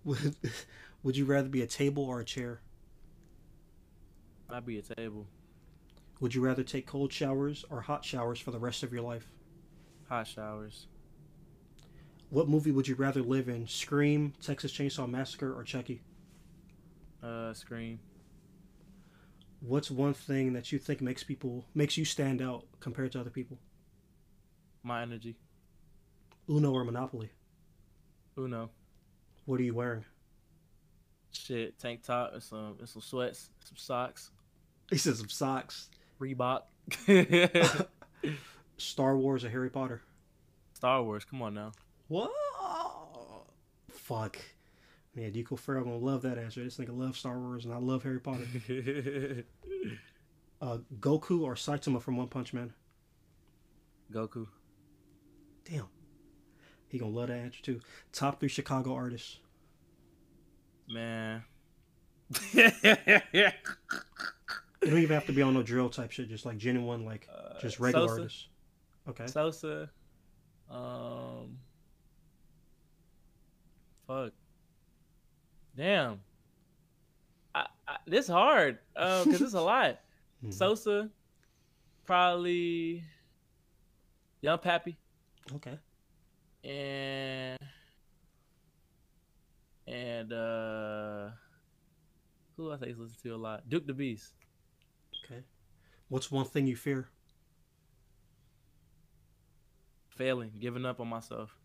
would Would you rather be a table or a chair? I'd be a table. Would you rather take cold showers or hot showers for the rest of your life? Hot showers. What movie would you rather live in? Scream, Texas Chainsaw Massacre, or Chucky? Uh, Scream. What's one thing that you think makes people makes you stand out compared to other people? My energy. Uno or Monopoly? Uno. What are you wearing? Shit, tank top and some and some sweats, some socks. He said some socks. Reebok. Star Wars or Harry Potter? Star Wars. Come on now. What? Fuck. Yeah, Deco Farrell gonna love that answer. This nigga loves Star Wars and I love Harry Potter. uh, Goku or Saitama from One Punch Man? Goku. Damn. He gonna love that answer too. Top three Chicago artists. Man. It don't even have to be on no drill type shit. Just like genuine, like uh, just regular Sosa. Artists. Okay. Sosa. Um. Fuck. Damn, I, I, this hard because um, it's a lot. Mm-hmm. Sosa, probably Young Pappy. Okay. And and uh, who else I used to listen to a lot? Duke the Beast. Okay. What's one thing you fear? Failing, giving up on myself.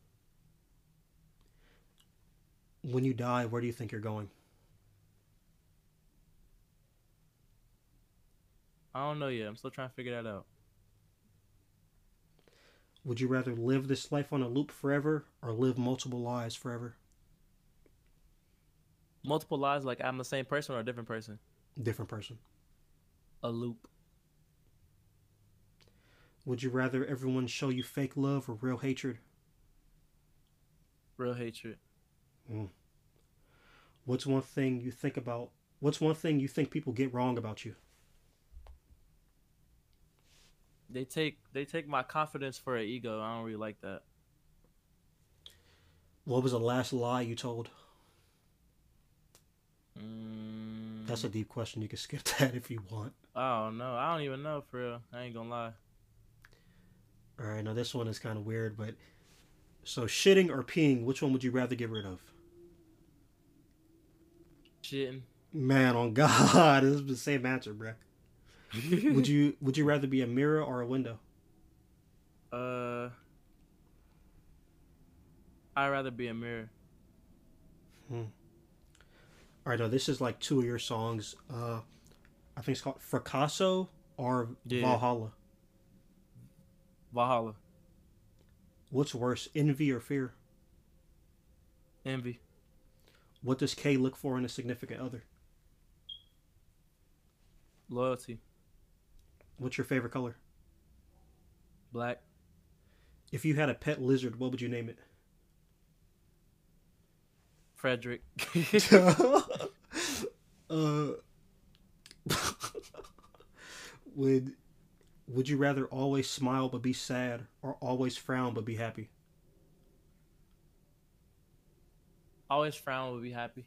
When you die, where do you think you're going? I don't know yet. I'm still trying to figure that out. Would you rather live this life on a loop forever or live multiple lives forever? Multiple lives, like I'm the same person or a different person? Different person. A loop. Would you rather everyone show you fake love or real hatred? Real hatred. Mm. What's one thing you think about? What's one thing you think people get wrong about you? They take they take my confidence for an ego. I don't really like that. What was the last lie you told? Mm. That's a deep question. You can skip that if you want. Oh no, I don't even know for real. I ain't gonna lie. All right, now this one is kind of weird, but so shitting or peeing, which one would you rather get rid of? Shitting. Man, on God, this is the same answer, bro. would you Would you rather be a mirror or a window? Uh, I'd rather be a mirror. Hmm. All right, now this is like two of your songs. Uh, I think it's called Fracasso or yeah. Valhalla. Valhalla. What's worse, envy or fear? Envy. What does K look for in a significant other? Loyalty. What's your favorite color? Black. If you had a pet lizard, what would you name it? Frederick. uh, would Would you rather always smile but be sad, or always frown but be happy? Always frown but be happy.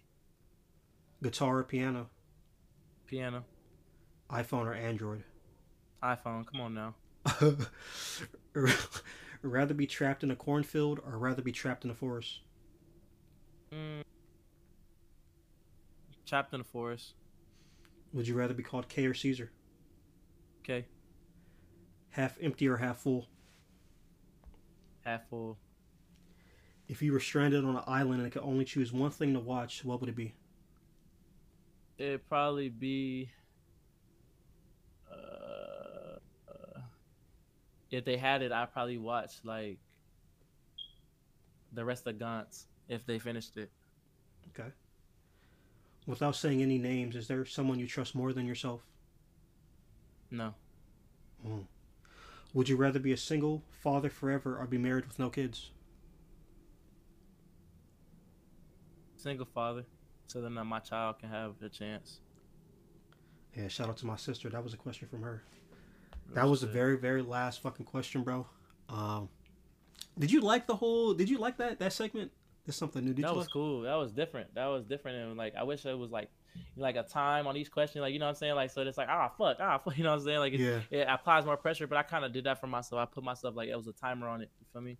Guitar or piano? Piano. iPhone or Android? iPhone. Come on now. Rather be trapped in a cornfield or rather be trapped in a forest? Mm. Trapped in a forest. Would you rather be called K or Caesar? K. Half empty or half full? Half full. If you were stranded on an island and could only choose one thing to watch, what would it be? It'd probably be uh, uh, if they had it, I'd probably watch like the rest of Gantz if they finished it. Okay. Without saying any names, is there someone you trust more than yourself? No. Hmm. Would you rather be a single father forever or be married with no kids? Single father, so then my child can have a chance. Yeah, shout out to my sister. That was a question from her. That was the very, very last fucking question, bro. Um, did you like the whole? Did you like that that segment? That's something new. Did that was cool. That was different. That was different, and like I wish it was like like a time on each question. Like you know what I'm saying? Like so it's like ah fuck ah fuck. You know what I'm saying? Like it's, yeah, it applies more pressure, but I kind of did that for myself. I put myself like it was a timer on it. You feel me?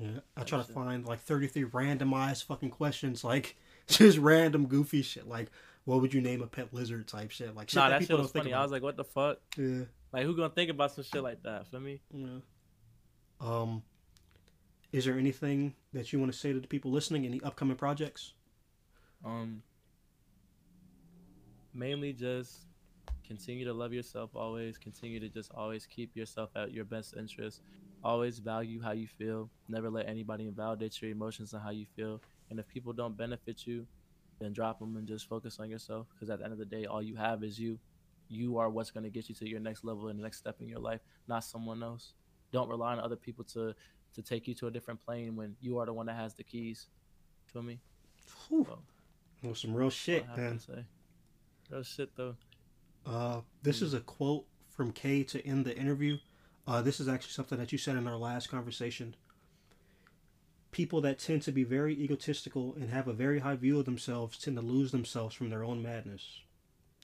Yeah, I try to find like thirty-three randomized fucking questions, like just random goofy shit, like what would you name a pet lizard type shit, like shit nah, that, that people shit was don't funny. Think about. I was like, what the fuck? Yeah, like who gonna think about some shit like that? For me, yeah. Um, is there anything that you want to say to the people listening? Any upcoming projects? Um, mainly just continue to love yourself always. Continue to just always keep yourself at your best interest. Always value how you feel. Never let anybody invalidate your emotions and how you feel. And if people don't benefit you, then drop them and just focus on yourself. Because at the end of the day, all you have is you. You are what's going to get you to your next level and the next step in your life, not someone else. Don't rely on other people to, to take you to a different plane when you are the one that has the keys. Feel me? Whew. So, well, some real shit, man. Real shit, though. Uh, this mm. is a quote from Kay to end the interview. Uh, this is actually something that you said in our last conversation. People that tend to be very egotistical and have a very high view of themselves tend to lose themselves from their own madness.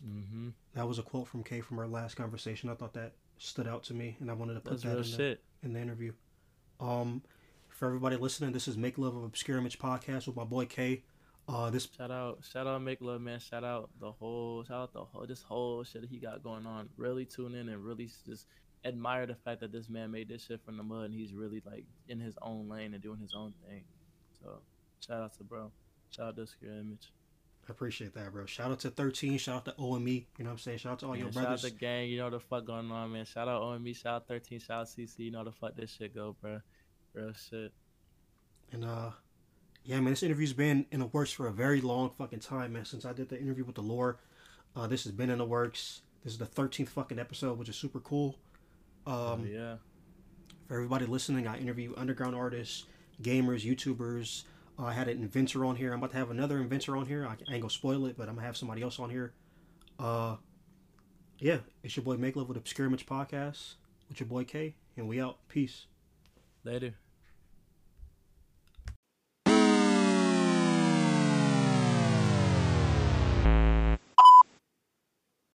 Mm-hmm. That was a quote from Kay from our last conversation. I thought that stood out to me, and I wanted to put That's that in the, in the interview. Um, for everybody listening, this is Make Love of Obscure Image Podcast with my boy Kay. Uh, this shout out, shout out, Make Love, man. Shout out the whole, shout out the whole, this whole shit that he got going on. Really tune in and really just admire the fact that this man made this shit from the mud and he's really like in his own lane and doing his own thing. So shout out to bro. Shout out to Obscure Image. I appreciate that, bro. Shout out to thirteen. Shout out to O M E. You know what I'm saying? Shout out to all man, your shout brothers. Shout out to gang. You know the fuck going on, man. Shout out O M E. Shout out thirteen. Shout out C C. You know the fuck this shit go, bro. Real shit. And uh, yeah, man, this interview's been in the works for a very long fucking time, man. Since I did the interview with the lore, uh, this has been in the works. This is the thirteenth fucking episode, which is super cool. Um, oh, yeah. For everybody listening, I interview underground artists, gamers, YouTubers. Uh, I had an inventor on here. I'm about to have another inventor on here. I, I ain't gonna spoil it, but I'm gonna have somebody else on here. Uh, yeah, it's your boy Make Love with Obscure Image Podcast with your boy K, and we out. Peace. Later.